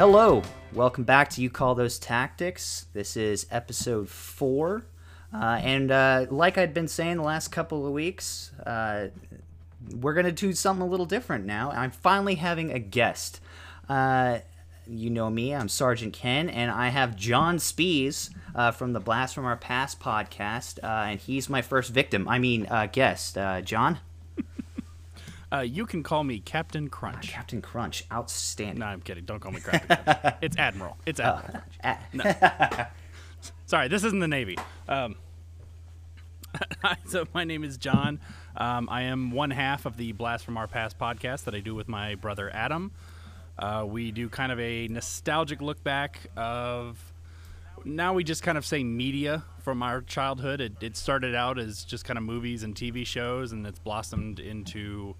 Hello, welcome back to You Call Those Tactics. This is episode 4, and like I'd been saying the last couple of weeks, we're going to do something a little different now. I'm finally having a guest. You know me, I'm Sergeant Ken, and I have John Speas from the Blast From Our Past podcast, and he's my first victim, guest. John? You can call me Captain Crunch. Ah, Captain Crunch, outstanding. No, I'm kidding. Don't call me Captain Crunch. It's Admiral. It's Admiral. No. Sorry, this isn't the Navy. So my name is John. I am one half of the Blast From Our Past podcast that I do with my brother Adam. We do kind of a nostalgic look back of... Now we just kind of say media from our childhood. It started out as just kind of movies and TV shows, and it's blossomed into...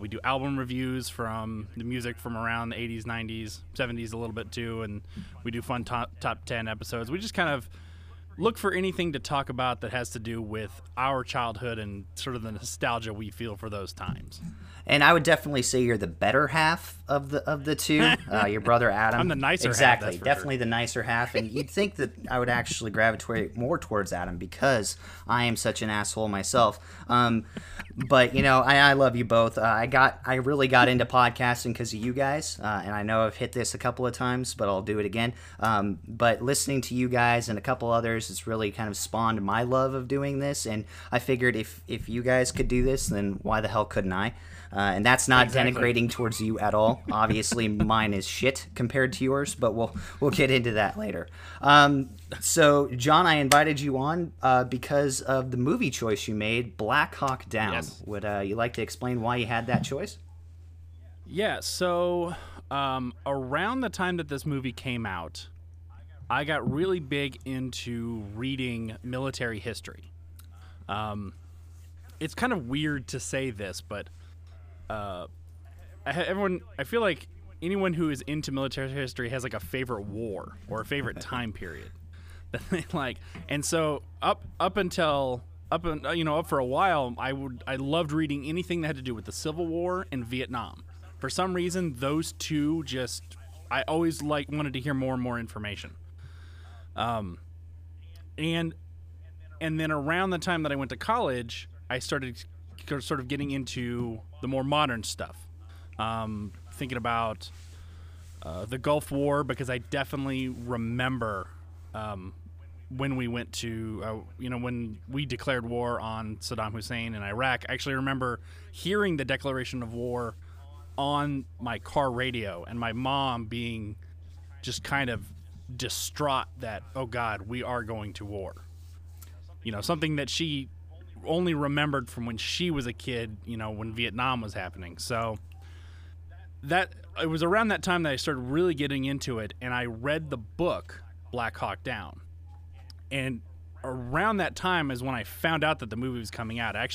we do album reviews from the music from around the 80s, 90s, 70s a little bit too, and we do fun top 10 episodes. We just kind of look for anything to talk about that has to do with our childhood and sort of the nostalgia we feel for those times. And I would definitely say you're the better half of the two. Your brother Adam. I'm the nicer half. Exactly, definitely sure. The nicer half. And you'd think that I would actually gravitate more towards Adam because I am such an asshole myself. But you know, I love you both. I really got into podcasting because of you guys, and I know I've hit this a couple of times, but I'll do it again. But listening to you guys and a couple others. It's really kind of spawned my love of doing this, and I figured if you guys could do this, then why the hell couldn't I? And that's not denigrating towards you at all. Obviously, mine is shit compared to yours, but we'll get into that later. So, John, I invited you on because of the movie choice you made, Black Hawk Down. Yes. Would you like to explain why you had that choice? Yeah, so around the time that this movie came out, I got really big into reading military history. It's kind of weird to say this, but I feel like anyone who is into military history has like a favorite war or a favorite time period that they like. And so up for a while, I loved reading anything that had to do with the Civil War and Vietnam. For some reason, those two just I always wanted to hear more and more information. And then around the time that I went to college, I started sort of getting into the more modern stuff, thinking about the Gulf War, because I definitely remember when we went to, when we declared war on Saddam Hussein in Iraq. I actually remember hearing the declaration of war on my car radio, and my mom being just kind of distraught that, oh God, we are going to war. You know, something that she only remembered from when she was a kid, you know, when Vietnam was happening. So that it was around that time that I started really getting into it, and I read the book Black Hawk Down. And around that time is when I found out that the movie was coming out. I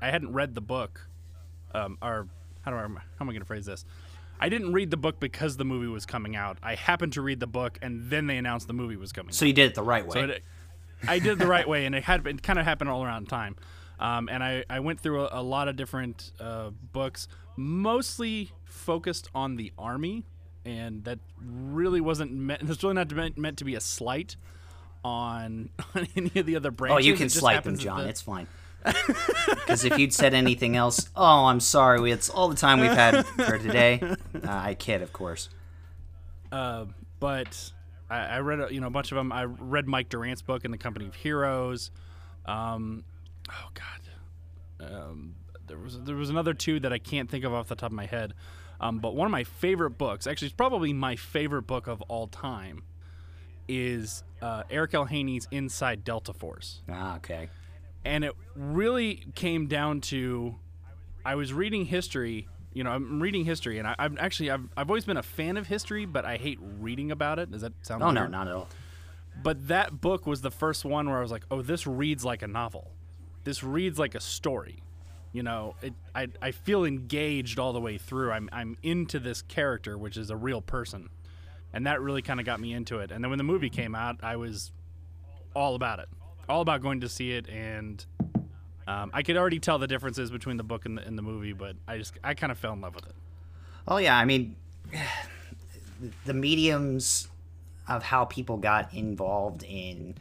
hadn't read the book, how am I going to phrase this? I didn't read the book because the movie was coming out. I happened to read the book, and then they announced the movie was coming out. So you did it the right way. So I did it the right way, and it kind of happened all around time. And I went through a lot of different books, mostly focused on the Army, and that really wasn't meant. It's really not meant to be a slight on any of the other branches. Oh, you can slight them, John. It's fine. Because if you'd said anything else, oh, I'm sorry, it's all the time we've had for today. I kid, of course. But I read, a bunch of them. I read Mike Durant's book, In the Company of Heroes. There was another two that I can't think of off the top of my head. But one of my favorite books, actually, it's probably my favorite book of all time, is Eric L. Haney's Inside Delta Force. Ah, okay. And it really came down to, I was reading history, I'm reading history, and I've always been a fan of history, but I hate reading about it. Does that sound weird? No, not at all. But that book was the first one where I was like, oh, this reads like a novel. This reads like a story. I feel engaged all the way through. I'm into this character, which is a real person. And that really kind of got me into it. And then when the movie came out, I was all about it. All about going to see it, and I could already tell the differences between the book and the movie, but I kind of fell in love with it. Oh yeah, the mediums of how people got involved in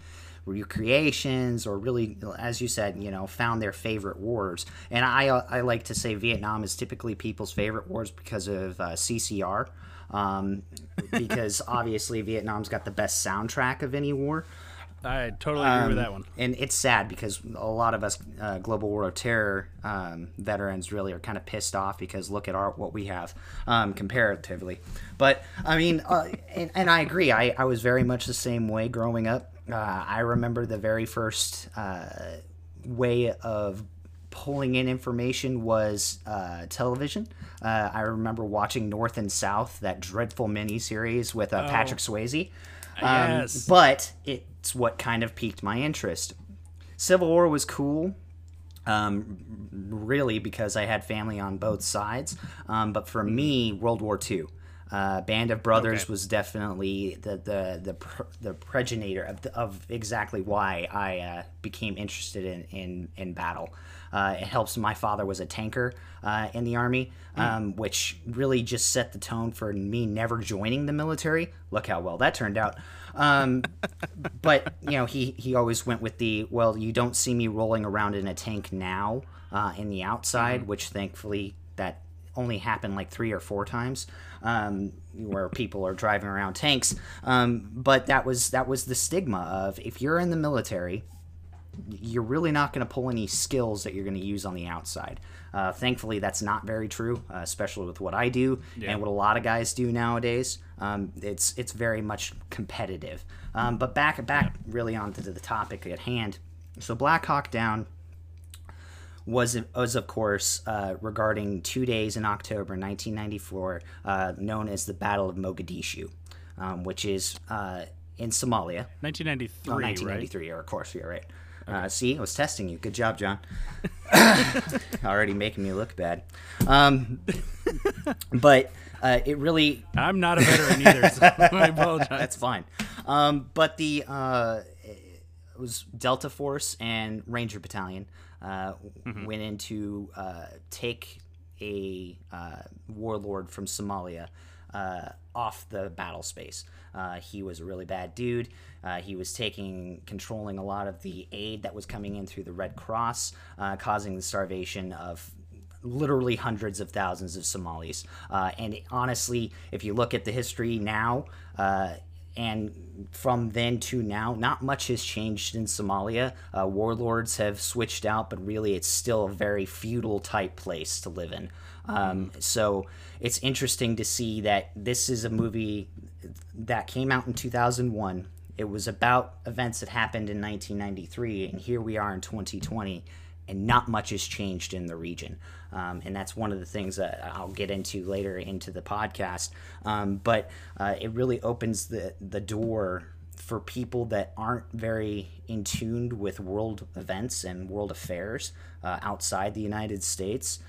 recreations, or really, as you said, you know, found their favorite wars. And I like to say Vietnam is typically people's favorite wars because of CCR, because obviously Vietnam's got the best soundtrack of any war. I totally agree with that one. And it's sad because a lot of us Global War of Terror veterans really are kind of pissed off because look at what we have comparatively. But, I mean, and I agree. I was very much the same way growing up. I remember the very first way of pulling in information was television. I remember watching North and South, that dreadful miniseries with Patrick Swayze. Yes. But it's what kind of piqued my interest. Civil War was cool, really, because I had family on both sides. But for me, World War II. Band of Brothers was definitely the pregenitor of exactly why I became interested in battle. It helps. My father was a tanker in the Army, which really just set the tone for me never joining the military. Look how well that turned out. But, you know, he always went with the, well, you don't see me rolling around in a tank now in the outside, which thankfully that only happened like 3 or 4 times, where people are driving around tanks. But that was the stigma of, if you're in the military, you're really not going to pull any skills that you're going to use on the outside. Thankfully, that's not very true, especially with what I do and what a lot of guys do nowadays. It's very much competitive. But back really onto the topic at hand. So Black Hawk Down was of course, regarding 2 days in October 1994, known as the Battle of Mogadishu, which is in Somalia. 1993, 1993, right? Or of course, you're right. Okay. See, I was testing you. Good job, John. Already making me look bad. But it really... I'm not a veteran either, so I apologize. That's fine. But the... it was Delta Force and Ranger Battalion went in to take a warlord from Somalia off the battle space. He was a really bad dude. He was controlling a lot of the aid that was coming in through the Red Cross, causing the starvation of literally hundreds of thousands of Somalis. And honestly, if you look at the history now, and from then to now, not much has changed in Somalia. Warlords have switched out, but really it's still a very feudal type place to live in. So it's interesting to see that this is a movie that came out in 2001. It was about events that happened in 1993, and here we are in 2020, and not much has changed in the region. And that's one of the things that I'll get into later into the podcast. But it really opens the door for people that aren't very in tune with world events and world affairs outside the United States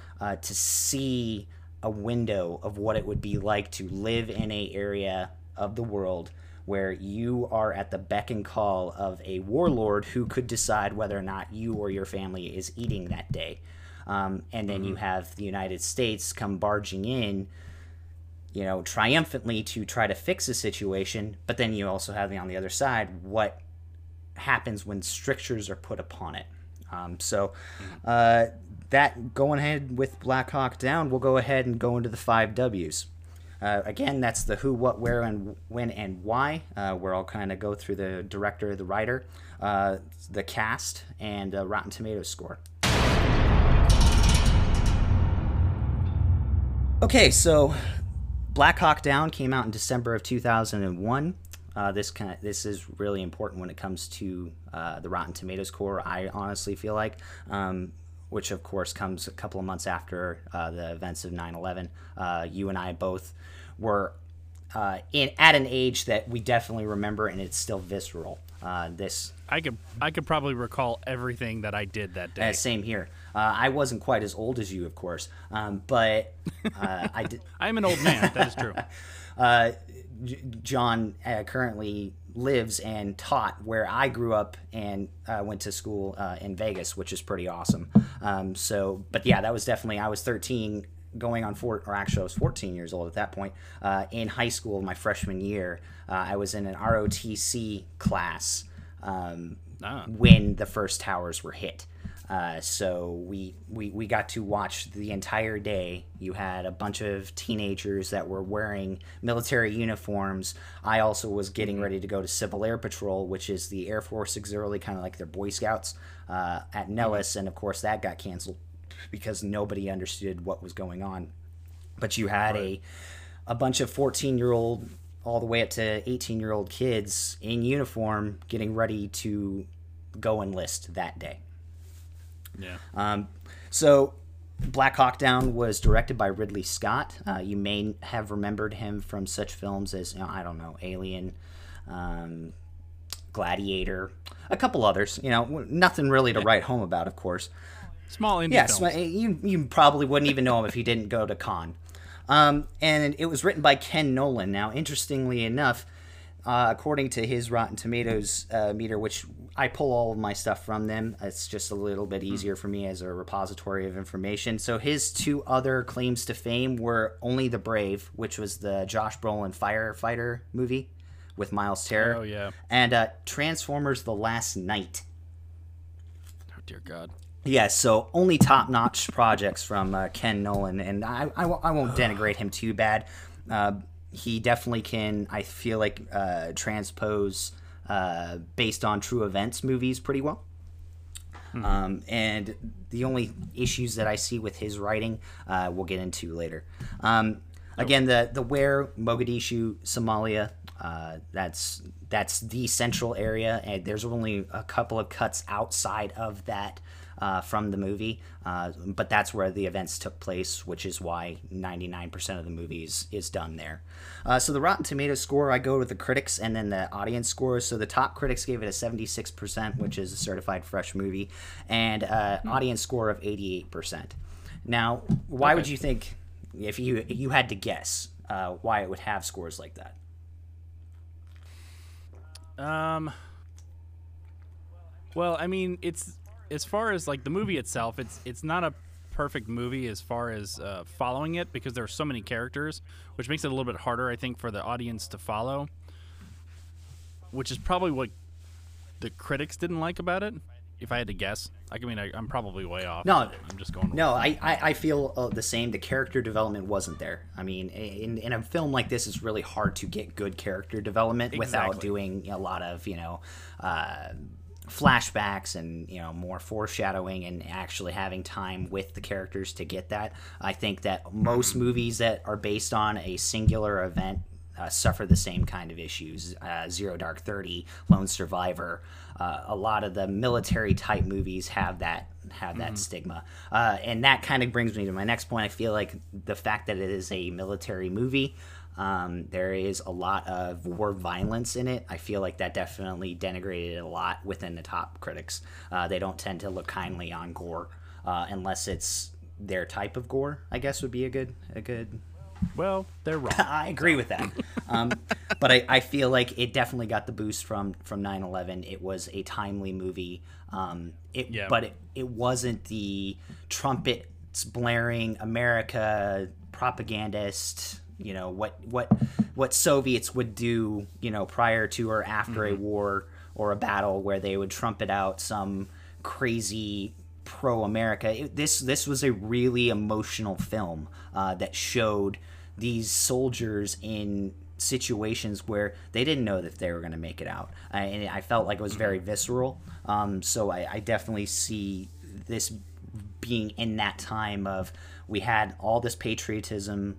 to see a window of what it would be like to live in a area of the world where you are at the beck and call of a warlord who could decide whether or not you or your family is eating that day. And then you have the United States come barging in, you know, triumphantly to try to fix the situation. But then you also have on the other side what happens when strictures are put upon it. So that going ahead with Black Hawk Down, we'll go ahead and go into the 5 W's. Again, that's the who, what, where, and when, and why, where I'll kind of go through the director, the writer, the cast, and Rotten Tomatoes score. Okay, so Black Hawk Down came out in December of 2001. This is really important when it comes to the Rotten Tomatoes score, I honestly feel like. Which of course comes a couple of months after the events of 9/11. You and I both were at an age that we definitely remember, and it's still visceral. I could probably recall everything that I did that day. Same here. I wasn't quite as old as you, of course, but I did. I'm an old man. That is true. John currently lives and taught where I grew up and went to school in Vegas, which is pretty awesome. But yeah, that was definitely, I was 13 going on four, or actually I was 14 years old at that point, in high school my freshman year, I was in an ROTC class when the first towers were hit. So we got to watch the entire day. You had a bunch of teenagers that were wearing military uniforms. I also was getting ready to go to Civil Air Patrol, which is the Air Force auxiliary, kind of like their Boy Scouts, at Nellis. And, of course, that got canceled because nobody understood what was going on. But you had a bunch of 14-year-old all the way up to 18-year-old kids in uniform getting ready to go enlist that day. Yeah. So Black Hawk Down was directed by Ridley Scott. You may have remembered him from such films as, Alien, Gladiator, a couple others. Nothing really to write home about, of course. Small indie films. You probably wouldn't even know him if he didn't go to Cannes. And it was written by Ken Nolan. Now, interestingly enough, according to his Rotten Tomatoes meter, which I pull all of my stuff from them, it's just a little bit easier for me as a repository of information. So his two other claims to fame were Only the Brave, which was the Josh Brolin firefighter movie with Miles Teller. Oh, yeah. And Transformers The Last Knight. Oh, dear God. Yeah, so only top-notch projects from Ken Nolan. And I won't denigrate him too bad. He definitely can, I feel like, transpose based on true events movies pretty well. Mm-hmm. And the only issues that I see with his writing, we'll get into later. Again, the where Mogadishu, Somalia, that's the central area, and there's only a couple of cuts outside of that from the movie, but that's where the events took place, which is why 99% of the movie is done there. So the Rotten Tomatoes score, I go with the critics and then the audience scores. So the top critics gave it a 76%, which is a certified fresh movie, and audience score of 88%. Now, why would you think, if you had to guess, why it would have scores like that? Well, I mean, it's... As far as like the movie itself, it's not a perfect movie as far as following it, because there are so many characters, which makes it a little bit harder, I think, for the audience to follow, which is probably what the critics didn't like about it, if I had to guess. Like, I mean, I'm probably way off. No, I'm just going. No, I feel the same. The character development wasn't there. I mean, in a film like this, it's really hard to get good character development without doing a lot of, flashbacks and more foreshadowing and actually having time with the characters to get that. I think that most movies that are based on a singular event suffer the same kind of issues. Zero Dark 30, Lone Survivor, a lot of the military type movies have that stigma, and that kind of brings me to my next point. I feel like the fact that it is a military movie, there is a lot of war violence in it. I feel like that definitely denigrated it a lot within the top critics. They don't tend to look kindly on gore, unless it's their type of gore, I guess, would be a good. Well, they're wrong. I agree with that. But I feel like it definitely got the boost from 9/11. It was a timely movie. But it wasn't the trumpets blaring America propagandist. What Soviets would do, prior to or after a war or a battle, where they would trumpet out some crazy pro-America. This was a really emotional film that showed these soldiers in situations where they didn't know that they were going to make it out. And I felt like it was very visceral. So I definitely see this being in that time of, we had all this patriotism,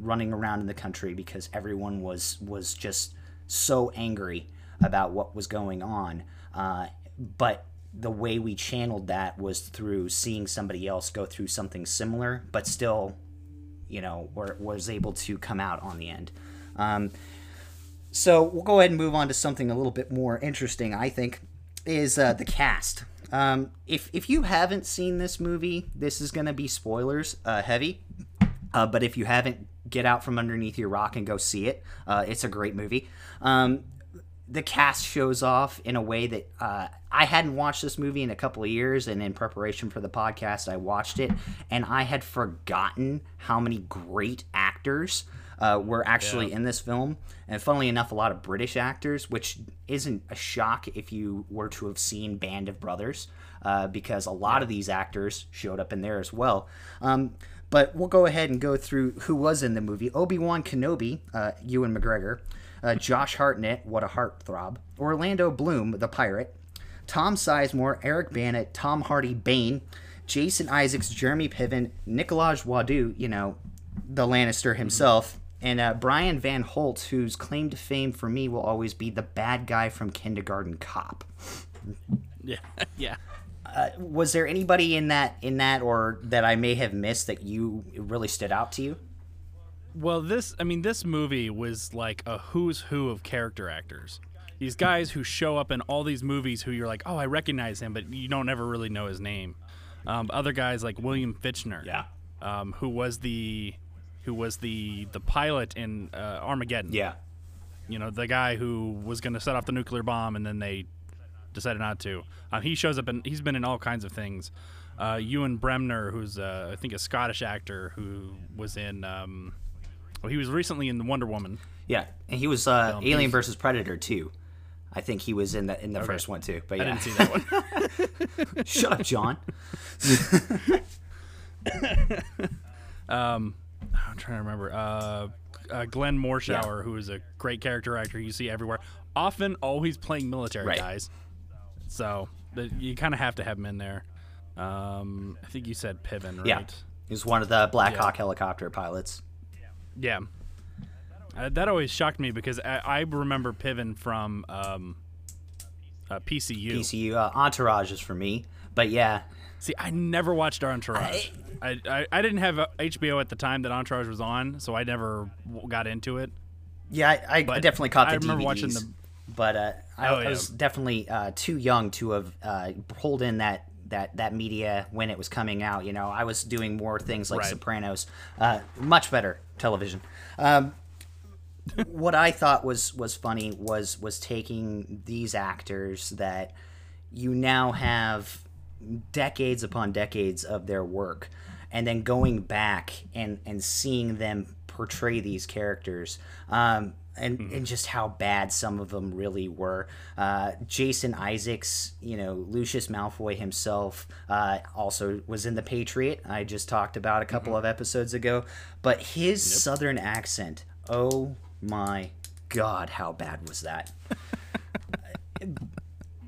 running around in the country because everyone was just so angry about what was going on, but the way we channeled that was through seeing somebody else go through something similar but still was able to come out on the end. So we'll go ahead and move on to something a little bit more interesting, I think, is the cast. If you haven't seen this movie, this is going to be spoilers heavy, but if you haven't, get out from underneath your rock and go see it. It's a great movie. the cast shows off in a way that I hadn't watched this movie in a couple of years, and in preparation for the podcast, I watched it, and I had forgotten how many great actors were actually in this film. And funnily enough, a lot of British actors, which isn't a shock if you were to have seen Band of Brothers, because a lot of these actors showed up in there as well. But we'll go ahead and go through who was in the movie. Obi-Wan Kenobi, Ewan McGregor. Josh Hartnett, what a heartthrob. Orlando Bloom, the pirate. Tom Sizemore, Eric Bana, Tom Hardy, Bane. Jason Isaacs, Jeremy Piven, Nicolaj Wadu, you know, the Lannister himself. And Brian Van Holt, whose claim to fame for me will always be the bad guy from Kindergarten Cop. Yeah, yeah. Was there anybody in that or that I may have missed that you really stood out to you? Well, this movie was like a who's who of character actors. These guys who show up in all these movies who you're like, oh, I recognize him, but you don't ever really know his name. Other guys like William Fichtner, who was the pilot in Armageddon. Yeah, you know, the guy who was going to set off the nuclear bomb and then they decided not to. He shows up and he's been in all kinds of things. Ewan Bremner, who's I think a Scottish actor who was in. Well, he was recently in the Wonder Woman. Yeah, and he was Alien vs. Predator too. I think he was in the first one too. But I didn't see that one. Shut up, John. I'm trying to remember. Glenn Morshower, who is a great character actor you see everywhere, often always playing military guys. So you kind of have to have him in there. I think you said Piven, right? Yeah, he's one of the Black Hawk helicopter pilots. Yeah, that always shocked me because I remember Piven from PCU. PCU Entourage is for me, but yeah. See, I never watched Entourage. I didn't have HBO at the time that Entourage was on, so I never got into it. Yeah, I definitely caught the DVDs. I remember watching them. But I was definitely too young to have pulled in that media when it was coming out. You know, I was doing more things like Sopranos, much better television. What I thought was funny was taking these actors that you now have decades upon decades of their work, and then going back and seeing them portray these characters, and just how bad some of them really were. Jason Isaacs, you know, Lucius Malfoy himself, also was in The Patriot. I just talked about a couple of episodes ago, but his Southern accent, oh my God, how bad was that?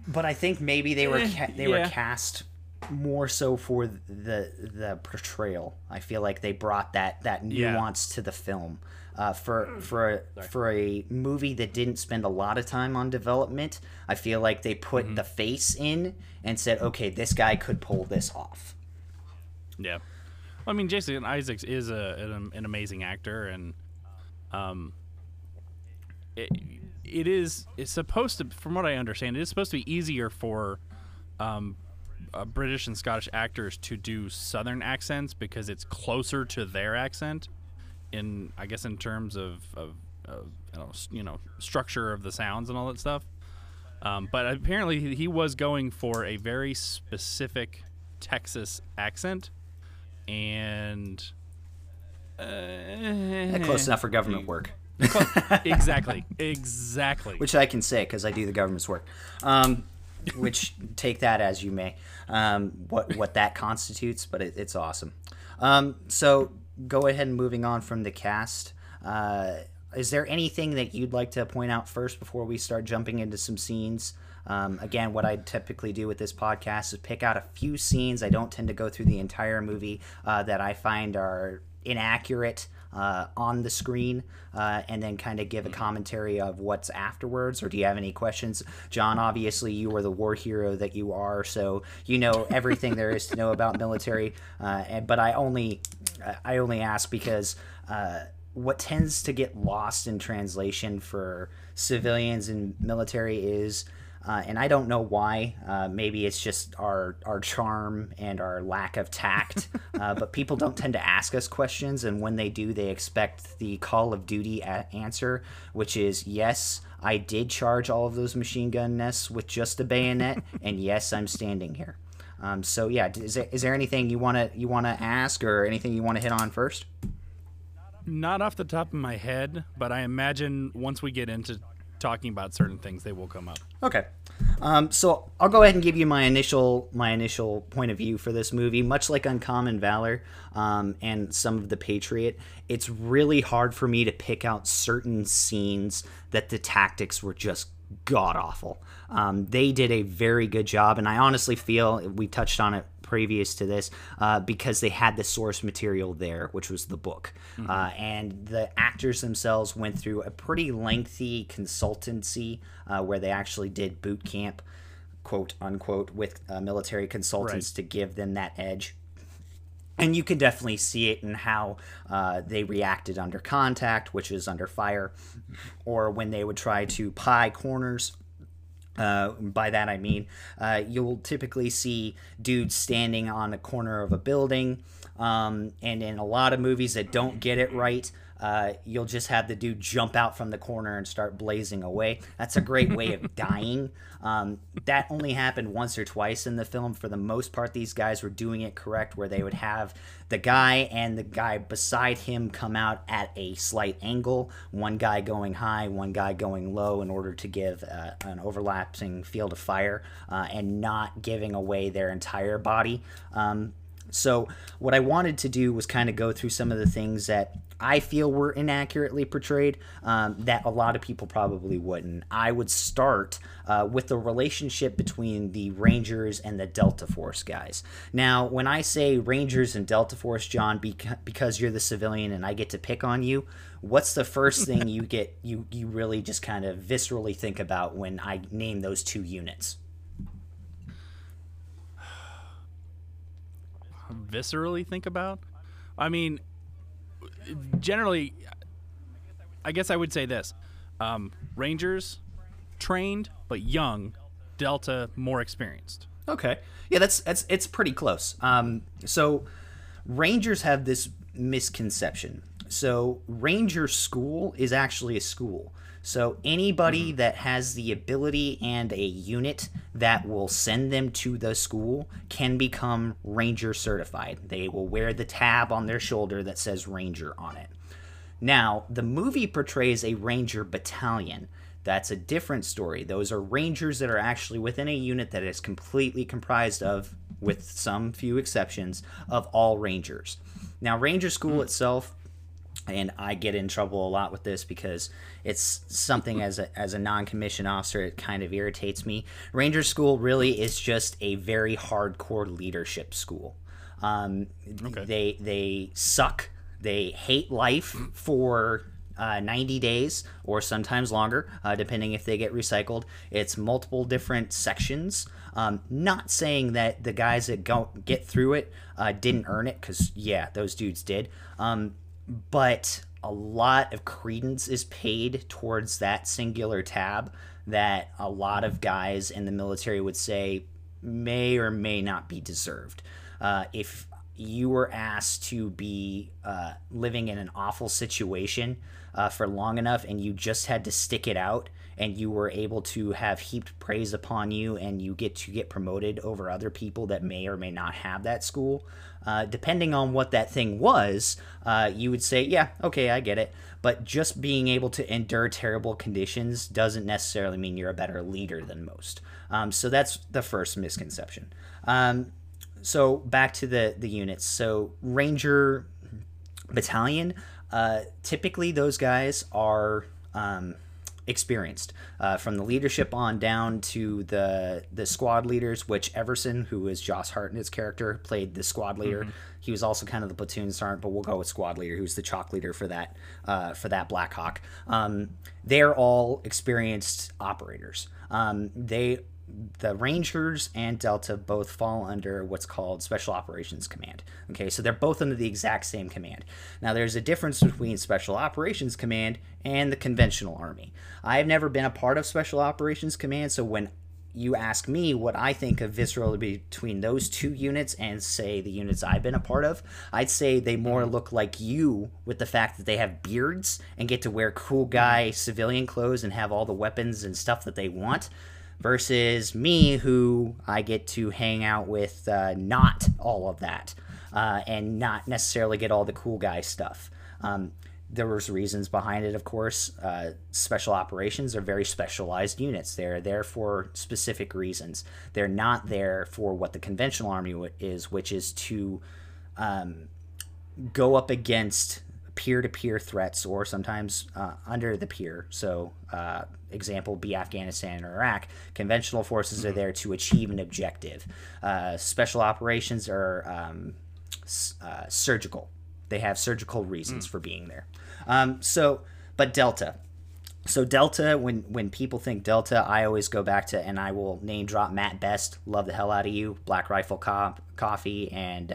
But I think maybe they were cast more so for the portrayal. I feel like they brought that nuance to the film. For a movie that didn't spend a lot of time on development, I feel like they put the face in and said, okay, this guy could pull this off. Yeah. Well, I mean, Jason Isaacs is an amazing actor, and it's supposed to, from what I understand, it is supposed to be easier for British and Scottish actors to do Southern accents because it's closer to their accent. I guess in terms of you know structure of the sounds and all that stuff, but apparently he was going for a very specific Texas accent, and close enough for government work. Exactly. Which I can say because I do the government's work. Which take that as you may. What that constitutes, but it's awesome. So. Go ahead and moving on from the cast. Is there anything that you'd like to point out first before we start jumping into some scenes? Again, what I typically do with this podcast is pick out a few scenes. I don't tend to go through the entire movie that I find are inaccurate on the screen, and then kind of give a commentary of what's afterwards. Or do you have any questions? John, obviously you are the war hero that you are, so you know everything there is to know about military, but I only ask because what tends to get lost in translation for civilians and military is And I don't know why. Maybe it's just our charm and our lack of tact. But people don't tend to ask us questions, and when they do, they expect the Call of Duty answer, which is, yes, I did charge all of those machine gun nests with just a bayonet, and yes, I'm standing here. So yeah, is there anything you wanna ask or anything you wanna hit on first? Not off the top of my head, but I imagine once we get into talking about certain things, they will come up. Okay. So I'll go ahead and give you my initial point of view for this movie. Much like Uncommon Valor and some of The Patriot, it's really hard for me to pick out certain scenes that the tactics were just god-awful. They did a very good job, and I honestly feel, we touched on it previous to this, because they had the source material there, which was the book. Mm-hmm. And the actors themselves went through a pretty lengthy consultancy where they actually did boot camp, quote unquote, with military consultants, right, to give them that edge. And you can definitely see it in how they reacted under contact, which is under fire, or when they would try to pie corners. By that I mean you'll typically see dudes standing on a corner of a building, and in a lot of movies that don't get it right, you'll just have the dude jump out from the corner and start blazing away. That's a great way of dying. That only happened once or twice in the film. For the most part, these guys were doing it correct, where they would have the guy and the guy beside him come out at a slight angle, one guy going high, one guy going low, in order to give an overlapping field of fire and not giving away their entire body. So what I wanted to do was kind of go through some of the things that I feel were inaccurately portrayed, that a lot of people probably wouldn't. I would start with the relationship between the Rangers and the Delta Force guys. Now, when I say Rangers and Delta Force, John, because you're the civilian and I get to pick on you, what's the first thing you really just kind of viscerally think about when I name those two units? Viscerally think about? I mean, generally, I guess I would say this. Rangers, trained but young. Delta, more experienced. Okay. Yeah, that's it's pretty close. So Rangers have this misconception. So Ranger School is actually a school. So anybody that has the ability and a unit that will send them to the school can become Ranger certified. They will wear the tab on their shoulder that says Ranger on it. Now, the movie portrays a Ranger battalion. That's a different story. Those are Rangers that are actually within a unit that is completely comprised of, with some few exceptions, of all Rangers. Now, Ranger School itself, and I get in trouble a lot with this because it's something as a non-commissioned officer, it kind of irritates me. Ranger School really is just a very hardcore leadership school. Okay. They suck. They hate life for 90 days or sometimes longer, depending if they get recycled. It's multiple different sections. Not saying that the guys that don't get through it didn't earn it, because, yeah, those dudes did. But a lot of credence is paid towards that singular tab that a lot of guys in the military would say may or may not be deserved. If you were asked to be living in an awful situation for long enough and you just had to stick it out, and you were able to have heaped praise upon you, and you get to get promoted over other people that may or may not have that school, depending on what that thing was, you would say, yeah, okay, I get it. But just being able to endure terrible conditions doesn't necessarily mean you're a better leader than most. So that's the first misconception. So back to the units. So Ranger Battalion, typically those guys are... experienced from the leadership on down to the squad leaders, which Everson, who is Josh Hartnett's character, played the squad leader. Mm-hmm. He was also kind of the platoon sergeant, but we'll go with squad leader, who's the chalk leader for that Black Hawk. They're all experienced operators. The Rangers and Delta both fall under what's called Special Operations Command. Okay, so they're both under the exact same command. Now, there's a difference between Special Operations Command and the conventional army. I've never been a part of Special Operations Command, so when you ask me what I think of visceral between those two units and, say, the units I've been a part of, I'd say they more look like you with the fact that they have beards and get to wear cool guy civilian clothes and have all the weapons and stuff that they want, versus me, who I get to hang out with not all of that and not necessarily get all the cool guy stuff. There was reasons behind it, of course. Special operations are very specialized units. They're there for specific reasons. They're not there for what the conventional army is, which is to go up against peer-to-peer threats, or sometimes under the peer. So, example, be Afghanistan or Iraq. Conventional forces are there to achieve an objective. Special operations are surgical. They have surgical reasons for being there. But Delta. So Delta, when people think Delta, I always go back to, and I will name drop Matt Best, love the hell out of you, Black Rifle Coffee, and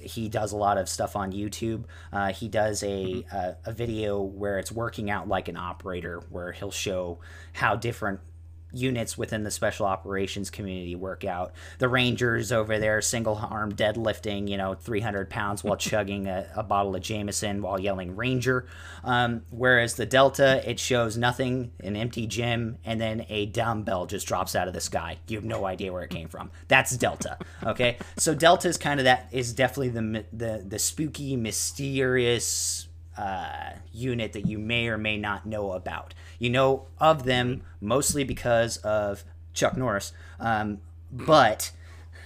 he does a lot of stuff on YouTube. He does a video where it's working out like an operator, where he'll show how different units within the special operations community work out. The Rangers over there, single arm deadlifting, 300 pounds while chugging a bottle of Jameson while yelling Ranger. Whereas the Delta, it shows nothing, an empty gym, and then a dumbbell just drops out of the sky. You have no idea where it came from. That's Delta. Okay. So Delta is kind of that, is definitely the spooky, mysterious, unit that you may or may not know about. You know of them mostly because of Chuck Norris, but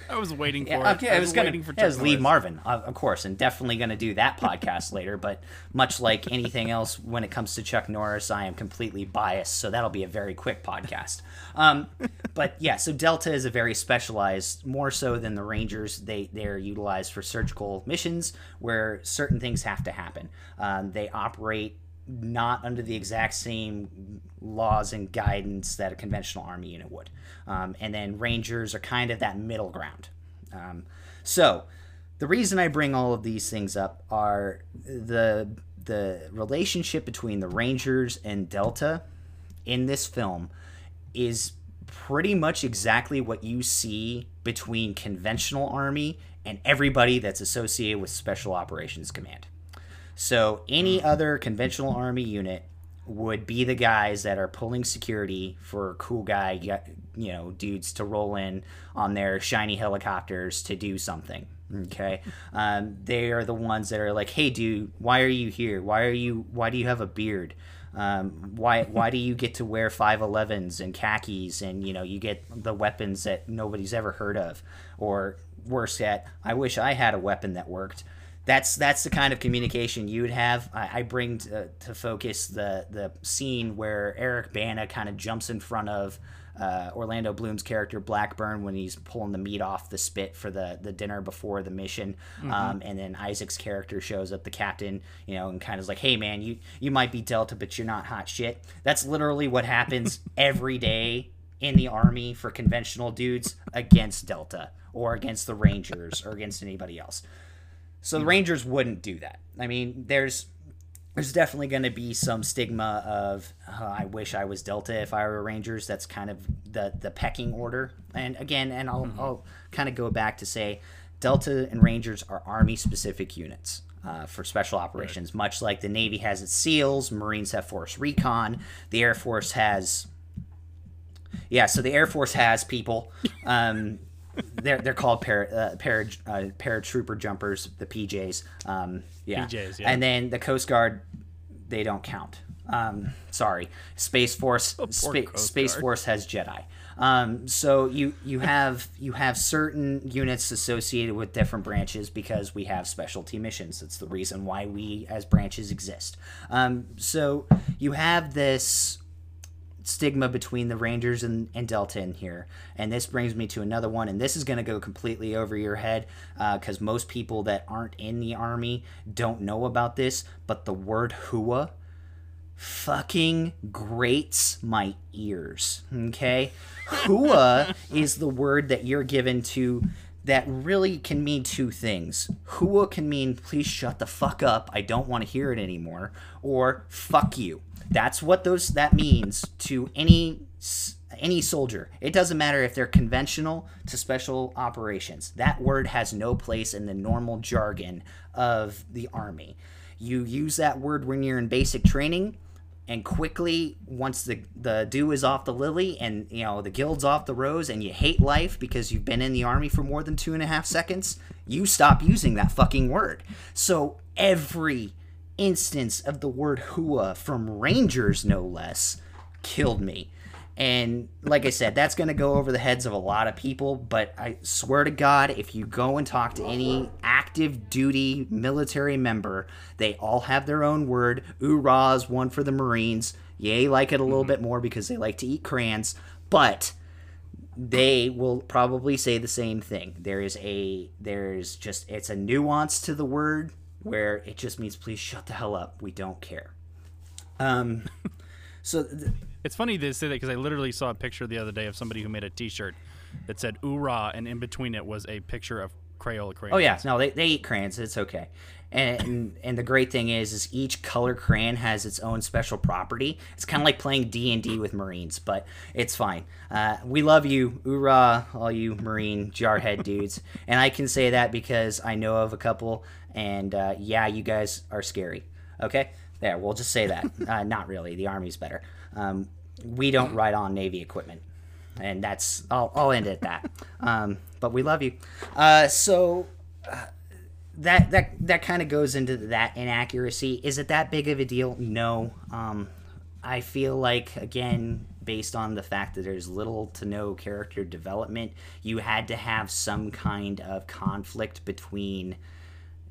I was waiting for it. I was Lee Marvin, of course, and definitely going to do that podcast later, but much like anything else when it comes to Chuck Norris, I am completely biased, so that'll be a very quick podcast. But yeah, so Delta is a very specialized, more so than the Rangers. They're utilized for surgical missions where certain things have to happen. They operate not under the exact same laws and guidance that a conventional army unit would. And then Rangers are kind of that middle ground. So the reason I bring all of these things up are the relationship between the Rangers and Delta in this film is pretty much exactly what you see between conventional army and everybody that's associated with Special Operations Command. So any other conventional army unit would be the guys that are pulling security for cool guy, dudes to roll in on their shiny helicopters to do something. Okay. They are the ones that are like, hey dude, why are you here? Why do you have a beard? Why do you get to wear 511s and khakis and, you get the weapons that nobody's ever heard of, or worse yet, I wish I had a weapon that worked. That's the kind of communication you would have. I bring to focus the scene where Eric Bana kind of jumps in front of Orlando Bloom's character Blackburn when he's pulling the meat off the spit for the dinner before the mission. Mm-hmm. And then Isaac's character shows up, the captain, and kind of is like, hey man, you might be Delta, but you're not hot shit. That's literally what happens every day in the army for conventional dudes against Delta or against the Rangers or against anybody else. So the Rangers wouldn't do that. I mean, there's definitely going to be some stigma of, I wish I was Delta if I were Rangers. That's kind of the pecking order. And again, I'll kind of go back to say Delta and Rangers are Army-specific units for special operations, right. Much like the Navy has its SEALs, Marines have Force Recon, the Air Force has... Yeah, so the Air Force has people... They're called paratrooper jumpers, the PJs. PJs, yeah. And then the Coast Guard, they don't count. Sorry, Space Force. Space Force has Jedi. So you have certain units associated with different branches because we have specialty missions. That's the reason why we as branches exist. So you have this stigma between the Rangers and Delta in here, and this brings me to another one, and this is going to go completely over your head because most people that aren't in the army don't know about this, but the word HUA fucking grates my ears. Okay. HUA is the word that you're given to that really can mean two things. HUA can mean please shut the fuck up, I don't want to hear it anymore, or fuck you. That's what that means to any any soldier. It doesn't matter if they're conventional to special operations. That word has no place in the normal jargon of the Army. You use that word when you're in basic training, and quickly, once the dew is off the lily and, you know, the gild's off the rose and you hate life because you've been in the Army for more than 2.5 seconds, you stop using that fucking word. So every instance of the word HUA from Rangers, no less, killed me. And like I said, that's going to go over the heads of a lot of people, but I swear to God, if you go and talk to any active duty military member, they all have their own word. Oorahs, one for the Marines. Yay, like it a little bit more because they like to eat crayons, but they will probably say the same thing. There's just, it's a nuance to the word where it just means, please shut the hell up. We don't care. So it's funny to say that because I literally saw a picture the other day of somebody who made a T-shirt that said "Oorah," and in between it was a picture of Crayola crayons. Oh yeah, no, they eat crayons. It's okay. And the great thing is each color crayon has its own special property. It's kind of like playing D&D with Marines, but it's fine. We love you, Oorah, all you Marine jarhead dudes. And I can say that because I know of a couple. And yeah, you guys are scary. Okay. There, we'll just say that. Not really. The Army's better. We don't ride on Navy equipment. And that's... I'll end it at that. But we love you. So that kind of goes into that inaccuracy. Is it that big of a deal? No. I feel like, again, based on the fact that there's little to no character development, you had to have some kind of conflict between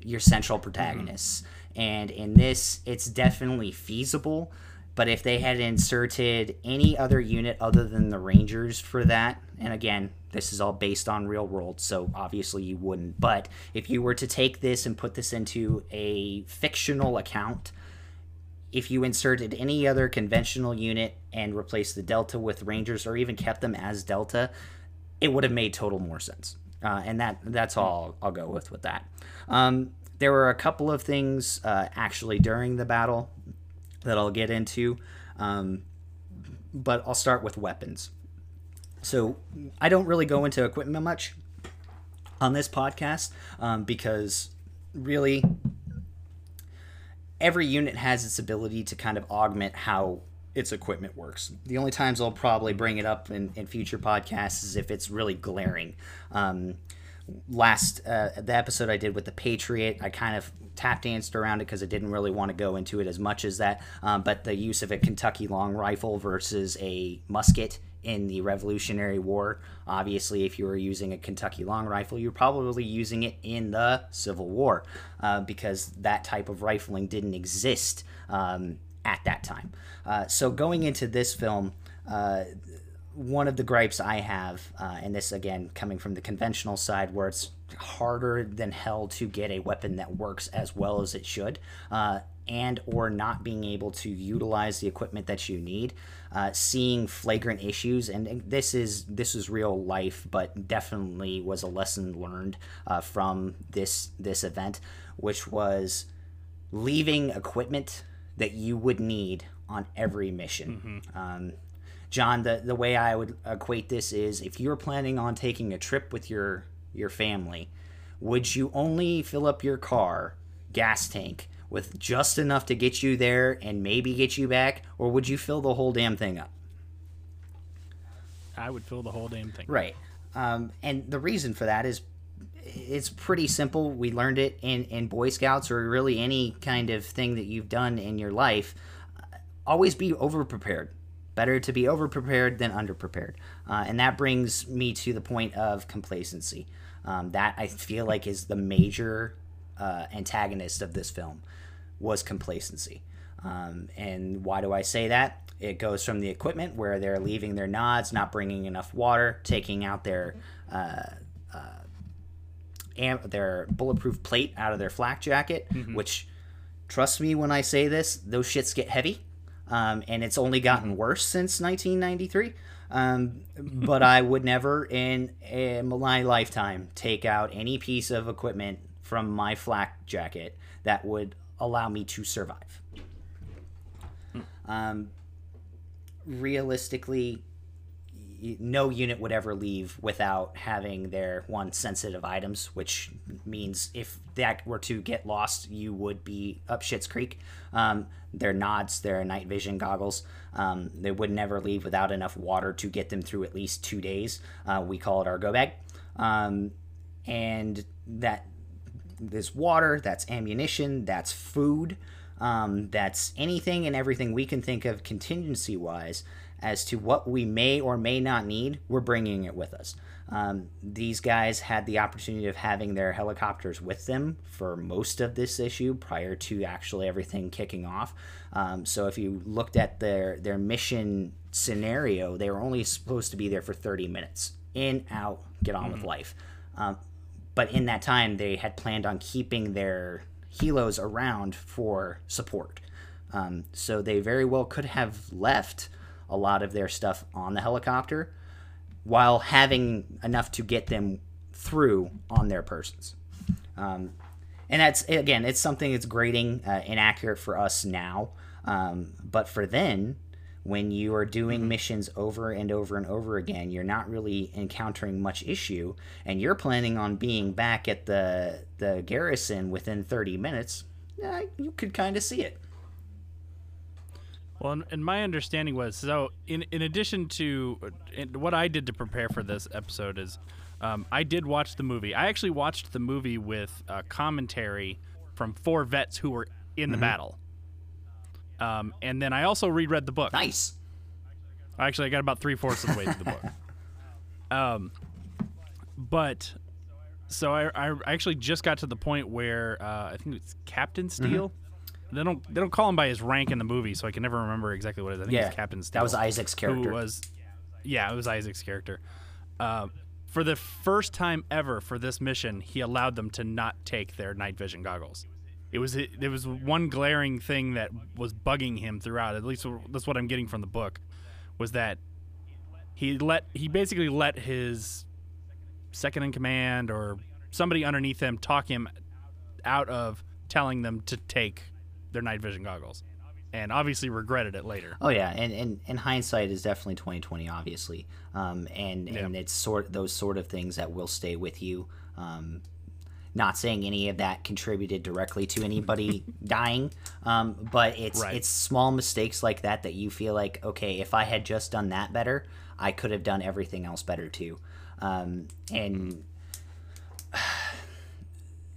your central protagonists. And in this, it's definitely feasible, but if they had inserted any other unit other than the Rangers for that, and again, this is all based on real world, so obviously you wouldn't, but if you were to take this and put this into a fictional account, if you inserted any other conventional unit and replaced the Delta with Rangers or even kept them as Delta, it would have made total more sense. And that's all I'll go with that. There were a couple of things actually during the battle that I'll get into, but I'll start with weapons. So I don't really go into equipment much on this podcast because really every unit has its ability to kind of augment how its equipment works. The only times I'll probably bring it up in future podcasts is if it's really glaring. The episode I did with The Patriot, I kind of tap danced around it because I didn't really want to go into it as much as that, but the use of a Kentucky long rifle versus a musket in the Revolutionary War. Obviously, if you were using a Kentucky long rifle, you're probably using it in the Civil War because that type of rifling didn't exist at that time. So going into this film, one of the gripes I have, and this again coming from the conventional side where it's harder than hell to get a weapon that works as well as it should, and or not being able to utilize the equipment that you need, seeing flagrant issues, and this is real life, but definitely was a lesson learned from this event, which was leaving equipment that you would need on every mission. Mm-hmm. John, the way I would equate this is if you're planning on taking a trip with your family, would you only fill up your car gas tank with just enough to get you there and maybe get you back, or would you fill the whole damn thing up? I would fill the whole damn thing. Right. And the reason for that is it's pretty simple. We learned it in Boy Scouts or really any kind of thing that you've done in your life. Always be overprepared. Better to be overprepared than underprepared. And that brings me to the point of complacency. That I feel like is the major antagonist of this film, was complacency. And why do I say that? It goes from the equipment where they're leaving their nods, not bringing enough water, taking out their bulletproof plate out of their flak jacket, mm-hmm. which, trust me when I say this, those shits get heavy. And it's only gotten worse since 1993. But I would never in my lifetime take out any piece of equipment from my flak jacket that would allow me to survive. Realistically, no unit would ever leave without having their one sensitive items, which means if that were to get lost, you would be up Schitt's Creek. Their nods, their night vision goggles, they would never leave without enough water to get them through at least 2 days. We call it our go bag. And that there's water, that's ammunition, that's food, that's anything and everything we can think of contingency-wise as to what we may or may not need. We're bringing it with us. These guys had the opportunity of having their helicopters with them for most of this issue prior to actually everything kicking off. So if you looked at their mission scenario, they were only supposed to be there for 30 minutes. In, out, get on with life. But in that time, they had planned on keeping their helos around for support. So they very well could have left a lot of their stuff on the helicopter while having enough to get them through on their persons. And that's, again, it's something that's grating, inaccurate for us now. But for then, when you are doing missions over and over and over again, you're not really encountering much issue, and you're planning on being back at the garrison within 30 minutes, you could kind of see it. Well, and my understanding was, so in addition to what I did to prepare for this episode is I did watch the movie. I actually watched the movie with commentary from four vets who were in the battle. And then I also reread the book. Nice. Actually, I got about 3/4 of the way to the book. But so I actually just got to the point where I think it's Captain Steele. They don't call him by his rank in the movie, so I can never remember exactly what it is. I think it's Captain Steele. That was Isaac's character. It was Isaac's character. For the first time ever for this mission, he allowed them to not take their night vision goggles. There was one glaring thing that was bugging him throughout. At least that's what I'm getting from the book, was that he basically let his second in command or somebody underneath him talk him out of telling them to take their night vision goggles, and obviously regretted it later. Oh yeah, and hindsight is definitely 20/20, obviously. And it's those sort of things that will stay with you. Not saying any of that contributed directly to anybody dying, but it's small mistakes like that you feel like, okay, if I had just done that better, I could have done everything else better too.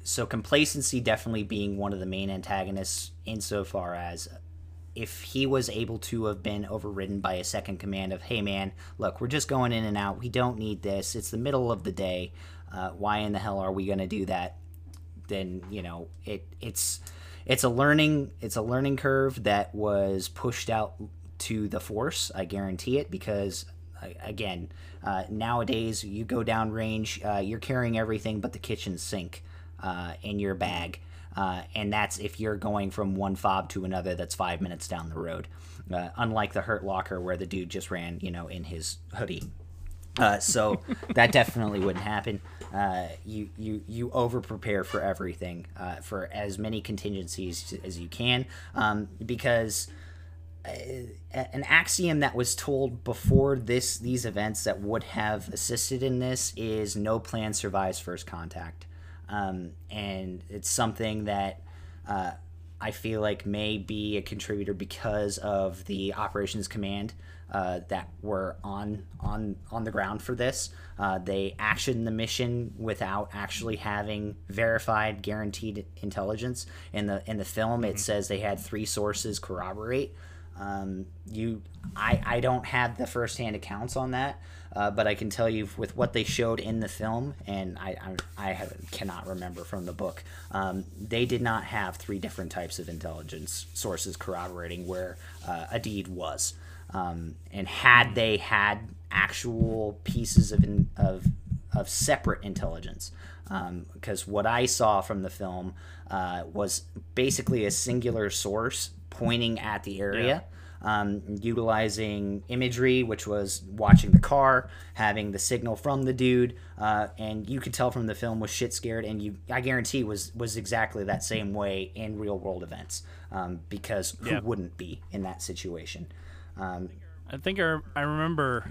So complacency definitely being one of the main antagonists, insofar as if he was able to have been overridden by a second command of, hey man, look, we're just going in and out. We don't need this. It's the middle of the day. Why in the hell are we going to do that? Then, it's a learning curve that was pushed out to the force. I guarantee it, because again, nowadays you go down range, you're carrying everything but the kitchen sink in your bag. And that's if you're going from one fob to another, that's 5 minutes down the road. Unlike the Hurt Locker where the dude just ran, in his hoodie. So that definitely wouldn't happen. You over prepare for everything, for as many contingencies as you can, because an axiom that was told before these events that would have assisted in this is no plan survives first contact, and it's something that I feel like may be a contributor because of the operations command that were on the ground for this. They actioned the mission without actually having verified, guaranteed intelligence. In the film, it says they had three sources corroborate. I don't have the firsthand accounts on that, but I can tell you with what they showed in the film, and I cannot remember from the book. They did not have three different types of intelligence sources corroborating where a deed was. And had they had actual pieces of separate intelligence, because what I saw from the film was basically a singular source pointing at the area, utilizing imagery, which was watching the car, having the signal from the dude, and you could tell from the film was shit scared, and I guarantee was exactly that same way in real world events, because who wouldn't be in that situation? I think I remember,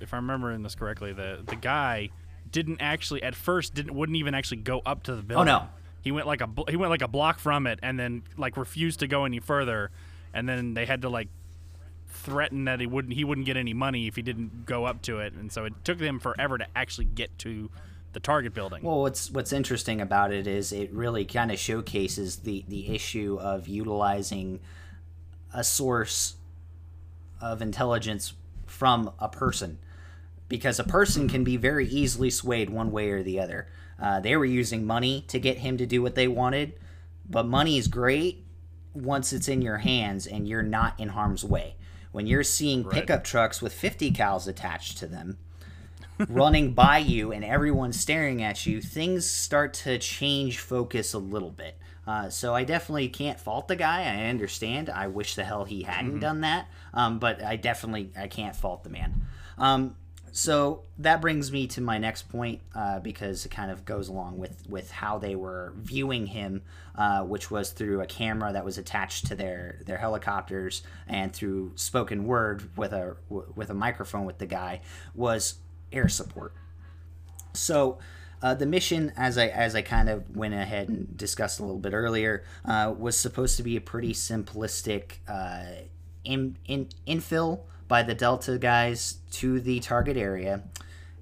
if I'm remembering this correctly, the guy didn't actually at first wouldn't even actually go up to the building. Oh no, he went like a block from it, and then like refused to go any further, and then they had to like threaten that he wouldn't get any money if he didn't go up to it, and so it took them forever to actually get to the target building. Well, what's interesting about it is it really kind of showcases the issue of utilizing a source of intelligence from a person, because a person can be very easily swayed one way or the other. They were using money to get him to do what they wanted, but money is great once it's in your hands and you're not in harm's way. When you're seeing pickup trucks with 50 cals attached to them running by you and everyone staring at you, things start to change focus a little bit. So I definitely can't fault the guy. I understand. I wish the hell he hadn't done that. But I can't fault the man. So that brings me to my next point, because it kind of goes along with how they were viewing him, which was through a camera that was attached to their helicopters, and through spoken word with a microphone with the guy, was air support. So... the mission, as I kind of went ahead and discussed a little bit earlier, was supposed to be a pretty simplistic infill by the Delta guys to the target area,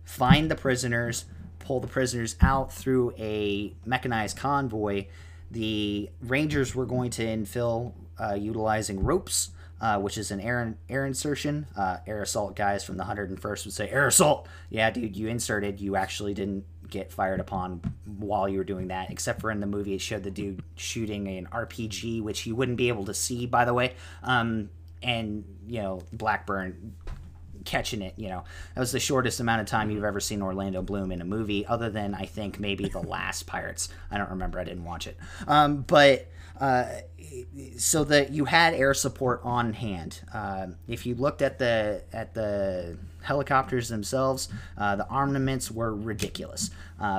find the prisoners, pull the prisoners out through a mechanized convoy. The Rangers were going to infill utilizing ropes, which is an air insertion. Air assault guys from the 101st would say, air assault! Yeah, dude, you inserted. You actually didn't get fired upon while you were doing that, except for in the movie it showed the dude shooting an RPG, which you wouldn't be able to see, by the way, and Blackburn catching it. That was the shortest amount of time you've ever seen Orlando Bloom in a movie, other than I think maybe the last Pirates. I don't remember, I didn't watch it. So that you had air support on hand. If you looked at the helicopters themselves, the armaments were ridiculous.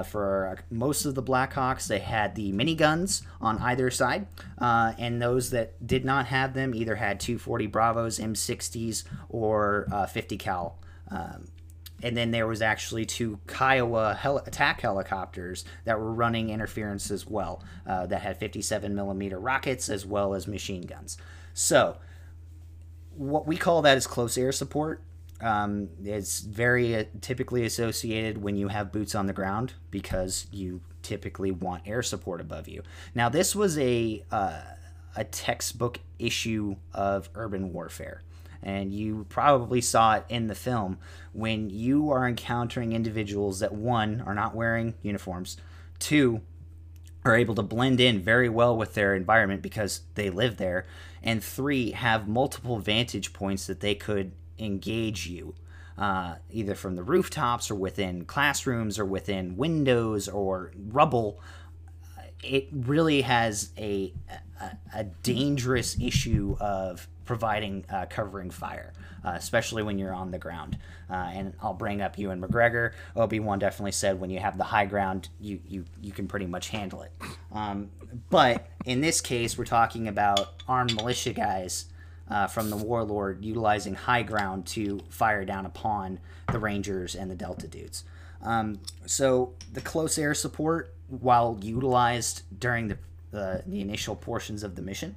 For most of the Black Hawks, they had the miniguns on either side, and those that did not have them either had 240 Bravos, M60s, or 50 cal. And then there was actually two Kiowa attack helicopters that were running interference as well, that had 57 millimeter rockets as well as machine guns. So what we call that is close air support. It's very typically associated when you have boots on the ground, because you typically want air support above you. Now, this was a textbook issue of urban warfare. And you probably saw it in the film when you are encountering individuals that, one, are not wearing uniforms, two, are able to blend in very well with their environment because they live there, and three, have multiple vantage points that they could engage you, either from the rooftops or within classrooms or within windows or rubble. It really has a dangerous issue of providing covering fire, especially when you're on the ground. And I'll bring up Ewan McGregor. Obi-Wan definitely said when you have the high ground, you can pretty much handle it. But in this case, we're talking about armed militia guys from the Warlord utilizing high ground to fire down upon the Rangers and the Delta dudes. So the close air support, while utilized during the initial portions of the mission,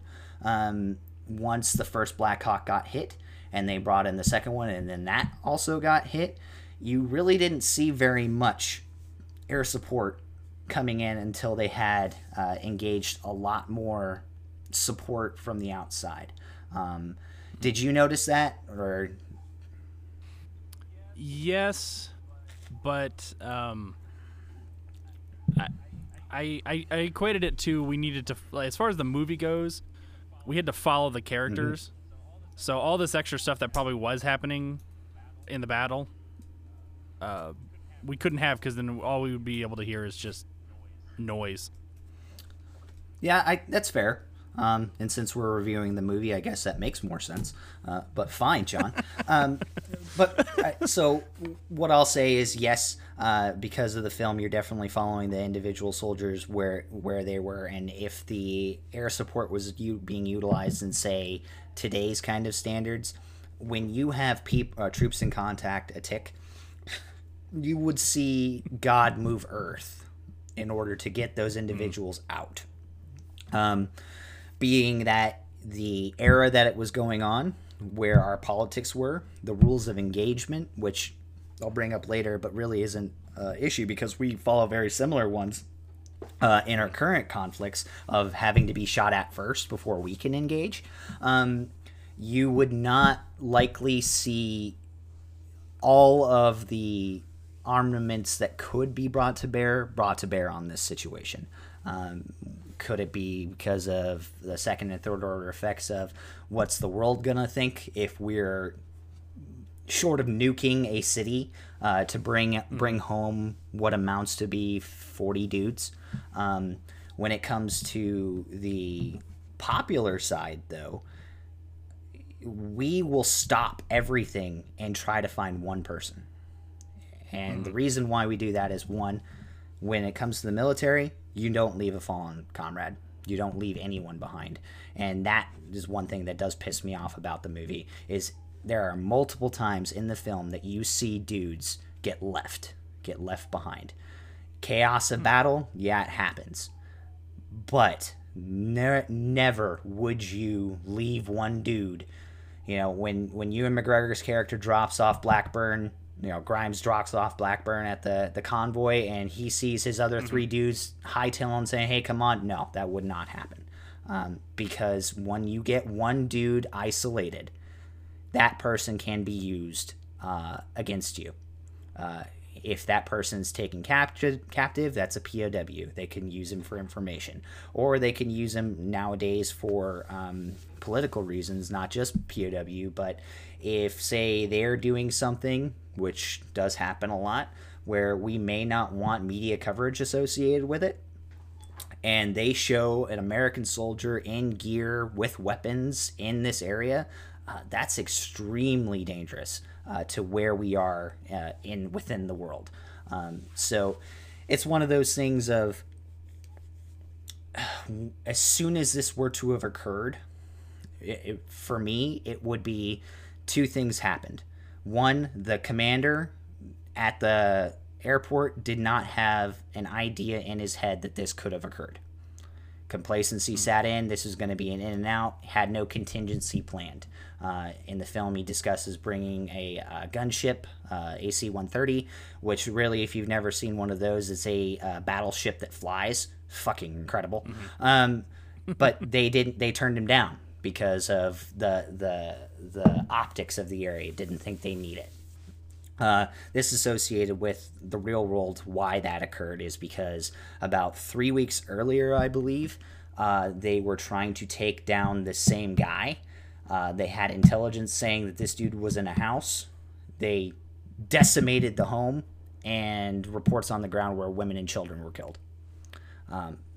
once the first Black Hawk got hit and they brought in the second one, and then that also got hit, you really didn't see very much air support coming in until they had engaged a lot more support from the outside. Did you notice that? Or yes, but I equated it to, we needed to, as far as the movie goes, we had to follow the characters. So all this extra stuff that probably was happening in the battle, we couldn't have, because then all we would be able to hear is just noise. Yeah, that's fair. And since we're reviewing the movie, I guess that makes more sense. But fine, John. So what I'll say is yes, because of the film, you're definitely following the individual soldiers where they were, and if the air support was being utilized in, say, today's kind of standards, when you have troops in contact, a tick, you would see God move Earth in order to get those individuals out. Being that the era that it was going on, where our politics were, the rules of engagement, which I'll bring up later, but really isn't an issue because we follow very similar ones in our current conflicts of having to be shot at first before we can engage. You would not likely see all of the armaments that could be brought to bear on this situation. Could it be because of the second and third order effects of what's the world gonna think if we're short of nuking a city to bring home what amounts to be 40 dudes? When it comes to the popular side, though, we will stop everything and try to find one person. And the reason why we do that is, one, when it comes to the military, you don't leave a fallen comrade. You don't leave anyone behind. And that is one thing that does piss me off about the movie, is there are multiple times in the film that you see dudes get left behind. Chaos of battle, yeah, it happens. But never would you leave one dude. You know, when Ewan McGregor's character drops off Blackburn, you know, Grimes drops off Blackburn at the convoy, and he sees his other three dudes hightailing, saying, hey, come on. No, that would not happen. Because when you get one dude isolated, that person can be used against you. If that person's taken captive, that's a POW. They can use him for information. Or they can use him nowadays for political reasons, not just POW, but if, say, they're doing something, which does happen a lot, where we may not want media coverage associated with it, and they show an American soldier in gear with weapons in this area, that's extremely dangerous to where we are within the world. So it's one of those things of, as soon as this were to have occurred, for me, it would be two things happened. One, the commander at the airport did not have an idea in his head that this could have occurred. Complacency sat in. This is going to be an in and out. Had no contingency planned. In the film, he discusses bringing a gunship, AC-130, which really, if you've never seen one of those, it's a battleship that flies. Fucking incredible. But they didn't. They turned him down because of the optics of the area. Didn't think they need it. This associated with the real world, why that occurred is because about 3 weeks earlier, I believe, they were trying to take down the same guy. They had intelligence saying that this dude was in a house. They decimated the home, and reports on the ground where women and children were killed.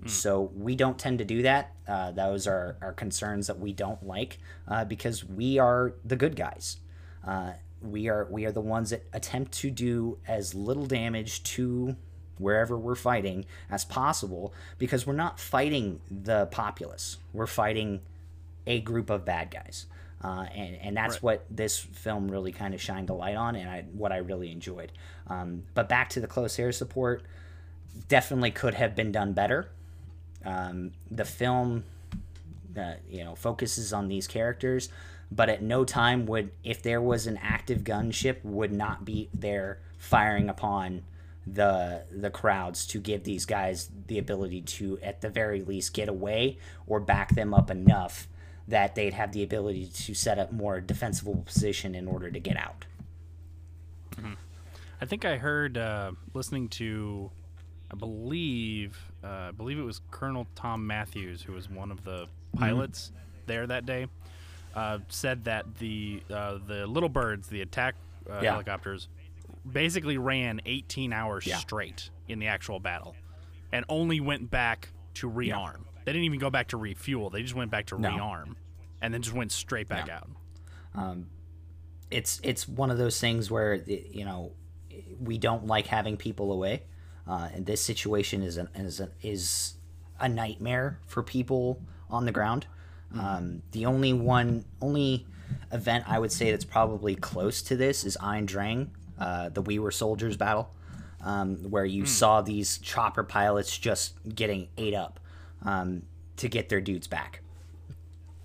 So we don't tend to do that. Those are our concerns that we don't like, because we are the good guys. We are the ones that attempt to do as little damage to wherever we're fighting as possible, because we're not fighting the populace. We're fighting a group of bad guys. And that's right. What this film really kind of shined a light on, and what I really enjoyed. But back to the close air support, definitely could have been done better. The film focuses on these characters, but at no time would, if there was an active gunship, would not be there firing upon the crowds to give these guys the ability to, at the very least, get away or back them up enough that they'd have the ability to set up more defensible position in order to get out. I think I heard, listening to, I believe it was Colonel Tom Matthews, who was one of the pilots there that day, said that the little birds, the attack helicopters, basically ran 18 hours straight in the actual battle, and only went back to rearm. They didn't even go back to refuel. They just went back to rearm, and then just went straight back out. It's one of those things where we don't like having people away, and this situation is a nightmare for people on the ground. The only event I would say that's probably close to this is Ayn Drang, the We Were Soldiers battle, where you saw these chopper pilots just getting ate up to get their dudes back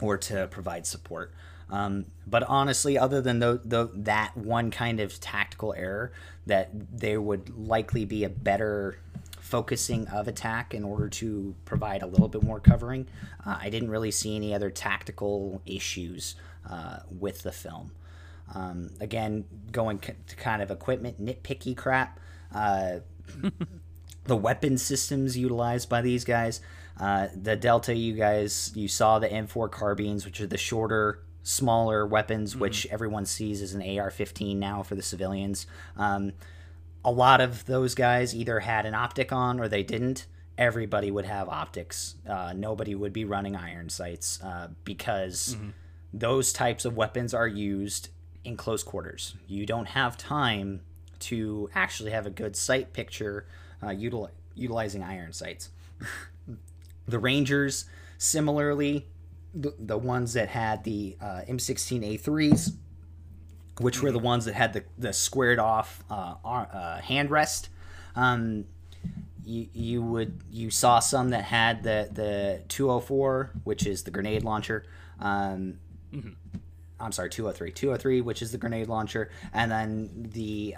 or to provide support. But honestly, other than that one kind of tactical error, that there would likely be a better focusing of attack in order to provide a little bit more covering. I didn't really see any other tactical issues with the film. Again, going to kind of equipment nitpicky crap, the weapon systems utilized by these guys, the Delta, you saw the M4 carbines, which are the shorter, smaller weapons, which everyone sees as an AR-15 now for the civilians. A lot of those guys either had an optic on or they didn't. Everybody would have optics. Nobody would be running iron sights because those types of weapons are used in close quarters. You don't have time to actually have a good sight picture utilizing iron sights. The Rangers, similarly, the ones that had the M16A3s, which were the ones that had the squared off hand rest. You saw some that had the 204, which is the grenade launcher. 203, which is the grenade launcher, and then the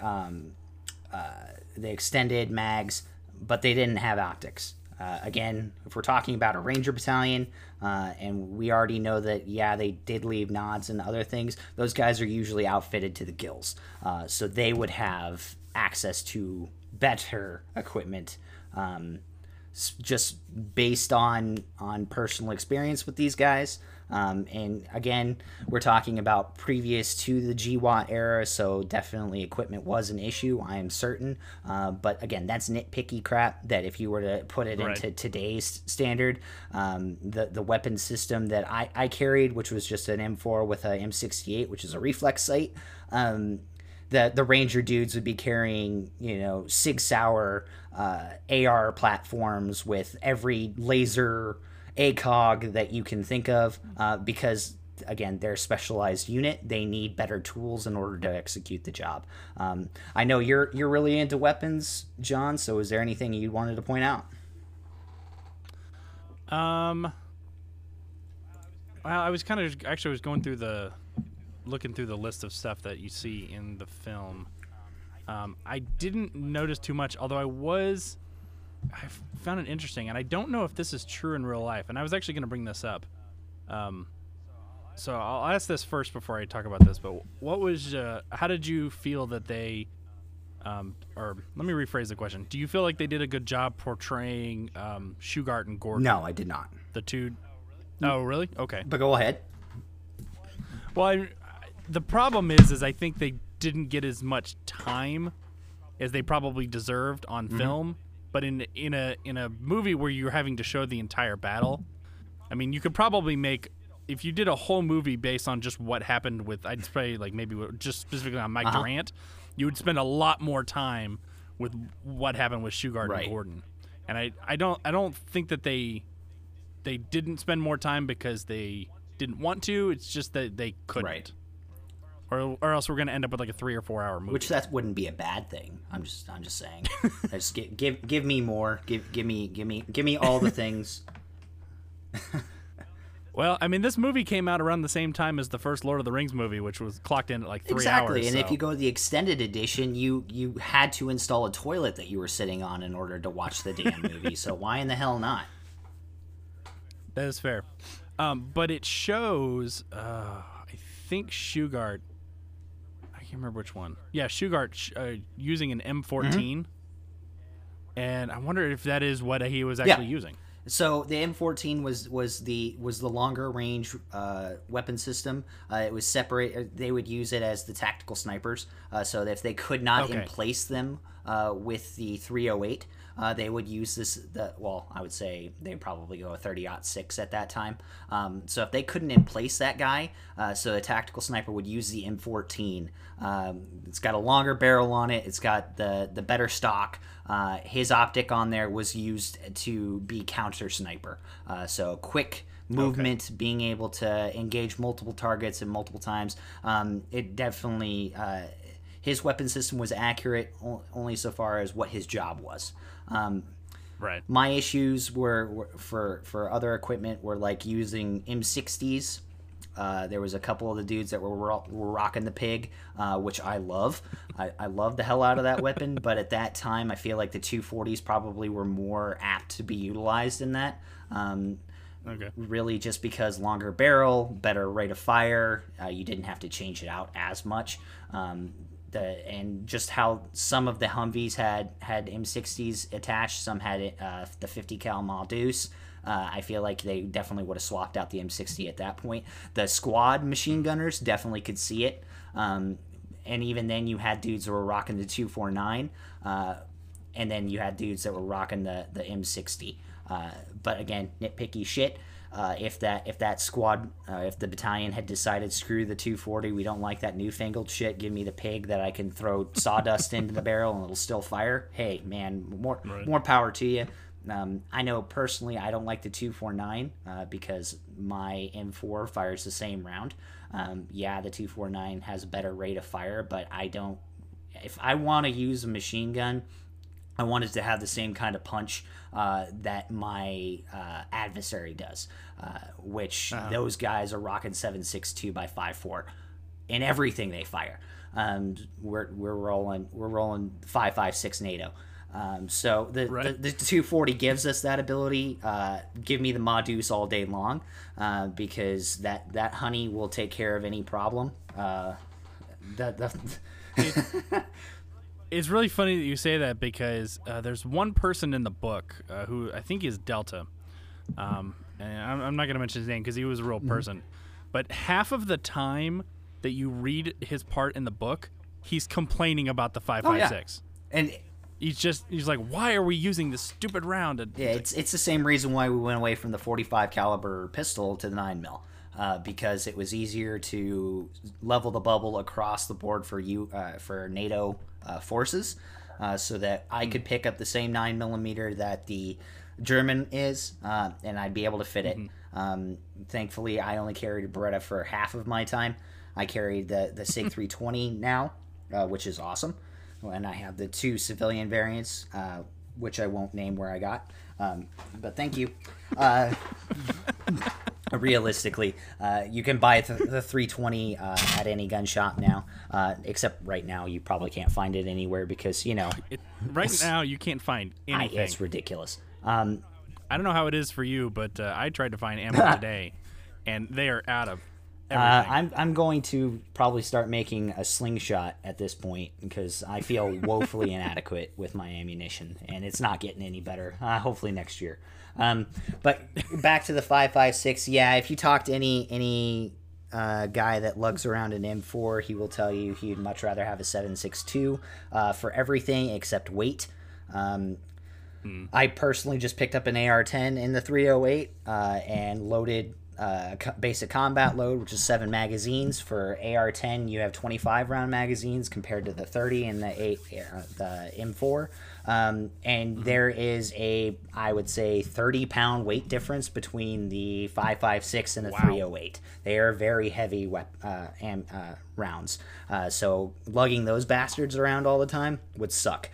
extended mags, but they didn't have optics. Again, if we're talking about a Ranger battalion, and we already know that, they did leave nods and other things, those guys are usually outfitted to the gills. So they would have access to better equipment just based on personal experience with these guys. And again, we're talking about previous to the GWAT era, so definitely equipment was an issue, I am certain. But again, that's nitpicky crap that if you were to put it into today's standard, the weapon system that I carried, which was just an M4 with a M68, which is a reflex sight, the Ranger dudes would be carrying, Sig Sauer AR platforms with every laser ACOG that you can think of, because again, they're a specialized unit. They need better tools in order to execute the job. I know you're really into weapons, John, so is there anything you wanted to point out? Well, I was kind of actually looking through the list of stuff that you see in the film. I didn't notice too much, although I found it interesting, and I don't know if this is true in real life, and I was actually going to bring this up. So I'll ask this first before I talk about this, but what was, how did you feel that they, or let me rephrase the question. Do you feel like they did a good job portraying Shughart and Gordon? No, I did not. The two? Oh, really? Okay. But go ahead. Well, the problem is I think they didn't get as much time as they probably deserved on film. But in a movie where you're having to show the entire battle, I mean, you could probably make, if you did a whole movie based on just what happened with, I'd say like maybe just specifically on Mike Durant, you would spend a lot more time with what happened with Shughart and Gordon. And I don't think that they didn't spend more time because they didn't want to. It's just that they couldn't. Right. Or else we're going to end up with like a 3 or 4 hour movie, which that wouldn't be a bad thing. I'm just saying, just give me more, give me all the things. Well, I mean, this movie came out around the same time as the first Lord of the Rings movie, which was clocked in at like 3 hours. Exactly, and if you go to the extended edition, you had to install a toilet that you were sitting on in order to watch the damn movie. So why in the hell not? That is fair, but it shows. I think Shughart. I can't remember which one. Yeah, Shughart using an M14, and I wonder if that is what he was actually using. So the M14 was the longer range weapon system. It was separate. They would use it as the tactical snipers. So if they could not emplace them with the 308, They would use this, well, I would say they'd probably go a 30-06 at that time. So if they couldn't in place that guy, so a tactical sniper would use the M14. It's got a longer barrel on it. It's got the better stock. His optic on there was used to be counter sniper. So quick movement, okay, being able to engage multiple targets and multiple times. It definitely, his weapon system was accurate only so far as what his job was. Right. My issues were for other equipment were like using M60s. There was a couple of the dudes that were rocking the pig, which I love. I love the hell out of that weapon, but at that time I feel like the 240s probably were more apt to be utilized in that. Okay. Really just because longer barrel, better rate of fire, you didn't have to change it out as much. And just how some of the Humvees had M60s attached, some had the 50 cal Maldus. I feel like they definitely would have swapped out the M60 at that point. The squad machine gunners definitely could see it. And even then you had dudes that were rocking the 249, and then you had dudes that were rocking the M60. But again, nitpicky shit. If that squad, if the battalion had decided, screw the 240, we don't like that newfangled shit, give me the pig that I can throw sawdust into the barrel and it'll still fire, hey man, more power to you. I know personally I don't like the 249 because my M4 fires the same round. Yeah, the 249 has a better rate of fire, but I don't. If I want to use a machine gun, I wanted to have the same kind of punch that my adversary does, which those guys are rocking 7.62 by 5.4 in everything they fire. We're rolling 5.56 NATO. So the 240 gives us that ability. Give me the Modus all day long, because that honey will take care of any problem. It's really funny that you say that, because there's one person in the book who I think is Delta, and I'm not going to mention his name because he was a real person, but half of the time that you read his part in the book, he's complaining about the 5.56. Yeah. And he's like, why are we using this stupid round? Yeah, it's the same reason why we went away from the 45 caliber pistol to the 9mm. Because it was easier to level the bubble across the board for NATO forces, so that I could pick up the same 9mm that the German is, and I'd be able to fit it. Mm-hmm. Thankfully, I only carried a Beretta for half of my time. I carried the SIG 320 now, which is awesome, and I have the two civilian variants, which I won't name where I got. But thank you. Realistically, you can buy the 320 at any gun shop now, except right now you probably can't find it anywhere because, you know. Right now you can't find anything. It's ridiculous. I don't know how it is for you, but I tried to find ammo today, and they are out of everything. I'm going to probably start making a slingshot at this point because I feel woefully inadequate with my ammunition, and it's not getting any better. Hopefully next year. But back to the 5.56. Yeah, if you talk to any guy that lugs around an M4, he will tell you he'd much rather have a 7.62 for everything except weight. I personally just picked up an AR-10 in the 308 and loaded basic combat load, which is 7 magazines. For AR-10, you have 25 round magazines compared to the 30 and the M4. And there is I would say 30 pound weight difference between the 5.56 and the 308. They are very heavy rounds. So lugging those bastards around all the time would suck.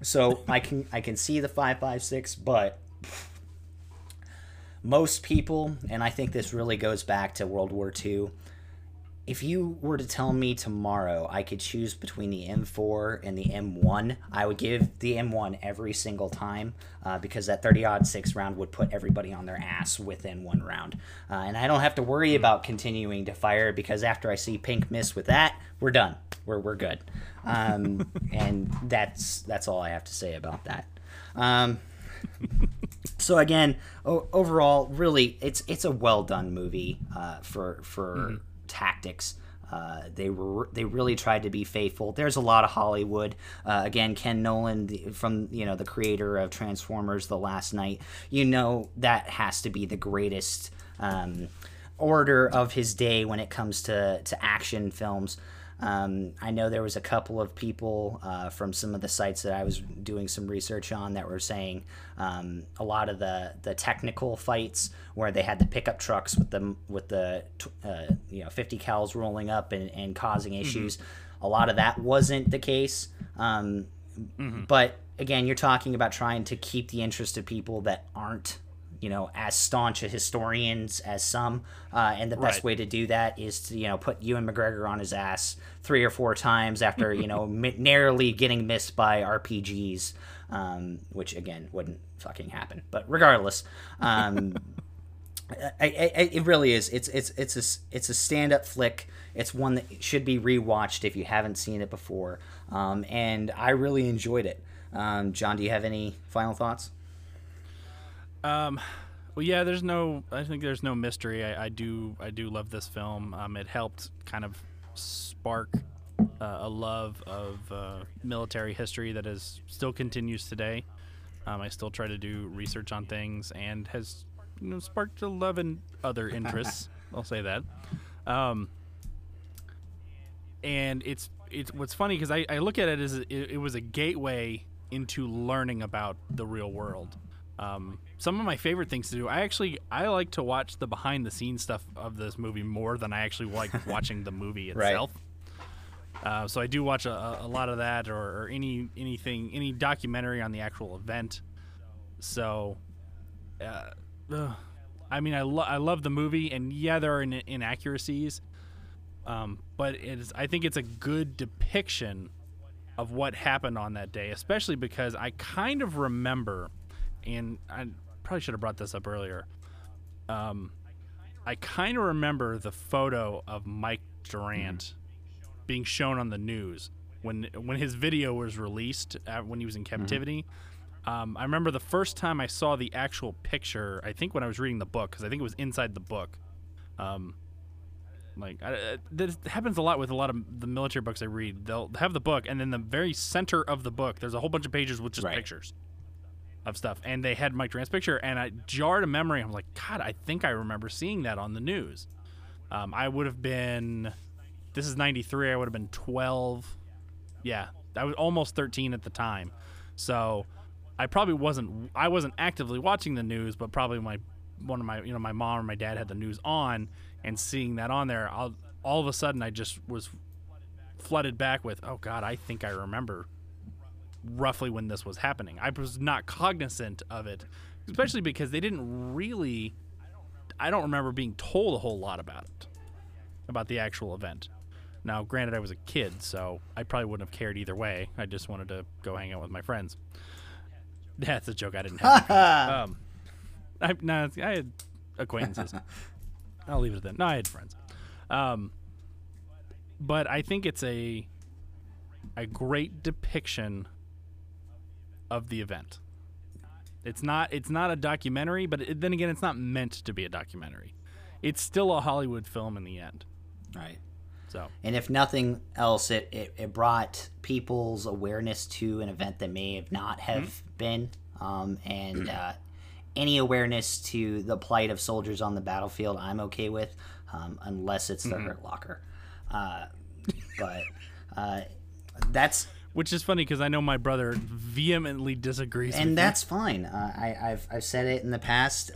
So I can see the 5.56, but most people, and I think this really goes back to World War II, if you were to tell me tomorrow I could choose between the M4 and the M1, I would give the M1 every single time, because that 30-06 round would put everybody on their ass within one round. And I don't have to worry about continuing to fire, because after I see pink miss with that, we're done. We're good. And that's all I have to say about that. So again, overall, really, it's a well done movie for tactics. They really tried to be faithful. There's a lot of Hollywood. Again, Ken Nolan, the creator of Transformers The Last Knight, that has to be the greatest order of his day when it comes to action films. I know there was a couple of people from some of the sites that I was doing some research on that were saying a lot of the technical fights where they had the pickup trucks with the 50 cals rolling up and causing issues. Mm-hmm. A lot of that wasn't the case. Mm-hmm. But again, you're talking about trying to keep the interest of people that aren't as staunch a historians as some, and the best way to do that is to, put Ewan McGregor on his ass 3 or 4 times after, narrowly getting missed by RPGs, which again, wouldn't fucking happen. But regardless, it really is. It's a stand-up flick. It's one that should be rewatched if you haven't seen it before. And I really enjoyed it. John, do you have any final thoughts? I think there's no mystery. I do love this film. It helped kind of spark a love of military history that is still continues today. I still try to do research on things and has sparked a love in other interests. I'll say that. And it's what's funny because I look at it as it was a gateway into learning about the real world. Some of my favorite things to do. I like to watch the behind the scenes stuff of this movie more than I actually like watching the movie itself. Right. So I do watch a lot of that or any documentary on the actual event. So, I love the movie, and yeah, there are inaccuracies. But I think it's a good depiction of what happened on that day, especially because I kind of remember. And I probably should have brought this up earlier. I kind of remember the photo of Mike Durant being shown on the news when his video was released when he was in captivity. Mm-hmm. I remember the first time I saw the actual picture, I think when I was reading the book, because I think it was inside the book. This happens a lot with a lot of the military books I read. They'll have the book, and then the very center of the book, there's a whole bunch of pages with just pictures. Of stuff, and they had Mike Durant's picture, and I jarred a memory. I'm like, God, I think I remember seeing that on the news. I would have been, this is 93, I would have been 12. Yeah, I was almost 13 at the time, so I wasn't actively watching the news, but probably my mom or my dad had the news on, and seeing that on there, all of a sudden I just was flooded back with, oh God, I think I remember roughly when this was happening. I was not cognizant of it, especially because they didn't really, I don't remember being told a whole lot about it, about the actual event. Now, granted, I was a kid, so I probably wouldn't have cared either way. I just wanted to go hang out with my friends. That's a joke. I didn't have I had acquaintances. I'll leave it at that. No, I had friends. But I think it's a great depiction of the event. It's not a documentary, but then again, it's not meant to be a documentary. It's still a Hollywood film in the end. Right. So, and if nothing else, it brought people's awareness to an event that may have not have been, any awareness to the plight of soldiers on the battlefield, I'm okay with, unless it's the Hurt Locker. Which is funny because I know my brother vehemently disagrees with me. And that's fine. I've said it in the past.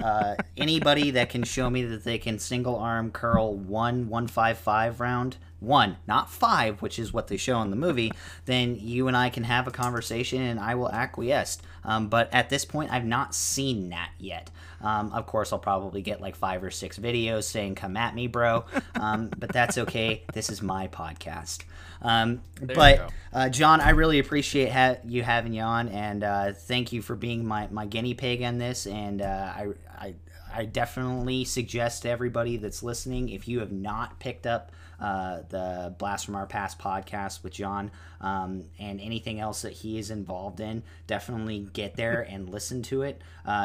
Anybody that can show me that they can single arm curl 1.155 round, 1, not 5, which is what they show in the movie, then you and I can have a conversation and I will acquiesce. But at this point, I've not seen that yet. Of course, I'll probably get like 5 or 6 videos saying, come at me, bro. But that's okay. This is my podcast. John, I really appreciate you having you on, and thank you for being my guinea pig on this. And I definitely suggest to everybody that's listening, if you have not picked up the Blast From Our Past podcast with John, and anything else that he is involved in, definitely get there and listen to it.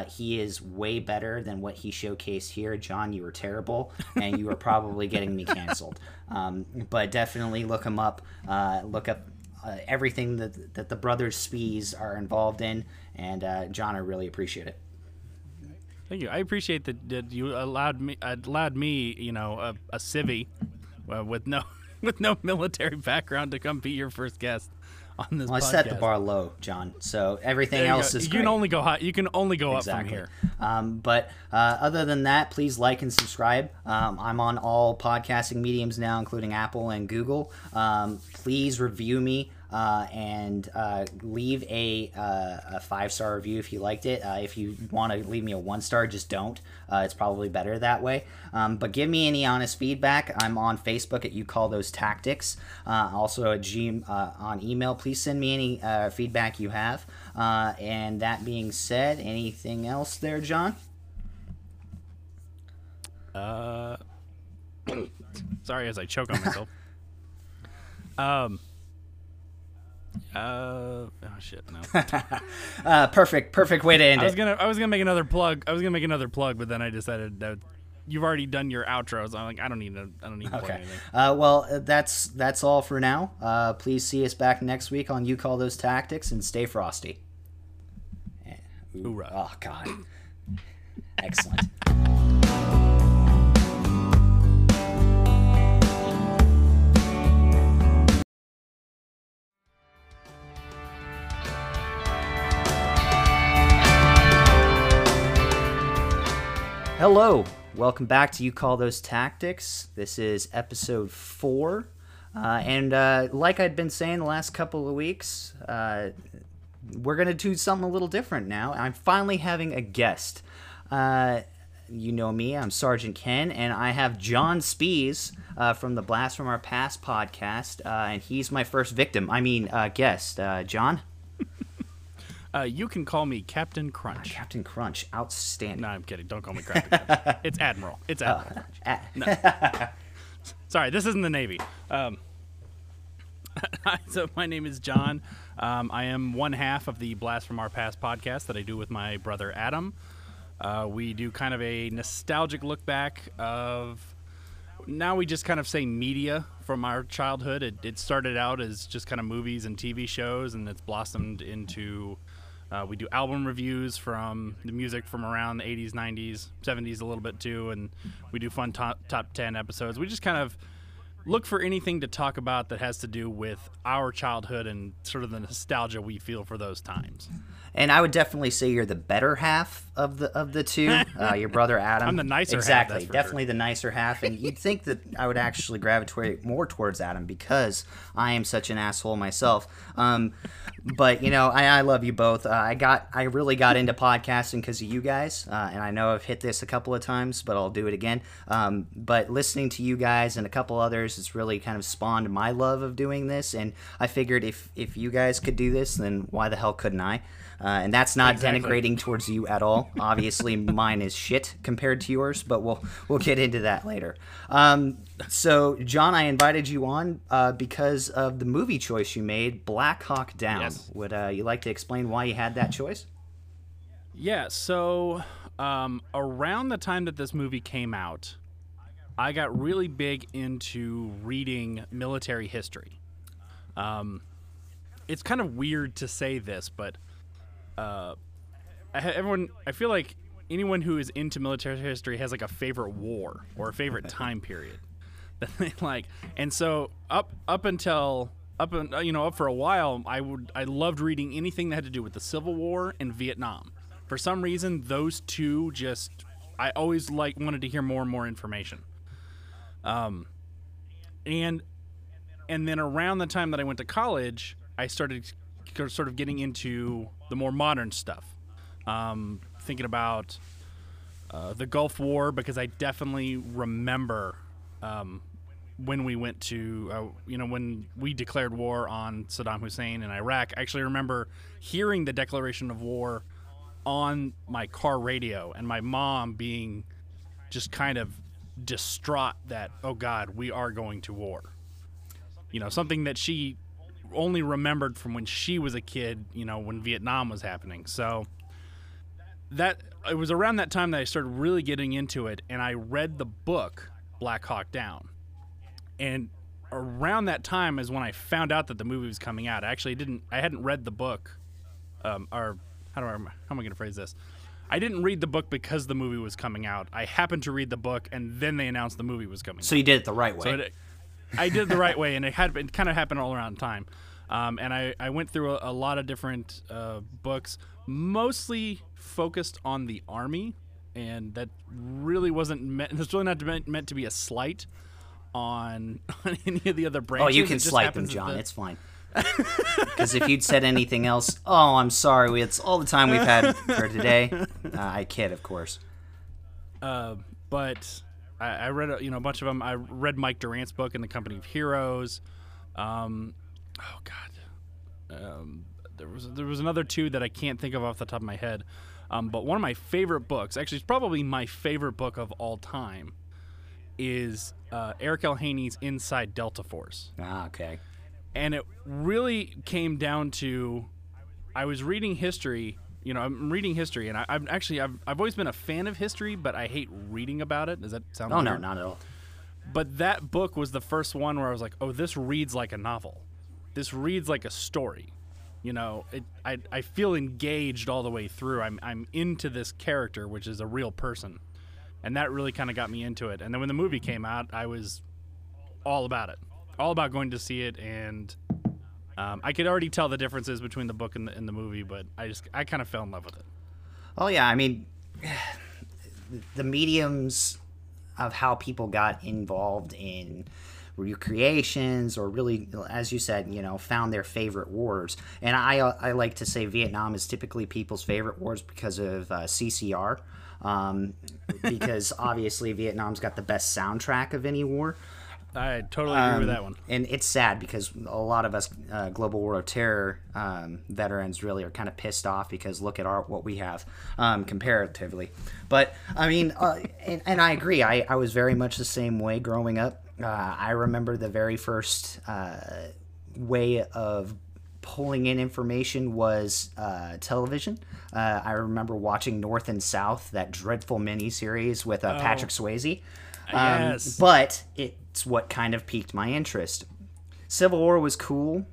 He is way better than what he showcased here. John, you were terrible, and you were probably getting me canceled. But definitely look him up. Look up everything that the brothers Spees are involved in, and John, I really appreciate it. Thank you. I appreciate that you allowed me, you know, a civvy with no military background to come be your first guest on this podcast. I set the bar low, John. So everything else is great. You can only go high. You can only go up from here. But other than that, please like and subscribe. I'm on all podcasting mediums now, including Apple and Google. Please review me. And leave a 5-star review if you liked it. If you want to leave me a 1-star, just don't. It's probably better that way. But give me any honest feedback. I'm on Facebook at You Call Those Tactics. Also on email. Please send me any feedback you have. And that being said, anything else there, John? Sorry as I choke on myself. Oh shit, no. Perfect way to end it. I was gonna make another plug. But then I decided that you've already done your outro, so I'm like, I don't need to plug anything. Well, that's all for now. Please see us back next week on You Call Those Tactics, and stay frosty. Hoorah. Oh god. Excellent. Hello, welcome back to You Call Those Tactics. This is episode 4, and like I'd been saying the last couple of weeks, we're going to do something a little different now. I'm finally having a guest. You know me, I'm Sergeant Ken, and I have John Speas from the Blast From Our Past podcast, and he's my first guest. John? You can call me Captain Crunch. Captain Crunch, outstanding. No, I'm kidding. Don't call me Captain Crunch. It's Admiral. Crunch. No. Sorry, this isn't the Navy. So my name is John. I am one half of the Blast From Our Past podcast that I do with my brother Adam. We do kind of a nostalgic look back of... Now we just kind of say media from our childhood. It started out as just kind of movies and TV shows, and it's blossomed into... we do album reviews from the music from around the 80s, 90s, 70s a little bit too, and we do fun top 10 episodes. We just kind of look for anything to talk about that has to do with our childhood and sort of the nostalgia we feel for those times. And I would definitely say you're the better half of the two. Your brother Adam. I'm the nicer half. Exactly, definitely sure. The nicer half. And you'd think that I would actually gravitate more towards Adam because I am such an asshole myself. But you know, I love you both. I really got into podcasting because of you guys, and I know I've hit this a couple of times, but I'll do it again. But listening to you guys and a couple others, it's really kind of spawned my love of doing this. And I figured if you guys could do this, then why the hell couldn't I? And that's not denigrating towards you at all. Obviously, mine is shit compared to yours, but we'll get into that later. So, John, I invited you on because of the movie choice you made, Black Hawk Down. Yes. Would you like to explain why you had that choice? Yeah, so around the time that this movie came out, I got really big into reading military history. It's kind of weird to say this, but... I feel like anyone who is into military history has like a favorite war or a favorite time period that they like, and so up for a while, I loved reading anything that had to do with the Civil War and Vietnam. For some reason, those two just I always wanted to hear more and more information. And then around the time that I went to college, I started sort of getting into the more modern stuff, thinking about the Gulf War, because I definitely remember when we went to when we declared war on Saddam Hussein in Iraq. I actually remember hearing the declaration of war on my car radio, and my mom being just kind of distraught that, oh god, we are going to war. you know, something that she only remembered from when she was a kid, you know, when Vietnam was happening. So that it was around that time that I started really getting into it, and I read the book Black Hawk Down. And around that time is when I found out that the movie was coming out. I actually didn't, I hadn't read the book, how am I going to phrase this? I didn't read the book because the movie was coming out. I happened to read the book, and then they announced the movie was coming out. So you did it the right way. So I did it the right way, and it kind of happened all around time. And I went through a lot of different books, mostly focused on the Army, and that really wasn't meant, it's really not meant to be a slight on any of the other branches. Oh, you can slight them, John. It's fine. Because if you'd said anything else, oh, I'm sorry. It's all the time we've had for today. I kid, of course. But I read, you know, a bunch of them. I read Mike Durant's book In the Company of Heroes. There was another two that I can't think of off the top of my head. But one of my favorite books, actually, it's probably my favorite book of all time, is Eric L. Haney's Inside Delta Force. Ah, okay. And it really came down to, I was reading history, you know, I'm reading history, and I've always been a fan of history, but I hate reading about it. Does that sound weird? Oh, no, not at all. But that book was the first one where I was like, oh, this reads like a novel. This reads like a story. You know, I feel engaged all the way through. I'm into this character, which is a real person. And that really kind of got me into it. And then when the movie came out, I was all about it. All about going to see it, and I could already tell the differences between the book and the movie, but I kind of fell in love with it. Oh yeah, I mean, the mediums of how people got involved in recreations, or really, as you said, you know, found their favorite wars. And I like to say Vietnam is typically people's favorite wars because of CCR, because obviously Vietnam's got the best soundtrack of any war. I totally agree with that one. And it's sad because a lot of us Global War of Terror veterans really are kind of pissed off because look at what we have comparatively. But, I mean, and I agree. I was very much the same way growing up. I remember the very first way of pulling in information was television. I remember watching North and South, that dreadful miniseries with Patrick Swayze. Yes. But it's what kind of piqued my interest. Civil War was cool,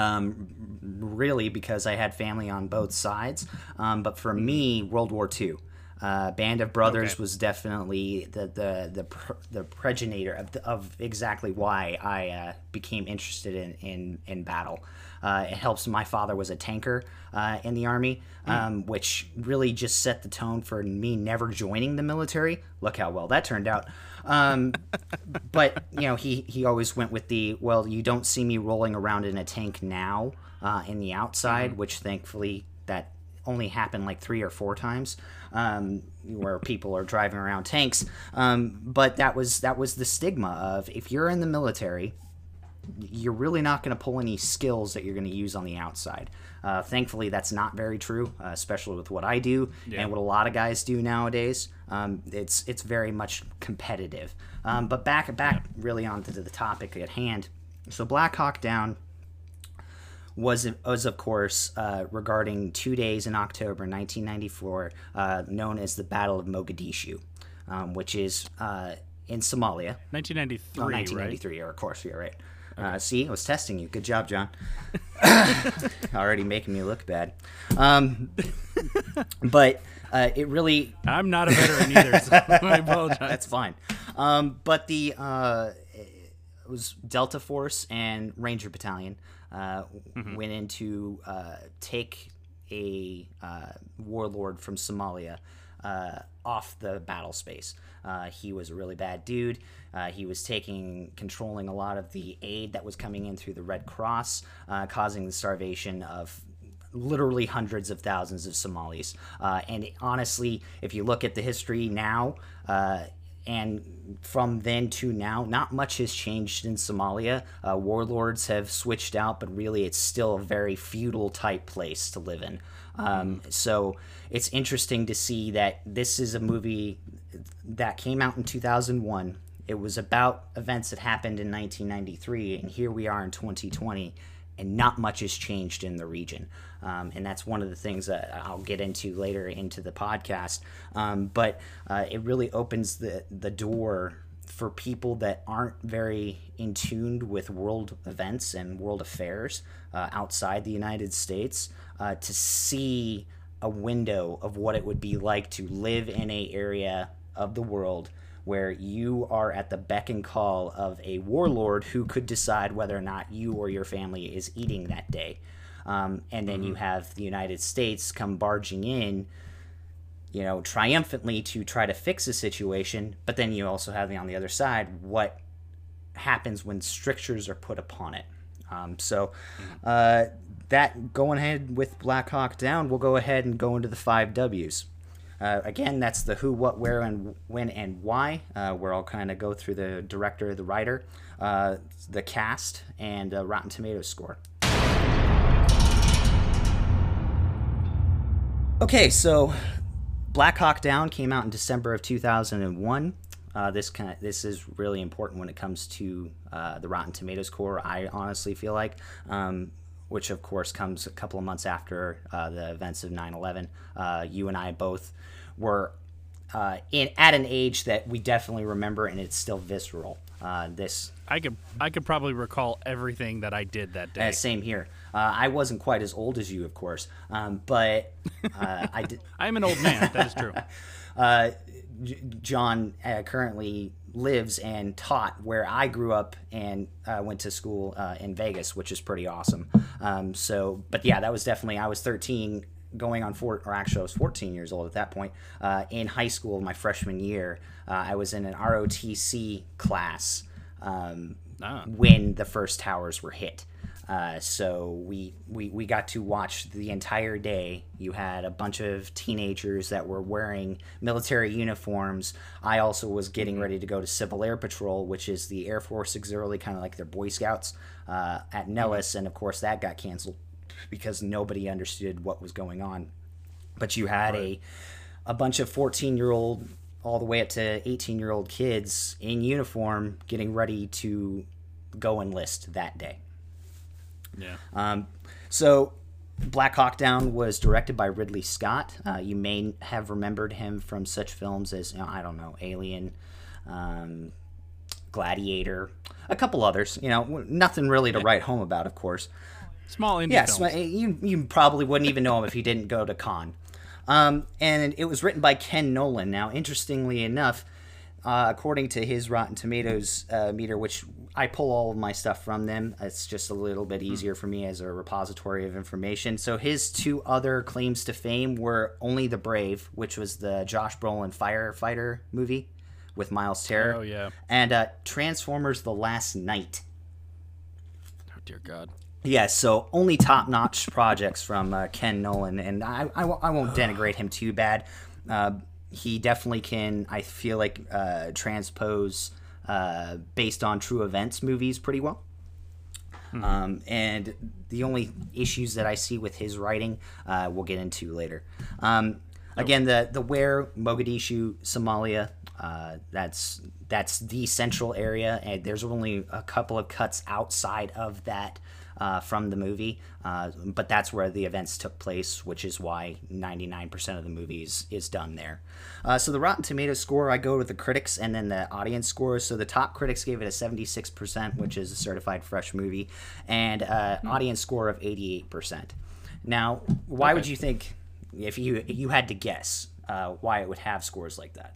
really, because I had family on both sides. But for me, World War II, Band of Brothers was definitely the pregenitor of exactly why I became interested in battle. It helps. My father was a tanker in the Army, which really just set the tone for me never joining the military. Look how well that turned out. But, you know, he always went with the, well, you don't see me rolling around in a tank now in the outside, which thankfully that only happened like 3 or 4 times where people are driving around tanks. But that was the stigma of if you're in the military, you're really not going to pull any skills that you're going to use on the outside. Thankfully, that's not very true, especially with what I do and what a lot of guys do nowadays. It's very much competitive. But back really onto the topic at hand. So Black Hawk Down was of course, regarding 2 days in October 1994, known as the Battle of Mogadishu, which is in Somalia. 1993, 1993, right? Of course, you're right. Okay. See, I was testing you. Good job, John. Already making me look bad. But it really... I'm not a veteran either, so I apologize. That's fine. But the it was Delta Force and Ranger Battalion went in to take a warlord from Somalia off the battle space. He was a really bad dude. He was controlling a lot of the aid that was coming in through the Red Cross, causing the starvation of literally hundreds of thousands of Somalis. And honestly, if you look at the history now, and from then to now, not much has changed in Somalia. Warlords have switched out, but really it's still a very feudal type place to live in. So it's interesting to see that this is a movie that came out in 2001. It was about events that happened in 1993, and here we are in 2020, and not much has changed in the region. And that's one of the things that I'll get into later into the podcast. But it really opens the door for people that aren't very in tune with world events and world affairs outside the United States to see a window of what it would be like to live in an area of the world where you are at the beck and call of a warlord who could decide whether or not you or your family is eating that day. And then you have the United States come barging in, you know, triumphantly to try to fix a situation, but then you also have on the other side what happens when strictures are put upon it. So that going ahead with Black Hawk Down, we'll go ahead and go into the 5 W's. Again, that's the who, what, where, and when, and why, where I'll kind of go through the director, the writer, the cast, and Rotten Tomatoes score. Okay, so Black Hawk Down came out in December of 2001. This is really important when it comes to the Rotten Tomatoes score, I honestly feel like, which of course comes a couple of months after the events of 9/11. You and I both were at an age that we definitely remember, and it's still visceral. I could probably recall everything that I did that day. Same here. I wasn't quite as old as you, of course, but I did. I'm an old man. That is true. John currently lives and taught where I grew up and went to school in Vegas, which is pretty awesome. But yeah, that was definitely. I was 13, going on 14 years old at that point. In high school, my freshman year, I was in an ROTC class when the first towers were hit. So we got to watch the entire day. You had a bunch of teenagers that were wearing military uniforms. I also was getting ready to go to Civil Air Patrol, which is the Air Force auxiliary, kind of like their Boy Scouts, at Nellis. And of course that got canceled because nobody understood what was going on. But you had a bunch of 14-year-old all the way up to 18-year-old kids in uniform getting ready to go enlist that day. Yeah. So Black Hawk Down was directed by Ridley Scott. You may have remembered him from such films as, Alien, Gladiator, a couple others. Nothing really to write home about, of course. Small indie films. You probably wouldn't even know him if he didn't go to Cannes. And it was written by Ken Nolan. Now, interestingly enough, according to his Rotten Tomatoes meter, which I pull all of my stuff from them. It's just a little bit easier for me as a repository of information. So his two other claims to fame were Only the Brave, which was the Josh Brolin firefighter movie with Miles Teller. Oh, yeah. And Transformers The Last Knight. Oh, dear God. Yeah, so only top-notch projects from Ken Nolan. And I won't denigrate him too bad. He definitely can, I feel like, transpose based on true events movies pretty well. Mm-hmm. And the only issues that I see with his writing, we'll get into later. Again, the where, Mogadishu, Somalia, that's the central area. And there's only a couple of cuts outside of that from the movie, but that's where the events took place, which is why 99% of the movie is done there. So the Rotten Tomatoes score, I go with the critics and then the audience scores. So the top critics gave it a 76%, which is a certified fresh movie, and audience score of 88%. Now, why would you think, if you had to guess, why it would have scores like that?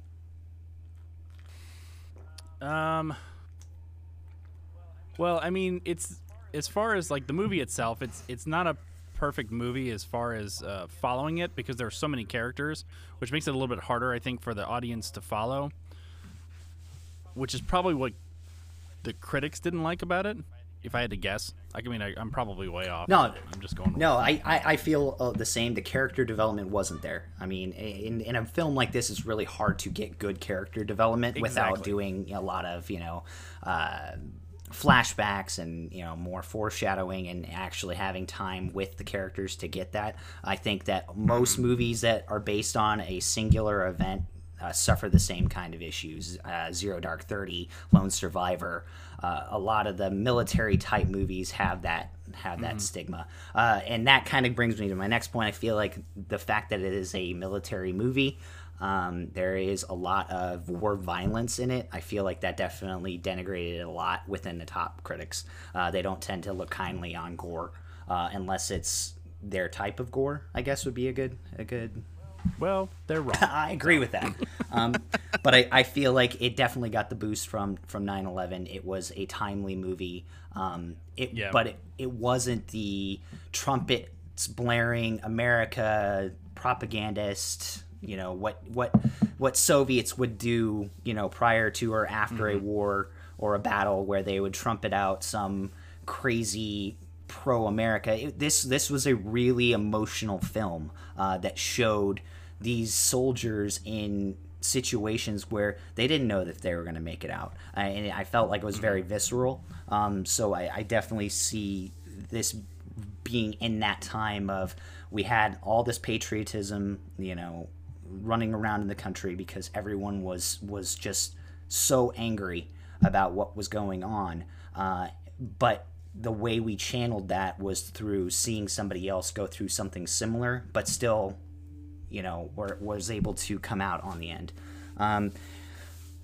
Well, I mean, it's... As far as like the movie itself, it's not a perfect movie as far as following it, because there are so many characters, which makes it a little bit harder, I think, for the audience to follow, which is probably what the critics didn't like about it. If I had to guess, I'm probably way off. No, I'm just going. No, I feel the same. The character development wasn't there. I mean, in a film like this, it's really hard to get good character development without doing a lot of flashbacks and more foreshadowing and actually having time with the characters to get that. I think that most movies that are based on a singular event suffer the same kind of issues. Zero Dark 30, Lone Survivor, a lot of the military type movies have that stigma. And that kind of brings me to my next point. I feel like the fact that it is a military movie, there is a lot of war violence in it. I feel like that definitely denigrated a lot within the top critics. They don't tend to look kindly on gore, unless it's their type of gore, I guess would be a good. Well, they're wrong. I agree with that. But I feel like it definitely got the boost from 9/11. It was a timely movie. But it wasn't the trumpets blaring America propagandist, you know, what Soviets would do, you know, prior to or after a war or a battle where they would trumpet out some crazy pro-America. This was a really emotional film that showed these soldiers in situations where they didn't know that they were going to make it out. And I felt like it was very visceral. So I definitely see this being in that time of, we had all this patriotism, you know, running around in the country because everyone was just so angry about what was going on. But the way we channeled that was through seeing somebody else go through something similar, but still, you know, was able to come out on the end.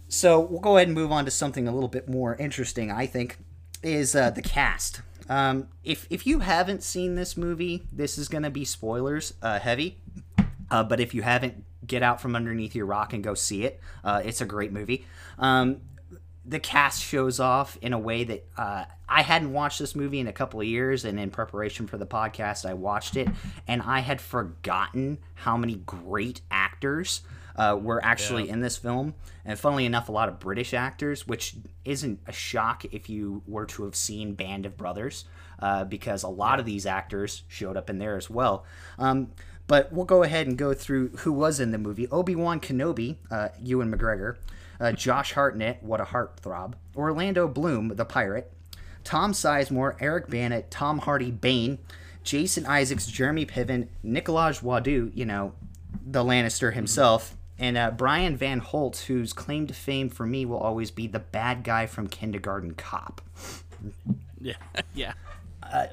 So we'll go ahead and move on to something a little bit more interesting, I think, is the cast. If you haven't seen this movie, this is going to be spoilers heavy. But if you haven't, get out from underneath your rock and go see it. It's a great movie. The cast shows off in a way that I hadn't watched this movie in a couple of years, and in preparation for the podcast, I watched it, and I had forgotten how many great actors were actually in this film. And funnily enough, a lot of British actors, which isn't a shock if you were to have seen Band of Brothers, because a lot of these actors showed up in there as well. But we'll go ahead and go through who was in the movie. Obi-Wan Kenobi, Ewan McGregor. Josh Hartnett, what a heartthrob. Orlando Bloom, the pirate. Tom Sizemore, Eric Bana, Tom Hardy, Bane. Jason Isaacs, Jeremy Piven, Nicolaj Wadu, you know, the Lannister himself. And Brian Van Holt, whose claim to fame for me will always be the bad guy from Kindergarten Cop. Yeah.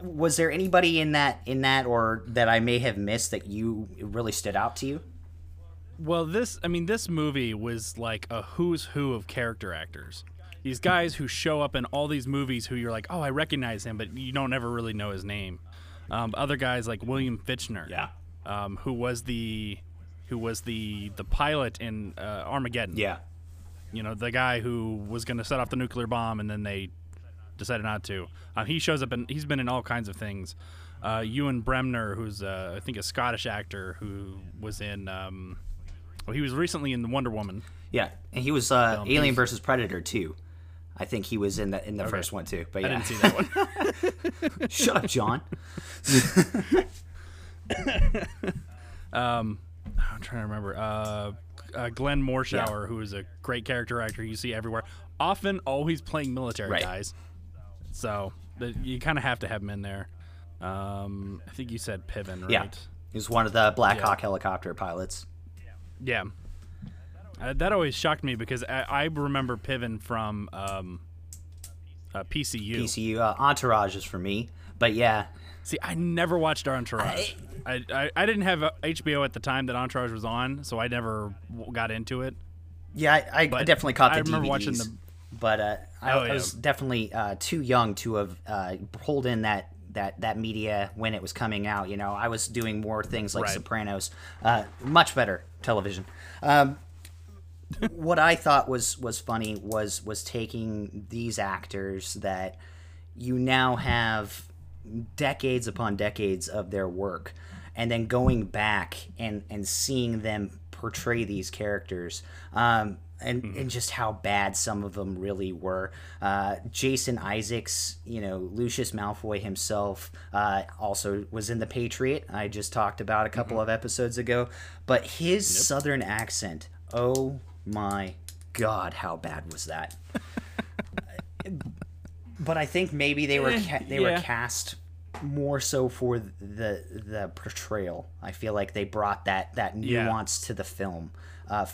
Was there anybody in that or that I may have missed that you really stood out to you? Well, this movie was like a who's who of character actors. These guys who show up in all these movies who you're like, oh, I recognize him, but you don't ever really know his name. Other guys like William Fichtner, who was the pilot in Armageddon. Yeah, you know, the guy who was going to set off the nuclear bomb and then they decided not to. He shows up and he's been in all kinds of things. Ewan Bremner, who's I think a Scottish actor who was in. Well, he was recently in Wonder Woman. Yeah, and he was Alien vs. Predator too. I think he was in the first one too. But I didn't see that one. Shut up, John. I'm trying to remember. Glenn Morshower, who is a great character actor you see everywhere, often always playing military guys. So you kind of have to have him in there. I think you said Piven, right? Yeah, he was one of the Black Hawk helicopter pilots. Yeah, that always shocked me because I remember Piven from PCU. PCU Entourage is for me, but yeah. See, I never watched Entourage. I didn't have HBO at the time that Entourage was on, so I never got into it. Yeah, I definitely caught the DVDs. I remember watching them. But I was definitely too young to have pulled in that media when it was coming out. You know, I was doing more things like Sopranos, much better television. What I thought was funny was taking these actors that you now have decades upon decades of their work, and then going back and seeing them portray these characters, and just how bad some of them really were. Jason Isaacs, you know, Lucius Malfoy himself, also was in The Patriot. I just talked about a couple of episodes ago, but his southern accent, oh my God, how bad was that? But I think maybe they were cast more so for the portrayal. I feel like they brought that nuance to the film.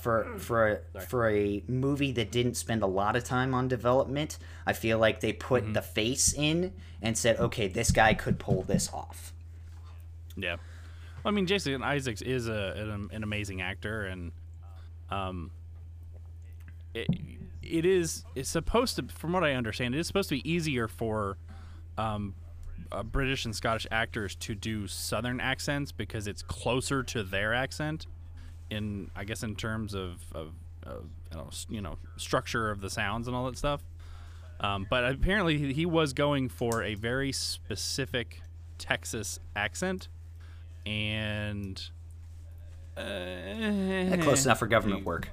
For a movie that didn't spend a lot of time on development, I feel like they put the face in and said, okay, this guy could pull this off. Yeah. Well, I mean, Jason Isaacs is an amazing actor, and it's supposed to, from what I understand, it is supposed to be easier for British and Scottish actors to do Southern accents because it's closer to their accent. I guess in terms of structure of the sounds and all that stuff, but apparently he was going for a very specific Texas accent, and close enough for government work.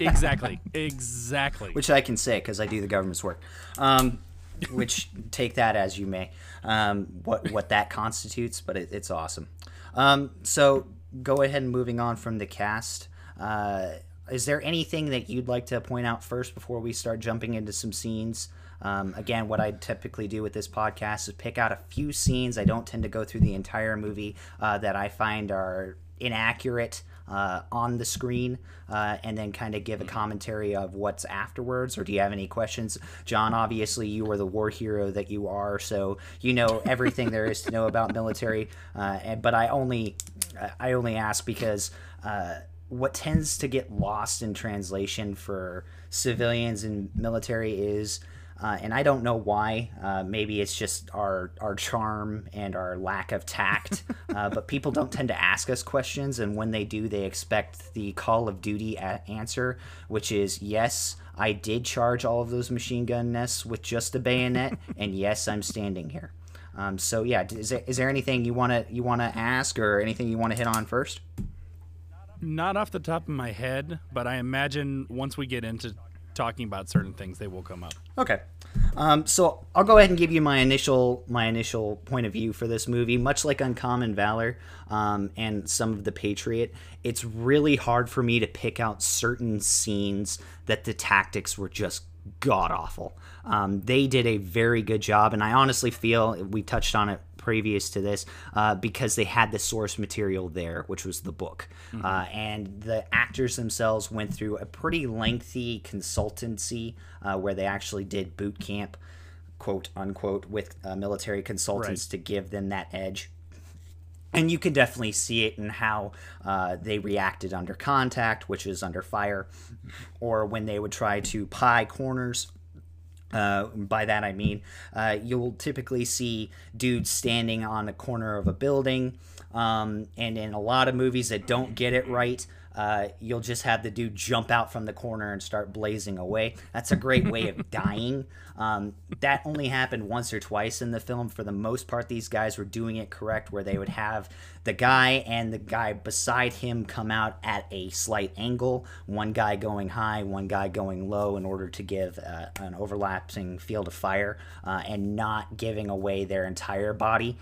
Exactly. Which I can say because I do the government's work. Which take that as you may. What that constitutes, but it's awesome. So. Go ahead and moving on from the cast. Is there anything that you'd like to point out first before we start jumping into some scenes? Again, what I typically do with this podcast is pick out a few scenes. I don't tend to go through the entire movie that I find are inaccurate on the screen, and then kind of give a commentary of what's afterwards. Or do you have any questions? John, obviously you are the war hero that you are, so you know everything there is to know about military. But I only ask because what tends to get lost in translation for civilians and military is, and I don't know why, maybe it's just our charm and our lack of tact, but people don't tend to ask us questions, and when they do, they expect the Call of Duty answer, which is, yes, I did charge all of those machine gun nests with just a bayonet, and yes, I'm standing here. So yeah, is there anything you wanna ask or anything you wanna hit on first? Not off the top of my head, but I imagine once we get into talking about certain things, they will come up. Okay, so I'll go ahead and give you my initial point of view for this movie. Much like Uncommon Valor and some of The Patriot, it's really hard for me to pick out certain scenes that the tactics were just god-awful. They did a very good job, and I honestly feel, we touched on it previous to this, because they had the source material there, which was the book. And the actors themselves went through a pretty lengthy consultancy where they actually did boot camp, quote unquote, with military consultants to give them that edge. And you can definitely see it in how they reacted under contact, which is under fire, or when they would try to pie corners. By that I mean you'll typically see dudes standing on a corner of a building, and in a lot of movies that don't get it right, you'll just have the dude jump out from the corner and start blazing away. That's a great way of dying. That only happened once or twice in the film. For the most part, these guys were doing it correct, where they would have the guy and the guy beside him come out at a slight angle, one guy going high, one guy going low, in order to give an overlapping field of fire and not giving away their entire body.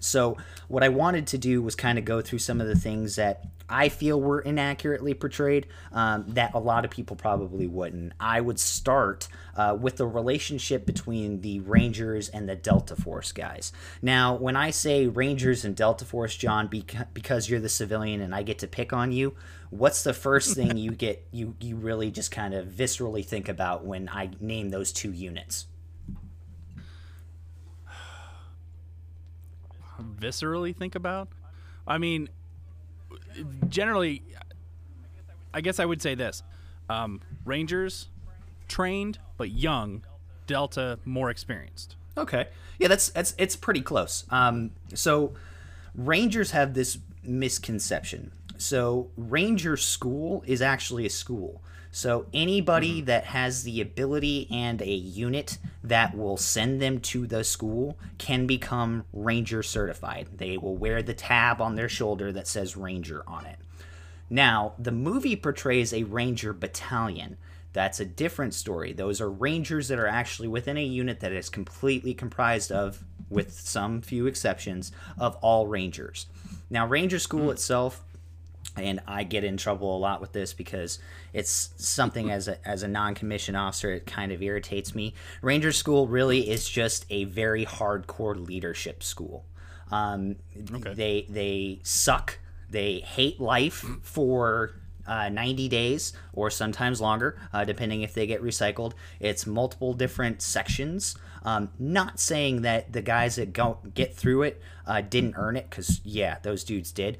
So what I wanted to do was kind of go through some of the things that I feel were inaccurately portrayed that a lot of people probably wouldn't. I would start with the relationship between the Rangers and the Delta Force guys. Now, when I say Rangers and Delta Force, John, because you're the civilian and I get to pick on you, what's the first thing you really just kind of viscerally think about when I name those two units? Viscerally think about? I mean, generally, I guess I would say this. Rangers, trained but young. Delta, more experienced. Okay. Yeah, that's it's pretty close. So Rangers have this misconception. So Ranger School is actually a school. So anybody that has the ability and a unit that will send them to the school can become Ranger certified. They will wear the tab on their shoulder that says Ranger on it. Now, the movie portrays a Ranger battalion. That's a different story. Those are Rangers that are actually within a unit that is completely comprised of, with some few exceptions, of all Rangers. Now, Ranger School itself And I get in trouble a lot with this because it's something as a non-commissioned officer, it kind of irritates me. Ranger school really is just a very hardcore leadership school. Okay. They suck. They hate life for 90 days or sometimes longer, depending if they get recycled. It's multiple different sections. Not saying that the guys that don't get through it didn't earn it, because, yeah, those dudes did.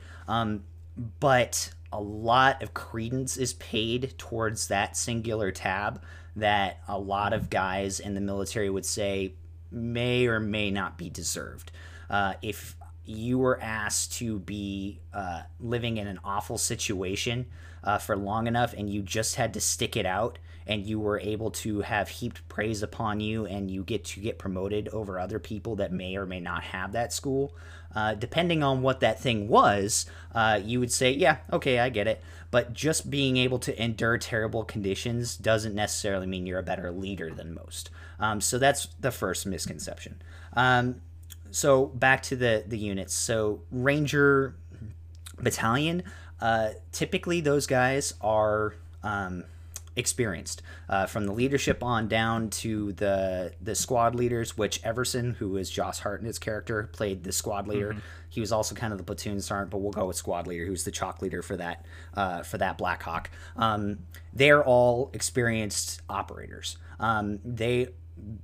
But a lot of credence is paid towards that singular tab that a lot of guys in the military would say may or may not be deserved. If you were asked to be living in an awful situation for long enough and you just had to stick it out and you were able to have heaped praise upon you and you get to get promoted over other people that may or may not have that school, depending on what that thing was, you would say, yeah, okay, I get it. But just being able to endure terrible conditions doesn't necessarily mean you're a better leader than most. So that's the first misconception. So back to the units. So Ranger Battalion, typically those guys are experienced, from the leadership on down to the squad leaders, which Everson, who is Josh Hartnett's character, played the squad leader. Mm-hmm. He was also kind of the platoon sergeant, but we'll go with squad leader, who's the chalk leader for that Black Hawk. They're all experienced operators.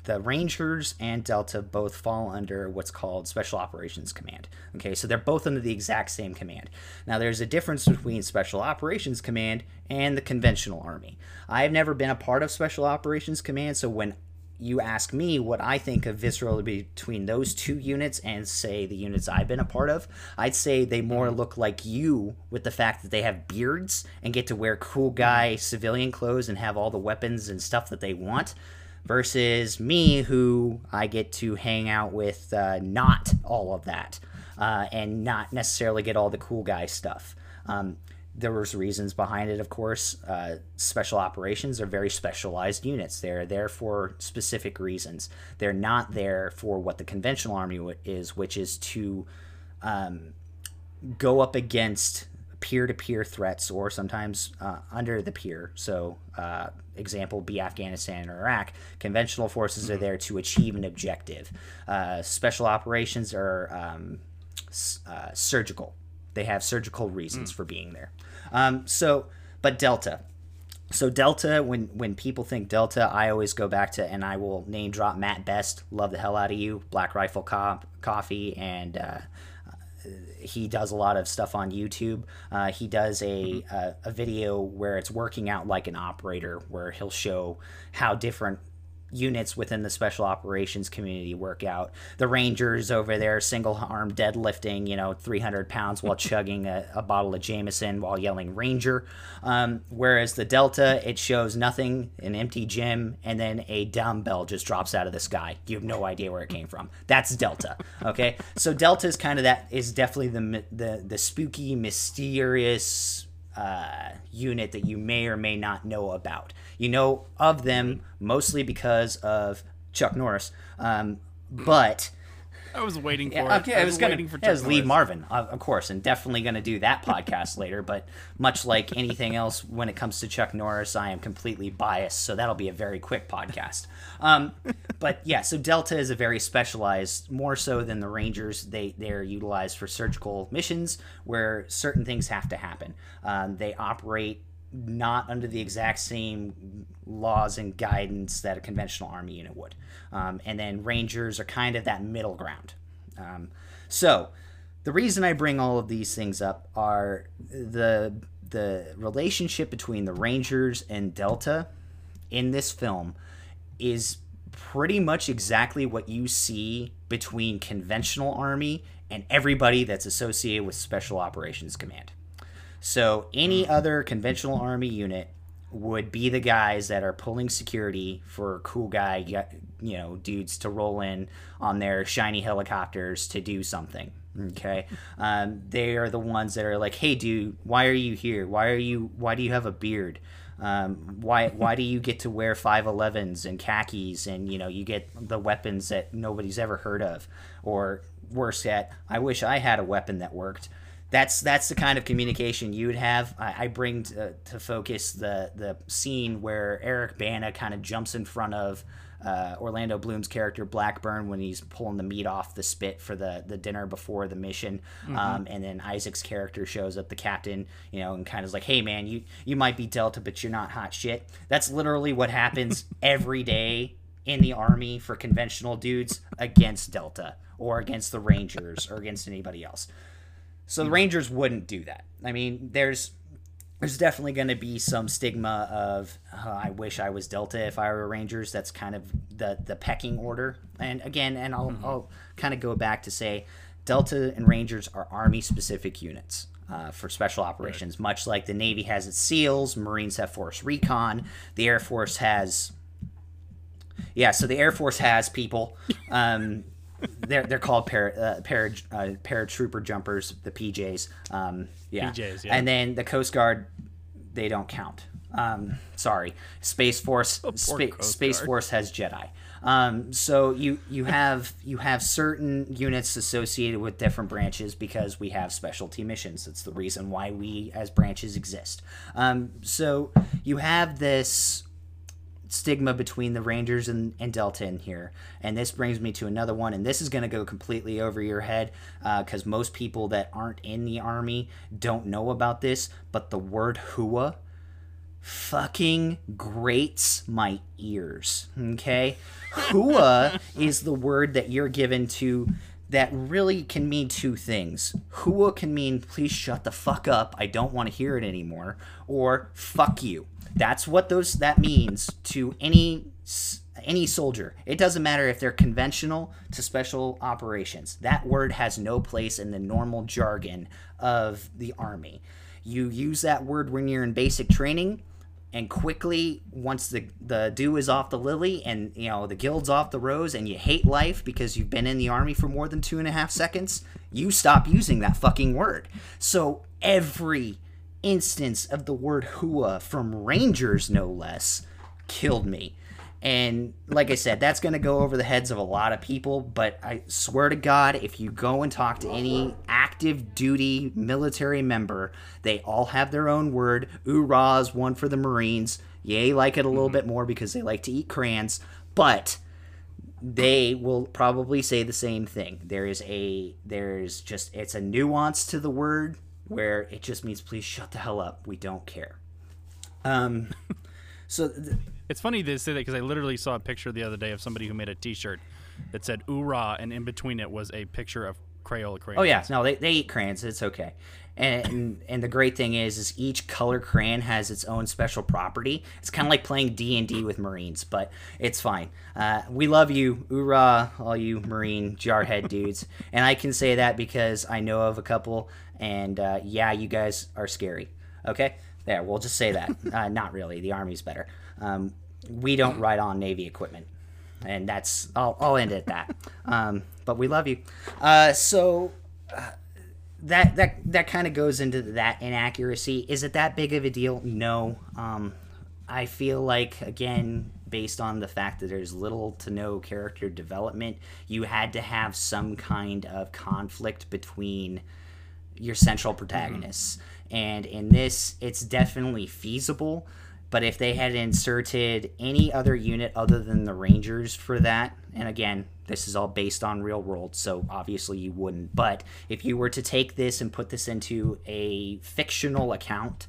The Rangers and Delta both fall under what's called Special Operations Command. Okay, so they're both under the exact same command. Now, there's a difference between Special Operations Command and the conventional Army. I've never been a part of Special Operations Command, so when you ask me what I think of viscerally between those two units and, say, the units I've been a part of, I'd say they more look like you, with the fact that they have beards and get to wear cool guy civilian clothes and have all the weapons and stuff that they want, versus me, who I get to hang out with not all of that and not necessarily get all the cool guy stuff. There was reasons behind it, of course. Special operations are very specialized units. They're there for specific reasons. They're not there for what the conventional army is, which is to go up against peer-to-peer threats, or sometimes under the peer. So example be Afghanistan or Iraq. Conventional forces are there to achieve an objective. Special operations are surgical. They have surgical reasons for being there. But Delta. So Delta, when people think Delta, I always go back to, and I will name drop Matt Best, love the hell out of you, Black Rifle Coffee, and he does a lot of stuff on YouTube. He does a video where it's working out like an operator, where he'll show how different units within the special operations community work out. The Rangers over there, single arm deadlifting, 300 pounds while chugging a bottle of Jameson while yelling Ranger. Whereas the Delta, it shows nothing, an empty gym, and then a dumbbell just drops out of the sky. You have no idea where it came from. That's Delta. Okay. So Delta is kind of that, is definitely the spooky, mysterious, unit that you may or may not know about. You know of them mostly because of Chuck Norris, but I was waiting for it. Yeah, I was waiting for Chuck Norris. It was Lee Marvin, of course, and definitely going to do that podcast later, but much like anything else when it comes to Chuck Norris, I am completely biased, so that'll be a very quick podcast. But yeah, so Delta is a very specialized, more so than the Rangers. They're utilized for surgical missions where certain things have to happen. They operate not under the exact same laws and guidance that a conventional army unit would. And then Rangers are kind of that middle ground. So the reason I bring all of these things up are the relationship between the Rangers and Delta in this film is pretty much exactly what you see between conventional army and everybody that's associated with Special Operations Command. So any other conventional army unit would be the guys that are pulling security for cool guy, dudes to roll in on their shiny helicopters to do something. Okay. They are the ones that are like, hey dude, why are you here? Why do you have a beard? Why do you get to wear 511s and khakis and, you get the weapons that nobody's ever heard of? Or worse yet, I wish I had a weapon that worked. That's the kind of communication you would have. I bring to focus the scene where Eric Bana kind of jumps in front of Orlando Bloom's character Blackburn when he's pulling the meat off the spit for the dinner before the mission. Mm-hmm. And then Isaac's character shows up, the captain, you know, and kind of is like, hey man, you might be Delta, but you're not hot shit. That's literally what happens every day in the Army for conventional dudes against Delta or against the Rangers or against anybody else. So the Rangers wouldn't do that. I mean, there's definitely going to be some stigma of, I wish I was Delta if I were Rangers. That's kind of the pecking order. And again, and I'll kind of go back to say Delta and Rangers are Army-specific units for special operations, right. Much like the Navy has its SEALs, Marines have Force Recon, the Air Force has... Yeah, so the Air Force has people... They're called paratrooper jumpers, the PJs. PJs, yeah. And then the Coast Guard, they don't count. Sorry, Space Force. Space Force has Jedi. So you have certain units associated with different branches because we have specialty missions. That's the reason why we as branches exist. So you have this stigma between the Rangers and Delta in here, and this brings me to another one, and this is going to go completely over your head because most people that aren't in the Army don't know about this, but the word HUA fucking grates my ears. Okay, HUA is the word that you're given to that really can mean two things. HUA can mean please shut the fuck up, I don't want to hear it anymore, or fuck you. That's what that means to any soldier. It doesn't matter if they're conventional to special operations. That word has no place in the normal jargon of the Army. You use that word when you're in basic training, and quickly, once the dew is off the lily and you know the gild's off the rose and you hate life because you've been in the Army for more than 2.5 seconds, you stop using that fucking word. So every instance of the word HUA from Rangers, no less, killed me. And like I said, that's going to go over the heads of a lot of people, but I swear to God, if you go and talk to any active duty military member, they all have their own word. Ooh-rahs, one for the Marines. Yay, like it a little bit more because they like to eat crayons, but they will probably say the same thing. There's just it's a nuance to the word where it just means please shut the hell up, we don't care. It's funny to say that because I literally saw a picture the other day of somebody who made a T-shirt that said "Oorah," and in between it was a picture of Crayola crayons. Oh yeah, no, they eat crayons. It's okay. And the great thing is each color crayon has its own special property. It's kind of like playing D&D with Marines, but it's fine. We love you, Oorah, all you Marine jarhead dudes. And I can say that because I know of a couple. And yeah, you guys are scary. Okay, there. We'll just say that. Not really. The Army's better. We don't ride on Navy equipment, and that's. I'll end it at that. But we love you. That kind of goes into that inaccuracy. Is it that big of a deal? No. I feel like again, based on the fact that there's little to no character development, you had to have some kind of conflict between your central protagonists. And in this, it's definitely feasible, but if they had inserted any other unit other than the Rangers for that, and again, this is all based on real world, so obviously you wouldn't, but if you were to take this and put this into a fictional account,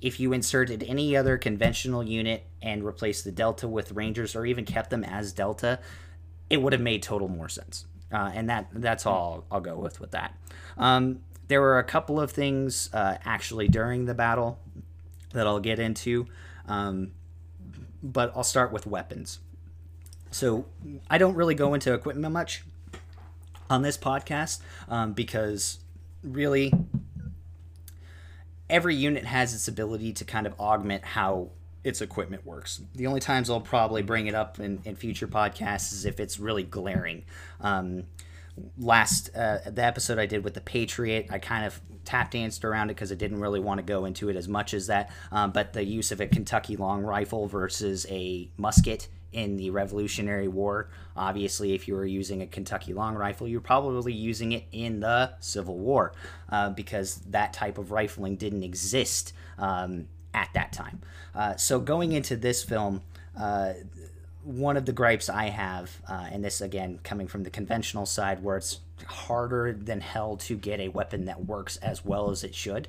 if you inserted any other conventional unit and replaced the Delta with Rangers or even kept them as Delta, it would have made total more sense. And that's all I'll go with that. There were a couple of things actually during the battle that I'll get into, but I'll start with weapons. So I don't really go into equipment much on this podcast because really every unit has its ability to kind of augment how its equipment works. The only times I'll probably bring it up in future podcasts is if it's really glaring. The episode I did with The Patriot, I kind of tap danced around it because I didn't really want to go into it as much as that, but the use of a Kentucky long rifle versus a musket in the Revolutionary War. Obviously, if you were using a Kentucky long rifle, you're probably using it in the Civil War, because that type of rifling didn't exist at that time. So going into this film, one of the gripes I have, and this again coming from the conventional side where it's harder than hell to get a weapon that works as well as it should,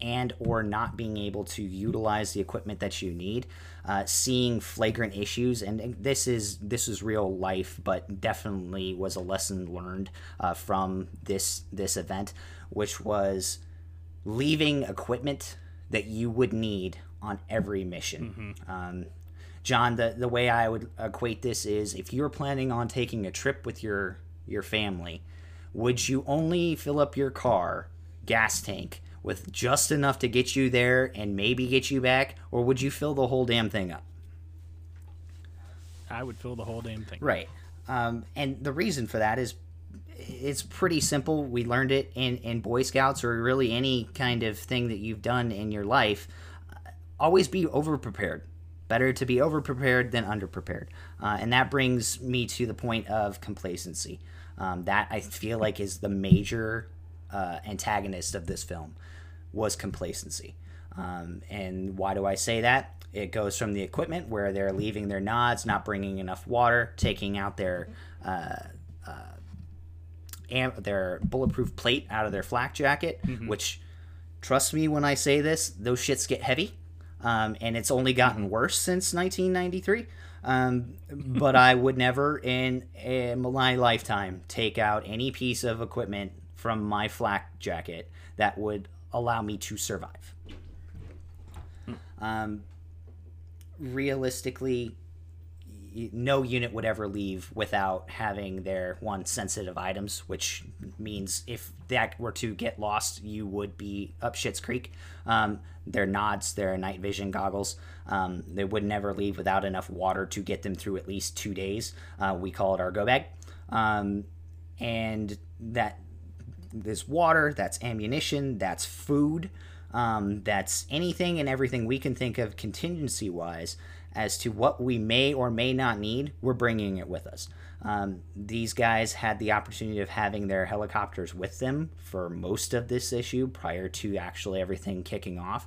and or not being able to utilize the equipment that you need, seeing flagrant issues, and this is real life, but definitely was a lesson learned from this event, which was leaving equipment that you would need on every mission. Mm-hmm. John, the way I would equate this is, if you're planning on taking a trip with your family, would you only fill up your car gas tank with just enough to get you there and maybe get you back, or would you fill the whole damn thing up? I would fill the whole damn thing. Right. And the reason for that is, it's pretty simple. We learned it in Boy Scouts, or really any kind of thing that you've done in your life. Always be overprepared. Better to be overprepared than underprepared. And that brings me to the point of complacency. That I feel like is the major antagonist of this film, was complacency. And why do I say that? It goes from the equipment, where they're leaving their nods, not bringing enough water, taking out their bulletproof plate out of their flak jacket, mm-hmm. which, trust me when I say this, those shits get heavy. And it's only gotten worse since 1993. But I would never in my lifetime take out any piece of equipment from my flak jacket that would allow me to survive. Realistically, no unit would ever leave without having their one sensitive items, which means if that were to get lost, you would be up Schitt's Creek. Their nods, their night vision goggles, they would never leave without enough water to get them through at least 2 days. We call it our go bag. And that is water, that's ammunition, that's food, that's anything and everything we can think of contingency-wise as to what we may or may not need. We're bringing it with us. These guys had the opportunity of having their helicopters with them for most of this issue prior to actually everything kicking off.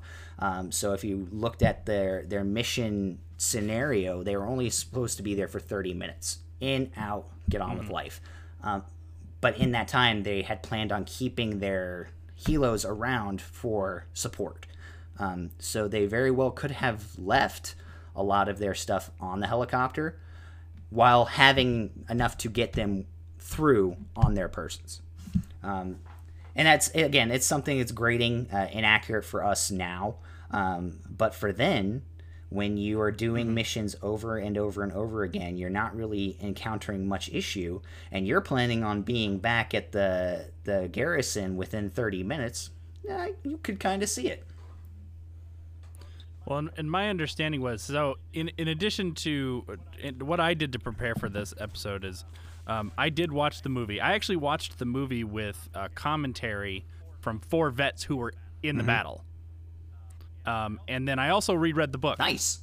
So if you looked at their mission scenario, they were only supposed to be there for 30 minutes. In, out, get on with life. But in that time, they had planned on keeping their helos around for support. So they very well could have left a lot of their stuff on the helicopter while having enough to get them through on their persons. And that's, again, it's something that's grating, inaccurate for us now. But for then, when you are doing missions over and over and over again, you're not really encountering much issue, and you're planning on being back at the garrison within 30 minutes, you could kind of see it. Well, and my understanding was, so in addition to what I did to prepare for this episode is, I did watch the movie. I actually watched the movie with commentary from 4 vets who were in the battle. And then I also reread the book. Nice.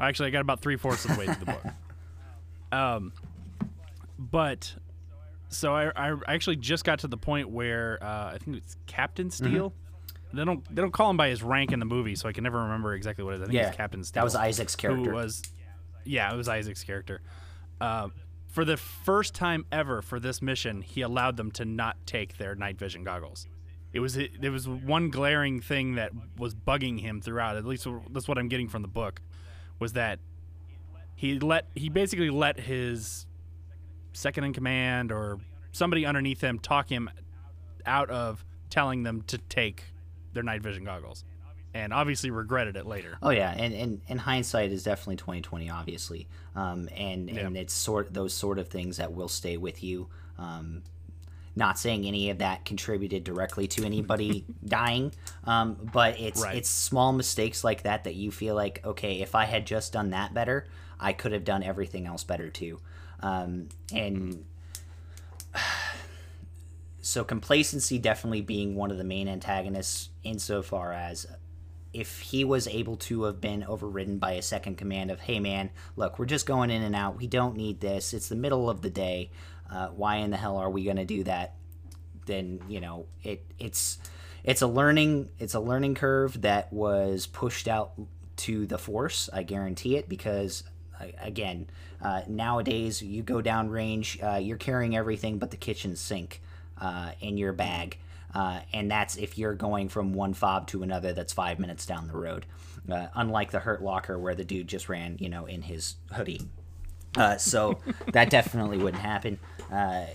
Actually, I got about 3/4 of the way through the book. But so I actually just got to the point where I think it's Captain Steele. They don't call him by his rank in the movie, so I can never remember exactly what it is. I think it's Captain Steele. That was Isaac's character. It was Isaac's character. For the first time ever for this mission, he allowed them to not take their night vision goggles. There was one glaring thing that was bugging him throughout. At least that's what I'm getting from the book, was that he basically let his second in command or somebody underneath him talk him out of telling them to take their night vision goggles, and obviously regretted it later. Oh yeah, and hindsight is definitely 20/20, obviously. And it's those sort of things that will stay with you. Not saying any of that contributed directly to anybody dying, but it's small mistakes like that you feel like, okay, if I had just done that better, I could have done everything else better too. So complacency definitely being one of the main antagonists, insofar as if he was able to have been overridden by a second command of, hey man, look, we're just going in and out, we don't need this, it's the middle of the day, why in the hell are we going to do that? Then, you know, it's a learning curve that was pushed out to the Force, I guarantee it, because again, nowadays you go downrange, you're carrying everything but the kitchen sink in your bag. And that's if you're going from one fob to another that's 5 minutes down the road. Unlike the Hurt Locker where the dude just ran, you know, in his hoodie. So that definitely wouldn't happen.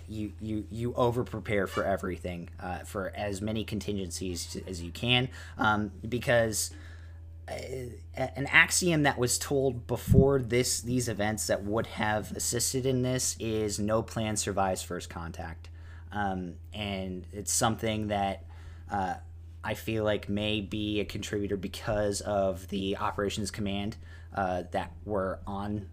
You over-prepare for everything, for as many contingencies as you can, because an axiom that was told before these events that would have assisted in this is no plan survives first contact. And it's something that I feel like may be a contributor because of the operations command that were on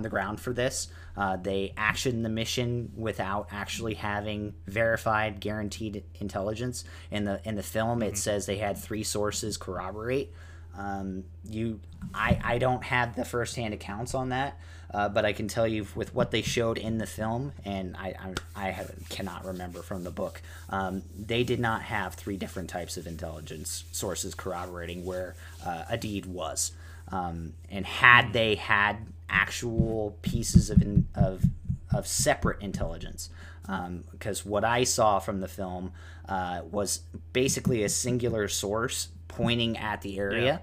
the ground for this. They actioned the mission without actually having verified, guaranteed intelligence. In the film, it says they had three sources corroborate. I don't have the firsthand accounts on that, but I can tell you with what they showed in the film, and I cannot remember from the book, they did not have three different types of intelligence sources corroborating where a deed was. And had they had actual pieces of separate intelligence, because what I saw from the film was basically a singular source pointing at the area,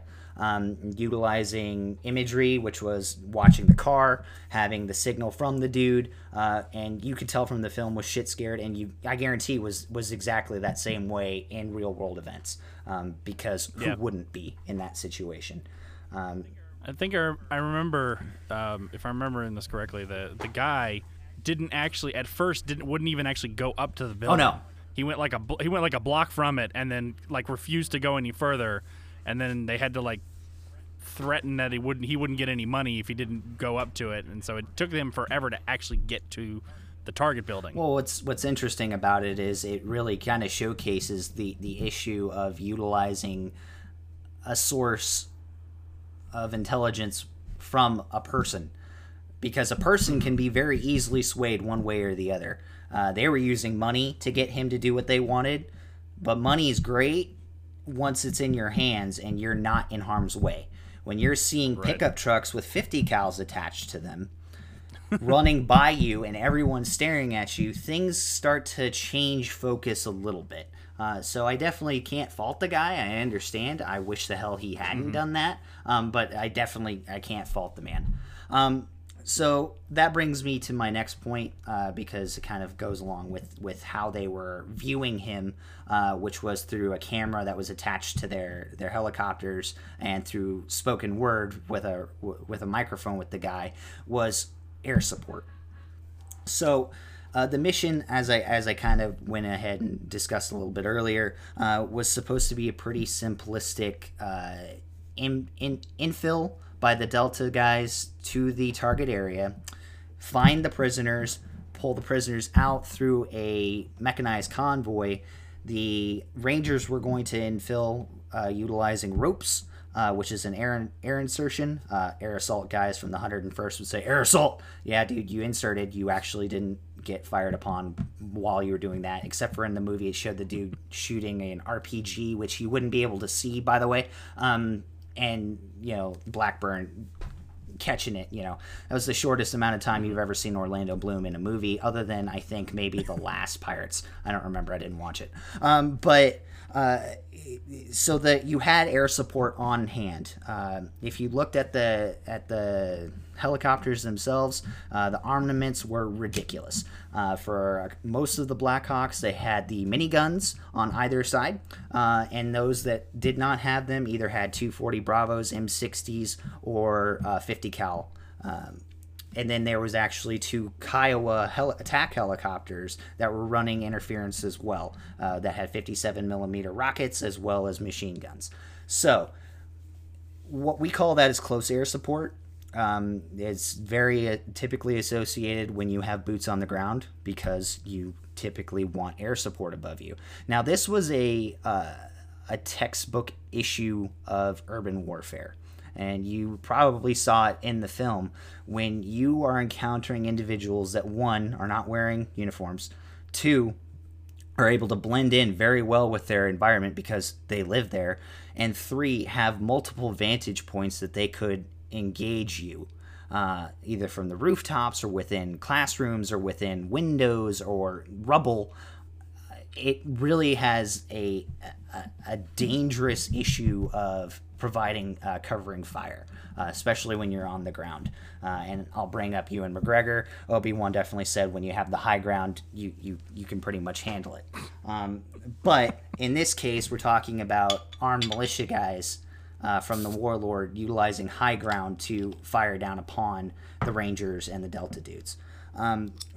utilizing imagery, which was watching the car, having the signal from the dude, and you could tell from the film was shit scared, and I guarantee was exactly that same way in real world events, because who wouldn't be in that situation? I think I remember, if I'm remembering this correctly, the guy wouldn't even actually go up to the building. Oh no. He went like a block from it, and then like refused to go any further, and then they had to like threaten that he wouldn't get any money if he didn't go up to it, and so it took them forever to actually get to the target building. Well, what's interesting about it is it really kind of showcases the issue of utilizing a source of intelligence from a person, because a person can be very easily swayed one way or the other. They were using money to get him to do what they wanted, but money is great once it's in your hands and you're not in harm's way. When you're seeing pickup trucks with 50 cals attached to them running by you and everyone staring at you, things start to change focus a little bit. So I definitely can't fault the guy. I understand. I wish the hell he hadn't done that, but I can't fault the man. So that brings me to my next point, because it kind of goes along with how they were viewing him, which was through a camera that was attached to their helicopters and through spoken word with a microphone with the guy, was air support. So the mission, as I kind of went ahead and discussed a little bit earlier, was supposed to be a pretty simplistic infill by the Delta guys to the target area, find the prisoners, pull the prisoners out through a mechanized convoy. The Rangers were going to infill utilizing ropes, which is an air insertion. Air assault guys from the 101st would say, air assault! Yeah, dude, you inserted. You actually didn't get fired upon while you were doing that, except for in the movie it showed the dude shooting an RPG, which he wouldn't be able to see, by the way. And, you know, Blackburn catching it, you know. That was the shortest amount of time you've ever seen Orlando Bloom in a movie, other than, I think, maybe the last Pirates. I don't remember. I didn't watch it. So that you had air support on hand. If you looked at the helicopters themselves, the armaments were ridiculous. For most of the Black Hawks, they had the miniguns on either side, and those that did not have them either had 240 Bravos, M60s, or 50 cal. And then there was actually two Kiowa attack helicopters that were running interference as well, that had 57mm rockets as well as machine guns. So what we call that is close air support. It's very typically associated when you have boots on the ground, because you typically want air support above you. Now, this was a a textbook issue of urban warfare. And you probably saw it in the film when you are encountering individuals that, one, are not wearing uniforms, two, are able to blend in very well with their environment because they live there, and three, have multiple vantage points that they could engage you, either from the rooftops or within classrooms or within windows or rubble. It really has a dangerous issue of providing covering fire, especially when you're on the ground. And I'll bring up Ewan McGregor. Obi-Wan definitely said when you have the high ground, you can pretty much handle it. But in this case, we're talking about armed militia guys from the Warlord utilizing high ground to fire down upon the Rangers and the Delta dudes.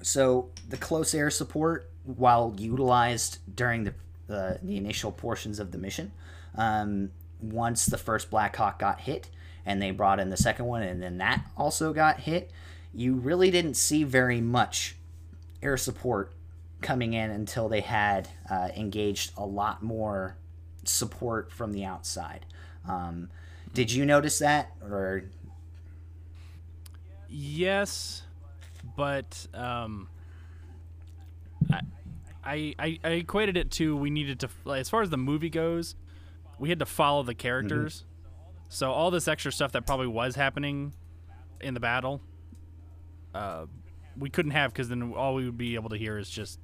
So the close air support, while utilized during the initial portions of the mission, once the first Black Hawk got hit and they brought in the second one and then that also got hit, you really didn't see very much air support coming in until they had engaged a lot more support from the outside. Did you notice that? Or yes, but I equated it to, we needed to, as far as the movie goes, we had to follow the characters. Mm-hmm. So all this extra stuff that probably was happening in the battle, we couldn't have, because then all we would be able to hear is just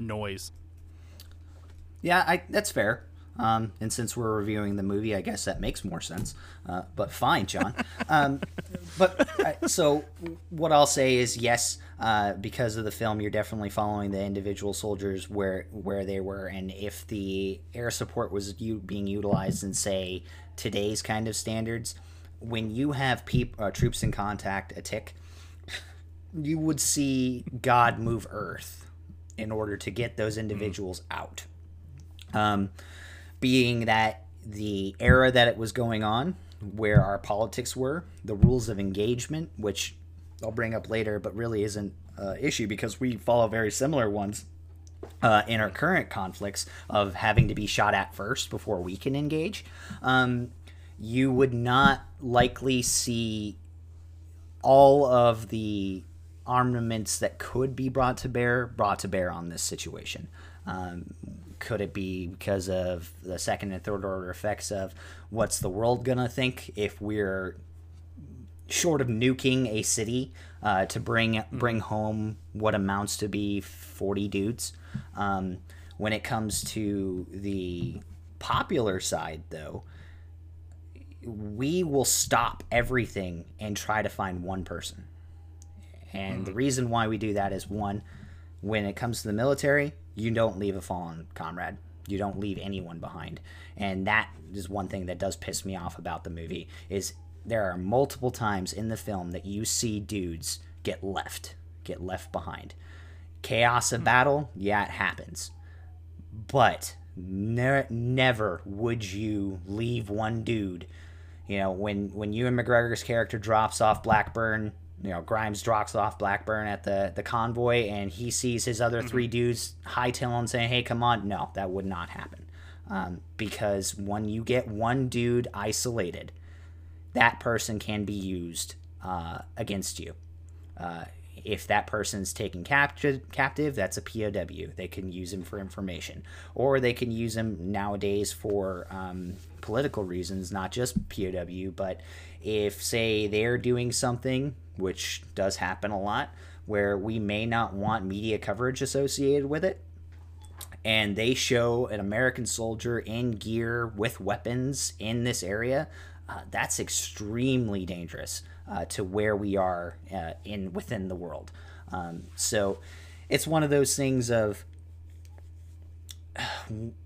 noise. Yeah, that's fair. And since we're reviewing the movie, I guess that makes more sense. But fine, John. So what I'll say is yes, because of the film, you're definitely following the individual soldiers where they were, and if the air support was being utilized in, say, today's kind of standards, when you have troops in contact, a tick, you would see God move Earth in order to get those individuals out. Being that the era that it was going on, where our politics were, the rules of engagement, which I'll bring up later, but really isn't an issue because we follow very similar ones in our current conflicts of having to be shot at first before we can engage. You would not likely see all of the armaments that could be brought to bear on this situation. Could it be because of the second and third order effects of what's the world gonna think if we're short of nuking a city to bring home what amounts to be 40 dudes? When it comes to the popular side, though, we will stop everything and try to find one person. And the reason why we do that is, one, when it comes to the military, you don't leave a fallen comrade. You don't leave anyone behind. And that is one thing that does piss me off about the movie, is there are multiple times in the film that you see dudes get left behind. Chaos of battle, yeah, it happens. But never would you leave one dude. You know, when Ewan McGregor's character drops off Blackburn, Grimes drops off Blackburn at the convoy, and he sees his other three dudes hightailing, saying, hey, come on. No, that would not happen. Because when you get one dude isolated, that person can be used against you. If that person's taken captive, that's a POW. They can use him for information. Or they can use him nowadays for political reasons, not just POW, but if, say, they're doing something, which does happen a lot, where we may not want media coverage associated with it, and they show an American soldier in gear with weapons in this area, that's extremely dangerous to where we are within the world. So it's one of those things of,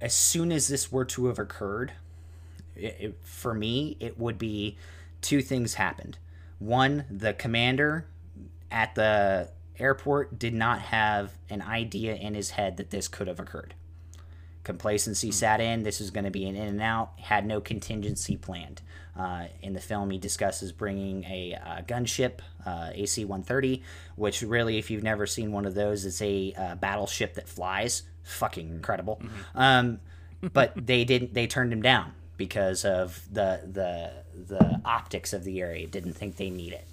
as soon as this were to have occurred, for me, it would be two things happened. One, the commander at the airport did not have an idea in his head that this could have occurred. Complacency sat in. This is going to be an in and out. Had no contingency planned. In the film, he discusses bringing a gunship, AC-130, which really, if you've never seen one of those, it's a battleship that flies. Fucking incredible. But they didn't. They turned him down because of the optics of the area. Didn't think they need it.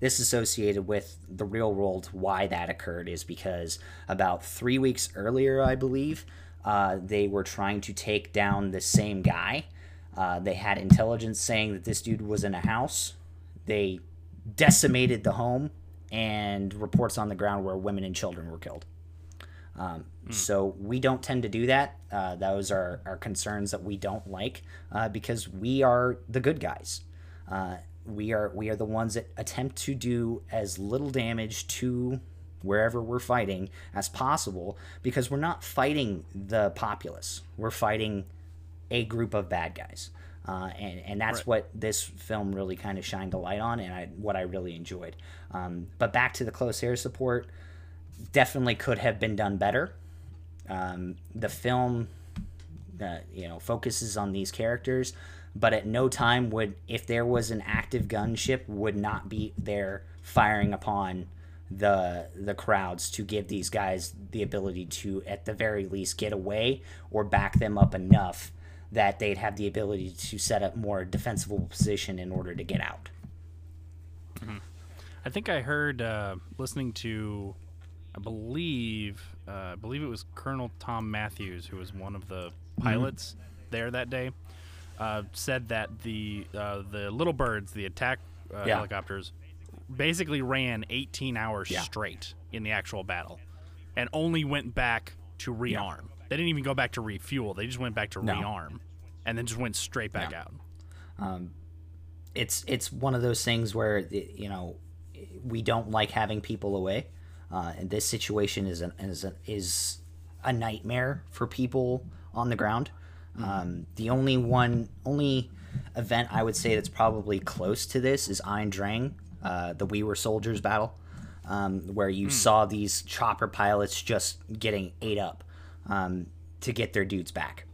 This associated with the real world. Why that occurred is because about 3 weeks earlier, I believe, they were trying to take down the same guy. They had intelligence saying that this dude was in a house. They decimated the home, and reports on the ground where women and children were killed. So we don't tend to do that. Those are our concerns that we don't like, because we are the good guys. We are the ones that attempt to do as little damage to wherever we're fighting as possible, because we're not fighting the populace. We're fighting a group of bad guys. And that's right. What this film really kind of shined a light on, and what I really enjoyed. But back to the close air support, definitely could have been done better. The film, focuses on these characters, but at no time if there was an active gunship, would not be there firing upon the crowds to give these guys the ability to, at the very least, get away or back them up enough that they'd have the ability to set up more defensible position in order to get out. Mm-hmm. I think I heard, listening to, I believe it was Colonel Tom Matthews, who was one of the pilots there that day, said that the Little Birds, the attack helicopters, basically ran 18 hours straight in the actual battle, and only went back to rearm. They didn't even go back to refuel. They just went back to rearm, and then just went straight back out. It's one of those things where, we don't like having people away. And this situation is a nightmare for people on the ground. The only event I would say that's probably close to this is Ayn Drang, the We Were Soldiers battle, where you saw these chopper pilots just getting ate up, to get their dudes back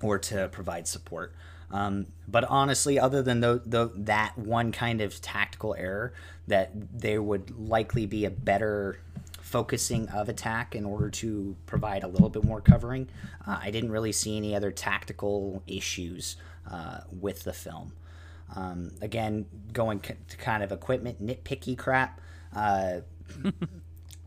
or to provide support. But honestly, other than that one kind of tactical error, that there would likely be a better focusing of attack in order to provide a little bit more covering. I didn't really see any other tactical issues with the film. Again, going to kind of equipment nitpicky crap, the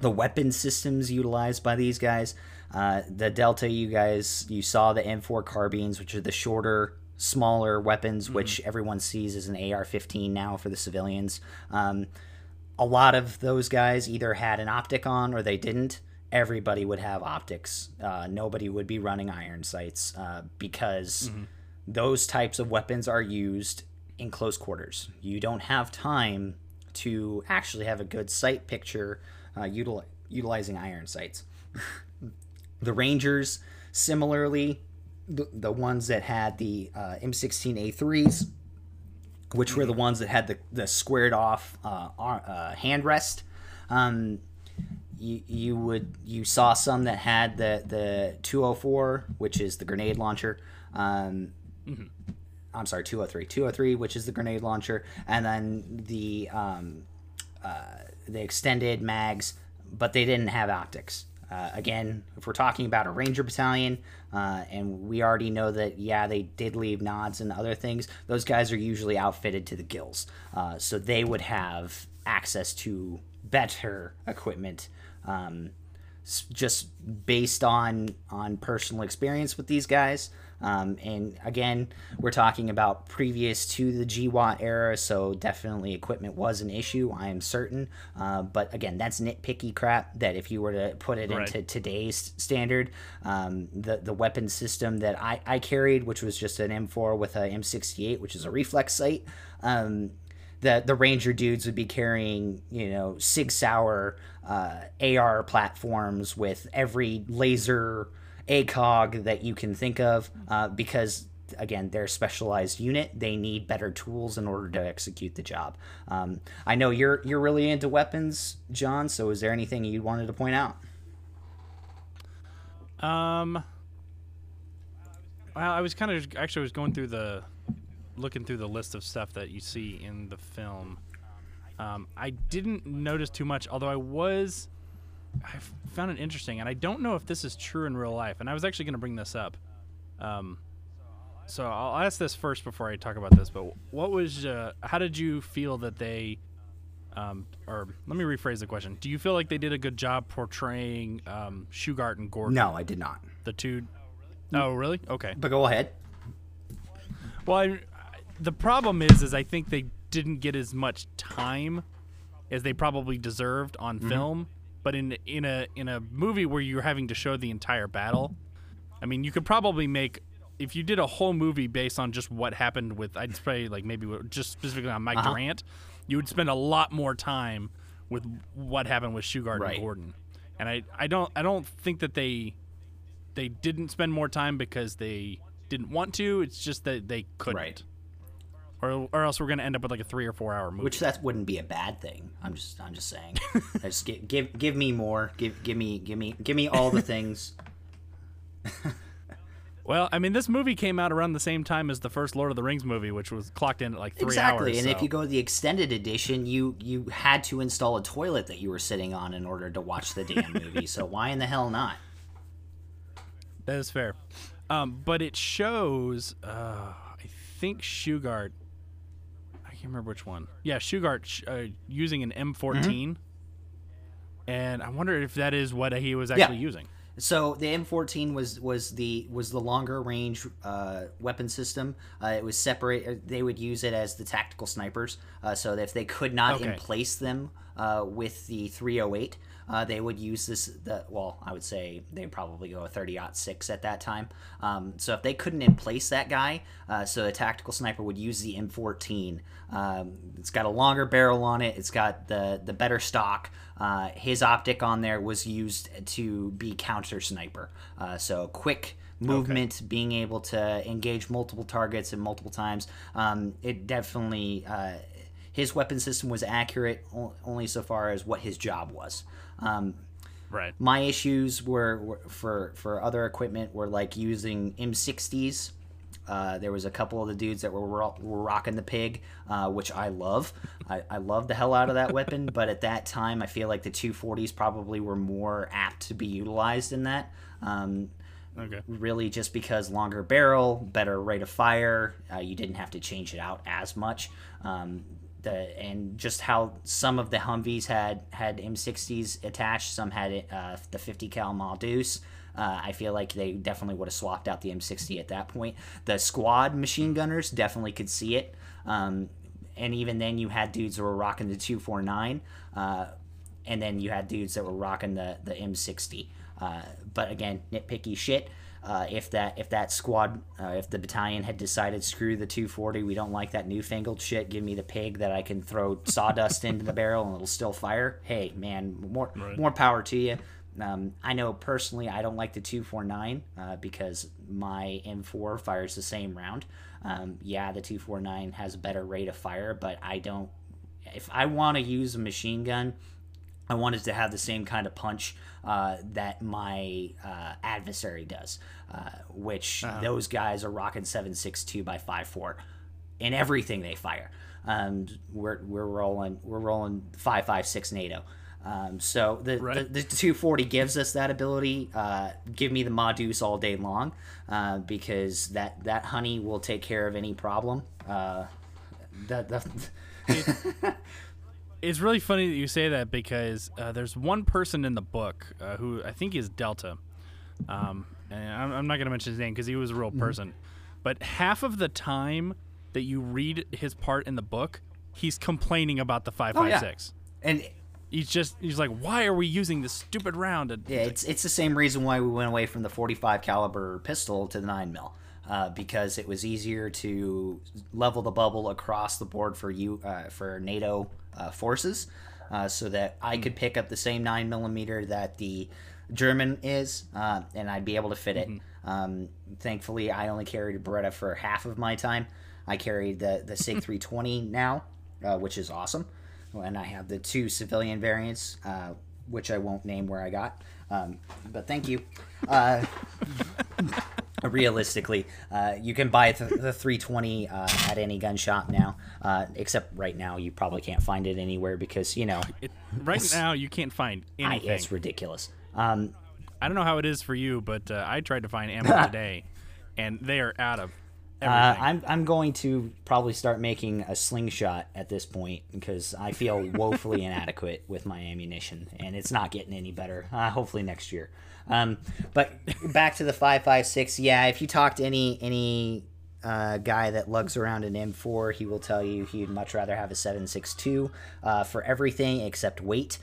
weapon systems utilized by these guys, the Delta, you saw the M4 carbines, which are the shorter, smaller weapons, which everyone sees as an AR-15 now for the civilians. A lot of those guys either had an optic on or they didn't. Everybody would have optics. Nobody would be running iron sights, because those types of weapons are used in close quarters. You don't have time to actually have a good sight picture utilizing iron sights. The Rangers, similarly, the ones that had the M16A3s, which were the ones that had the squared off handrest. You saw some that had the 204, which is the grenade launcher. 203, which is the grenade launcher, and then the extended mags, but they didn't have optics. Again, if we're talking about a Ranger battalion, and we already know that, they did leave nods and other things, those guys are usually outfitted to the gills. So they would have access to better equipment, just based on personal experience with these guys. And again, we're talking about previous to the GWAT era, so definitely equipment was an issue, I am certain. But again, that's nitpicky crap that if you were to put it into today's standard, the weapon system that I carried, which was just an M4 with a M68, which is a reflex sight, the Ranger dudes would be carrying, Sig Sauer AR platforms with every laser ACOG that you can think of, because, again, they're a specialized unit. They need better tools in order to execute the job. I know you're really into weapons, John, so is there anything you wanted to point out? I was kind of actually was going through looking through the list of stuff that you see in the film. I didn't notice too much, although I was I found it interesting, and I don't know if this is true in real life, and I was actually going to bring this up. So I'll ask this first before I talk about this, but what was, how did you feel that they, or let me rephrase the question. Do you feel like they did a good job portraying Shughart and Gordon? No, I did not. The two? Oh, really? Okay. But go ahead. Well, the problem is I think they didn't get as much time as they probably deserved on film. But in a movie where you're having to show the entire battle, I mean, you could probably make, if you did a whole movie based on just what happened with, I'd say like maybe just specifically on Mike Durant, you would spend a lot more time with what happened with Shughart and Gordon. And I don't think that they didn't spend more time because they didn't want to. It's just that they couldn't. Right. Or else we're going to end up with like a 3 or 4 hour movie. Which that wouldn't be a bad thing. I'm just saying. Just give me more. Give me all the things. Well, I mean, this movie came out around the same time as the first Lord of the Rings movie, which was clocked in at like 3 hours. Exactly, and so if you go to the extended edition, you had to install a toilet that you were sitting on in order to watch the damn movie. So why in the hell not? That is fair. But it shows, I think Shughart, I can't remember which one. Yeah, Shughart using an M14, and I wonder if that is what he was actually using. So the M14 was the longer range weapon system. It was separate. They would use it as the tactical snipers. So that if they could not emplace them with the 308, they would use this. I would say they probably go a 30-06 at that time. So if they couldn't emplace that guy, so the tactical sniper would use the M14. It's got a longer barrel on it. It's got the better stock. His optic on there was used to be counter sniper. So quick movement, being able to engage multiple targets at multiple times. It definitely his weapon system was accurate only so far as what his job was. Right. My issues were for other equipment were like using M60s. There was a couple of the dudes that were rocking the pig, which I love. I love the hell out of that weapon, but at that time I feel like the 240s probably were more apt to be utilized in that. Really just because longer barrel, better rate of fire, you didn't have to change it out as much. And just how some of the Humvees had M60s attached, some had the 50 cal Maldus. I feel like they definitely would have swapped out the M60 at that point. The squad machine gunners definitely could see it, and even then you had dudes that were rocking the 249, and then you had dudes that were rocking the M60. But again, nitpicky shit. If that squad, if the battalion had decided, screw the 240, we don't like that newfangled shit, give me the pig that I can throw sawdust into the barrel and it'll still fire, hey man, more power to you. I know personally I don't like the 249 because my M4 fires the same round. The 249 has a better rate of fire, but I don't, if I want to use a machine gun, I wanted to have the same kind of punch that my adversary does, which those guys are rocking 7.62 by 5.4 in everything they fire. We're rolling 5.56 NATO. So the 240 gives us that ability. Give me the Modus all day long, because that honey will take care of any problem. It's really funny that you say that, because there's one person in the book who I think is Delta. And I'm not going to mention his name because he was a real person. But half of the time that you read his part in the book, he's complaining about the 5.56. Yeah. And he's like, why are we using this stupid round? And it's the same reason why we went away from the 45 caliber pistol to the 9mm. Because it was easier to level the bubble across the board for NATO forces, so that I could pick up the same 9mm that the German is, and I'd be able to fit it. Thankfully, I only carried a Beretta for half of my time. I carry the SIG 320 now, which is awesome, and I have the two civilian variants, which I won't name where I got. But thank you. Realistically, you can buy the 320 at any gun shop now, except right now you probably can't find it anywhere because, you know. Right now you can't find anything. It's ridiculous. I don't know how it is for you, but I tried to find ammo today, and they are out of everything. I'm going to probably start making a slingshot at this point because I feel woefully inadequate with my ammunition, and it's not getting any better. Hopefully next year. But back to the 5.56. Yeah, if you talk to any guy that lugs around an M4, he will tell you he'd much rather have a 7.62 for everything except weight.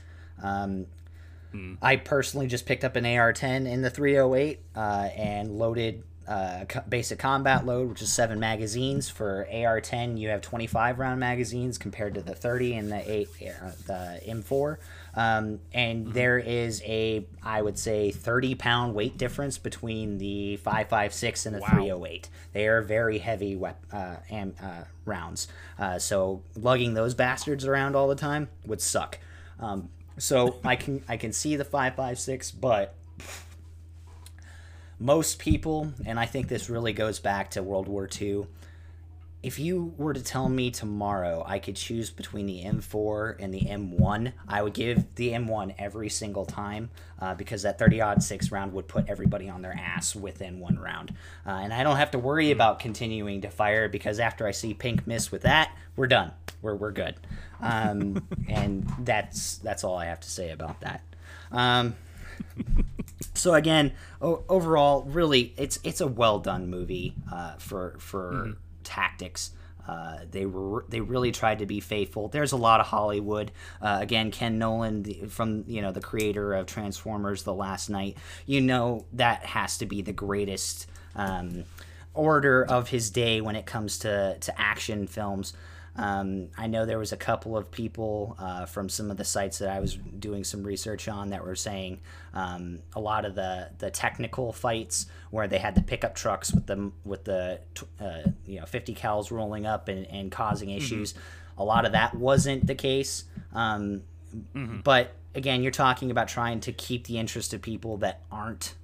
I personally just picked up an AR-10 in the 308 and loaded basic combat load, which is 7 magazines. For AR-10, you have 25 round magazines compared to the 30 and the M4. And there is a, I would say, 30 pound weight difference between the 5.56 and the 308. They are very heavy rounds. So lugging those bastards around all the time would suck. So I can see the 5.56, but most people, and I think this really goes back to World War II, if you were to tell me tomorrow I could choose between the M4 and the M1, I would give the M1 every single time because that 30-06 round would put everybody on their ass within one round. And I don't have to worry about continuing to fire because after I see pink mist with that, we're done. We're good. And that's all I have to say about that. So again, overall, really, it's a well done movie for mm-hmm. tactics. They really tried to be faithful. There's a lot of Hollywood. Again, Ken Nolan the creator of Transformers: The Last Knight. You know that has to be the greatest order of his day when it comes to action films. I know there was a couple of people from some of the sites that I was doing some research on that were saying a lot of the technical fights where they had the pickup trucks with the 50 cals rolling up and causing issues. Mm-hmm. A lot of that wasn't the case. Mm-hmm. But again, you're talking about trying to keep the interest of people that aren't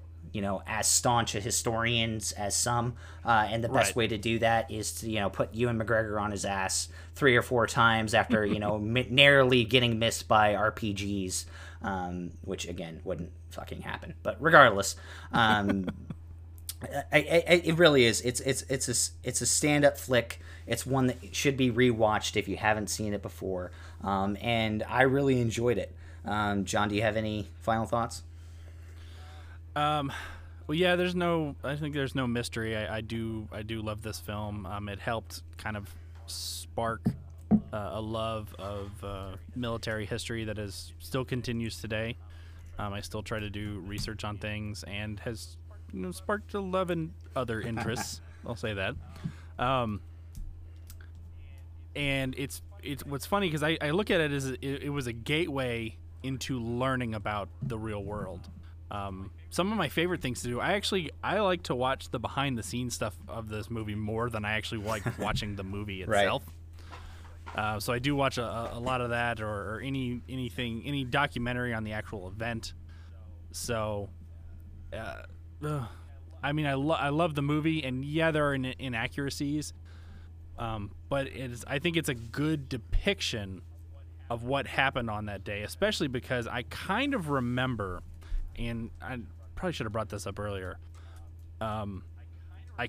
as staunch a historians as some, and the best way to do that is to put Ewan McGregor on his ass 3 or 4 times after narrowly getting missed by RPGs, which again wouldn't fucking happen. But regardless, it really is. It's a stand-up flick. It's one that should be rewatched if you haven't seen it before, and I really enjoyed it. John, do you have any final thoughts? Well, yeah. I think there's no mystery. I do love this film. It helped kind of spark a love of military history that still continues today. I still try to do research on things and has sparked a love in other interests. I'll say that. And it's what's funny because I look at it as it was a gateway into learning about the real world. Some of my favorite things to do, I like to watch the behind the scenes stuff of this movie more than I actually like watching the movie itself. So I do watch a lot of that or any documentary on the actual event. So I love the movie, and yeah, there are inaccuracies, but I think it's a good depiction of what happened on that day, especially because I kind of remember. And I probably should have brought this up earlier. I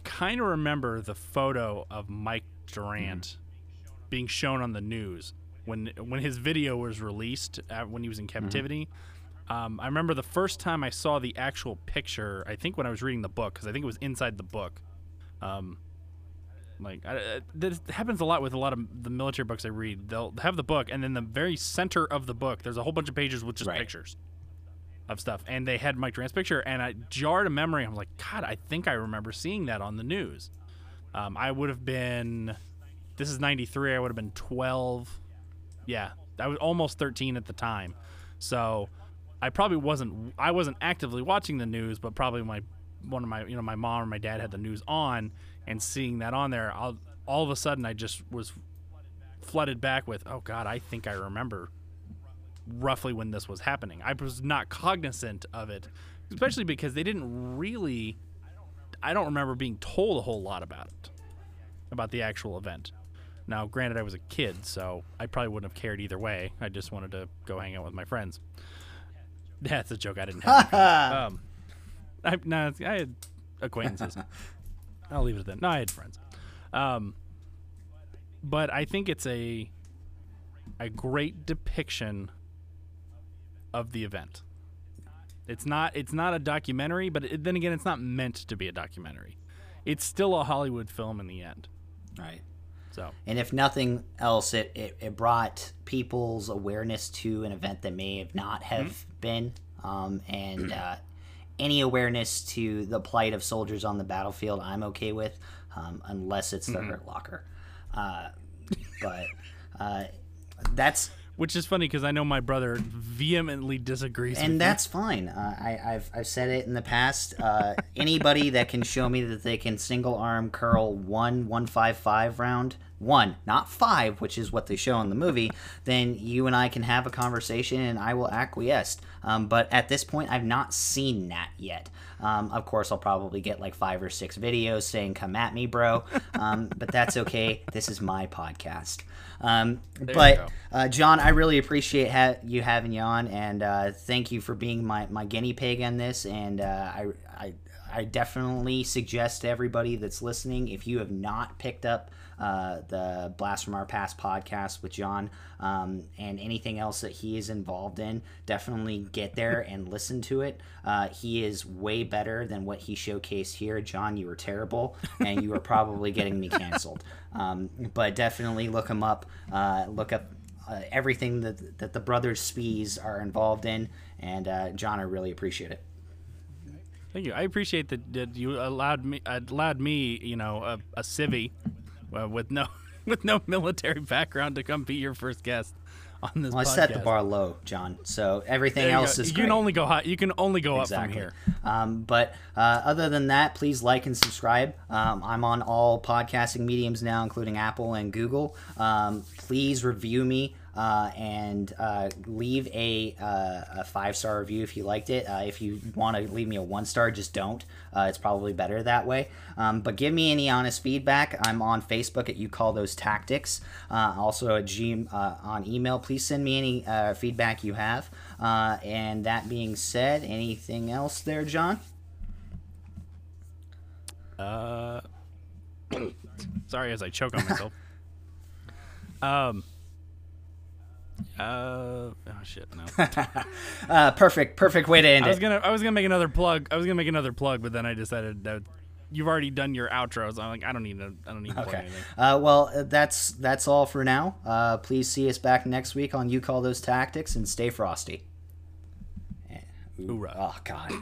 kind of remember the photo of Mike Durant being shown on the news when his video was released when he was in captivity. I remember the first time I saw the actual picture, I think when I was reading the book, because I think it was inside the book. This happens a lot with a lot of the military books I read. They'll have the book, and then the very center of the book, there's a whole bunch of pages with just pictures of stuff, and they had Mike Durant's picture, and I jarred a memory. I'm like, God, I think I remember seeing that on the news. This is 93, I would have been 12. Yeah, I was almost 13 at the time. So I wasn't actively watching the news, but probably my mom or my dad had the news on, and seeing that on there, all of a sudden I just was flooded back with, oh God, I think I remember roughly when this was happening. I was not cognizant of it, especially because they didn't really I don't remember being told a whole lot about it, about the actual event. Now, granted, I was a kid, so I probably wouldn't have cared either way. I just wanted to go hang out with my friends. That's a joke I didn't have. I had acquaintances. I'll leave it at that. No, I had friends. But I think it's a great depiction of the event. It's not a documentary, but then again, it's not meant to be a documentary. It's still a Hollywood film in the end. Right. So. And if nothing else, it brought people's awareness to an event that may have not have been, and any awareness to the plight of soldiers on the battlefield, I'm okay with, unless it's the Hurt Locker. But that's... Which is funny because I know my brother vehemently disagrees with me. And that's fine. I've said it in the past. Anybody that can show me that they can single arm curl 1.155 round, one, not five, which is what they show in the movie, then you and I can have a conversation and I will acquiesce. But at this point, I've not seen that yet. Of course, I'll probably get like 5 or 6 videos saying, come at me, bro. But that's okay. This is my podcast. But John, I really appreciate you having you on, and thank you for being my guinea pig on this. And I definitely suggest to everybody that's listening, if you have not picked up the Blast From Our Past podcast with John, and anything else that he is involved in, definitely get there and listen to it. He is way better than what he showcased here. John, you were terrible, and you were probably getting me canceled. But definitely look him up. Look up everything that the brothers Spees are involved in, and John, I really appreciate it. Thank you. I appreciate that you allowed me, you know, a civvy with no military background to come be your first guest on this. Well, podcast. I set the bar low, John. So everything else is. You can only go high. You can only go up from here. But other than that, please like and subscribe. I'm on all podcasting mediums now, including Apple and Google. Please review me. And leave a 5-star review if you liked it. If you want to leave me a 1-star, just don't. It's probably better that way. But give me any honest feedback. I'm on Facebook at You Call Those Tactics. Also at on email. Please send me any feedback you have. And that being said, anything else there, John? Sorry as I choke on myself. Oh shit, no. Perfect way to end it. I was gonna make another plug. But then I decided that you've already done your outros. I'm like, I don't need to plug anything. Well, that's all for now. Please see us back next week on You Call Those Tactics, and stay frosty. Hoorah. Oh God.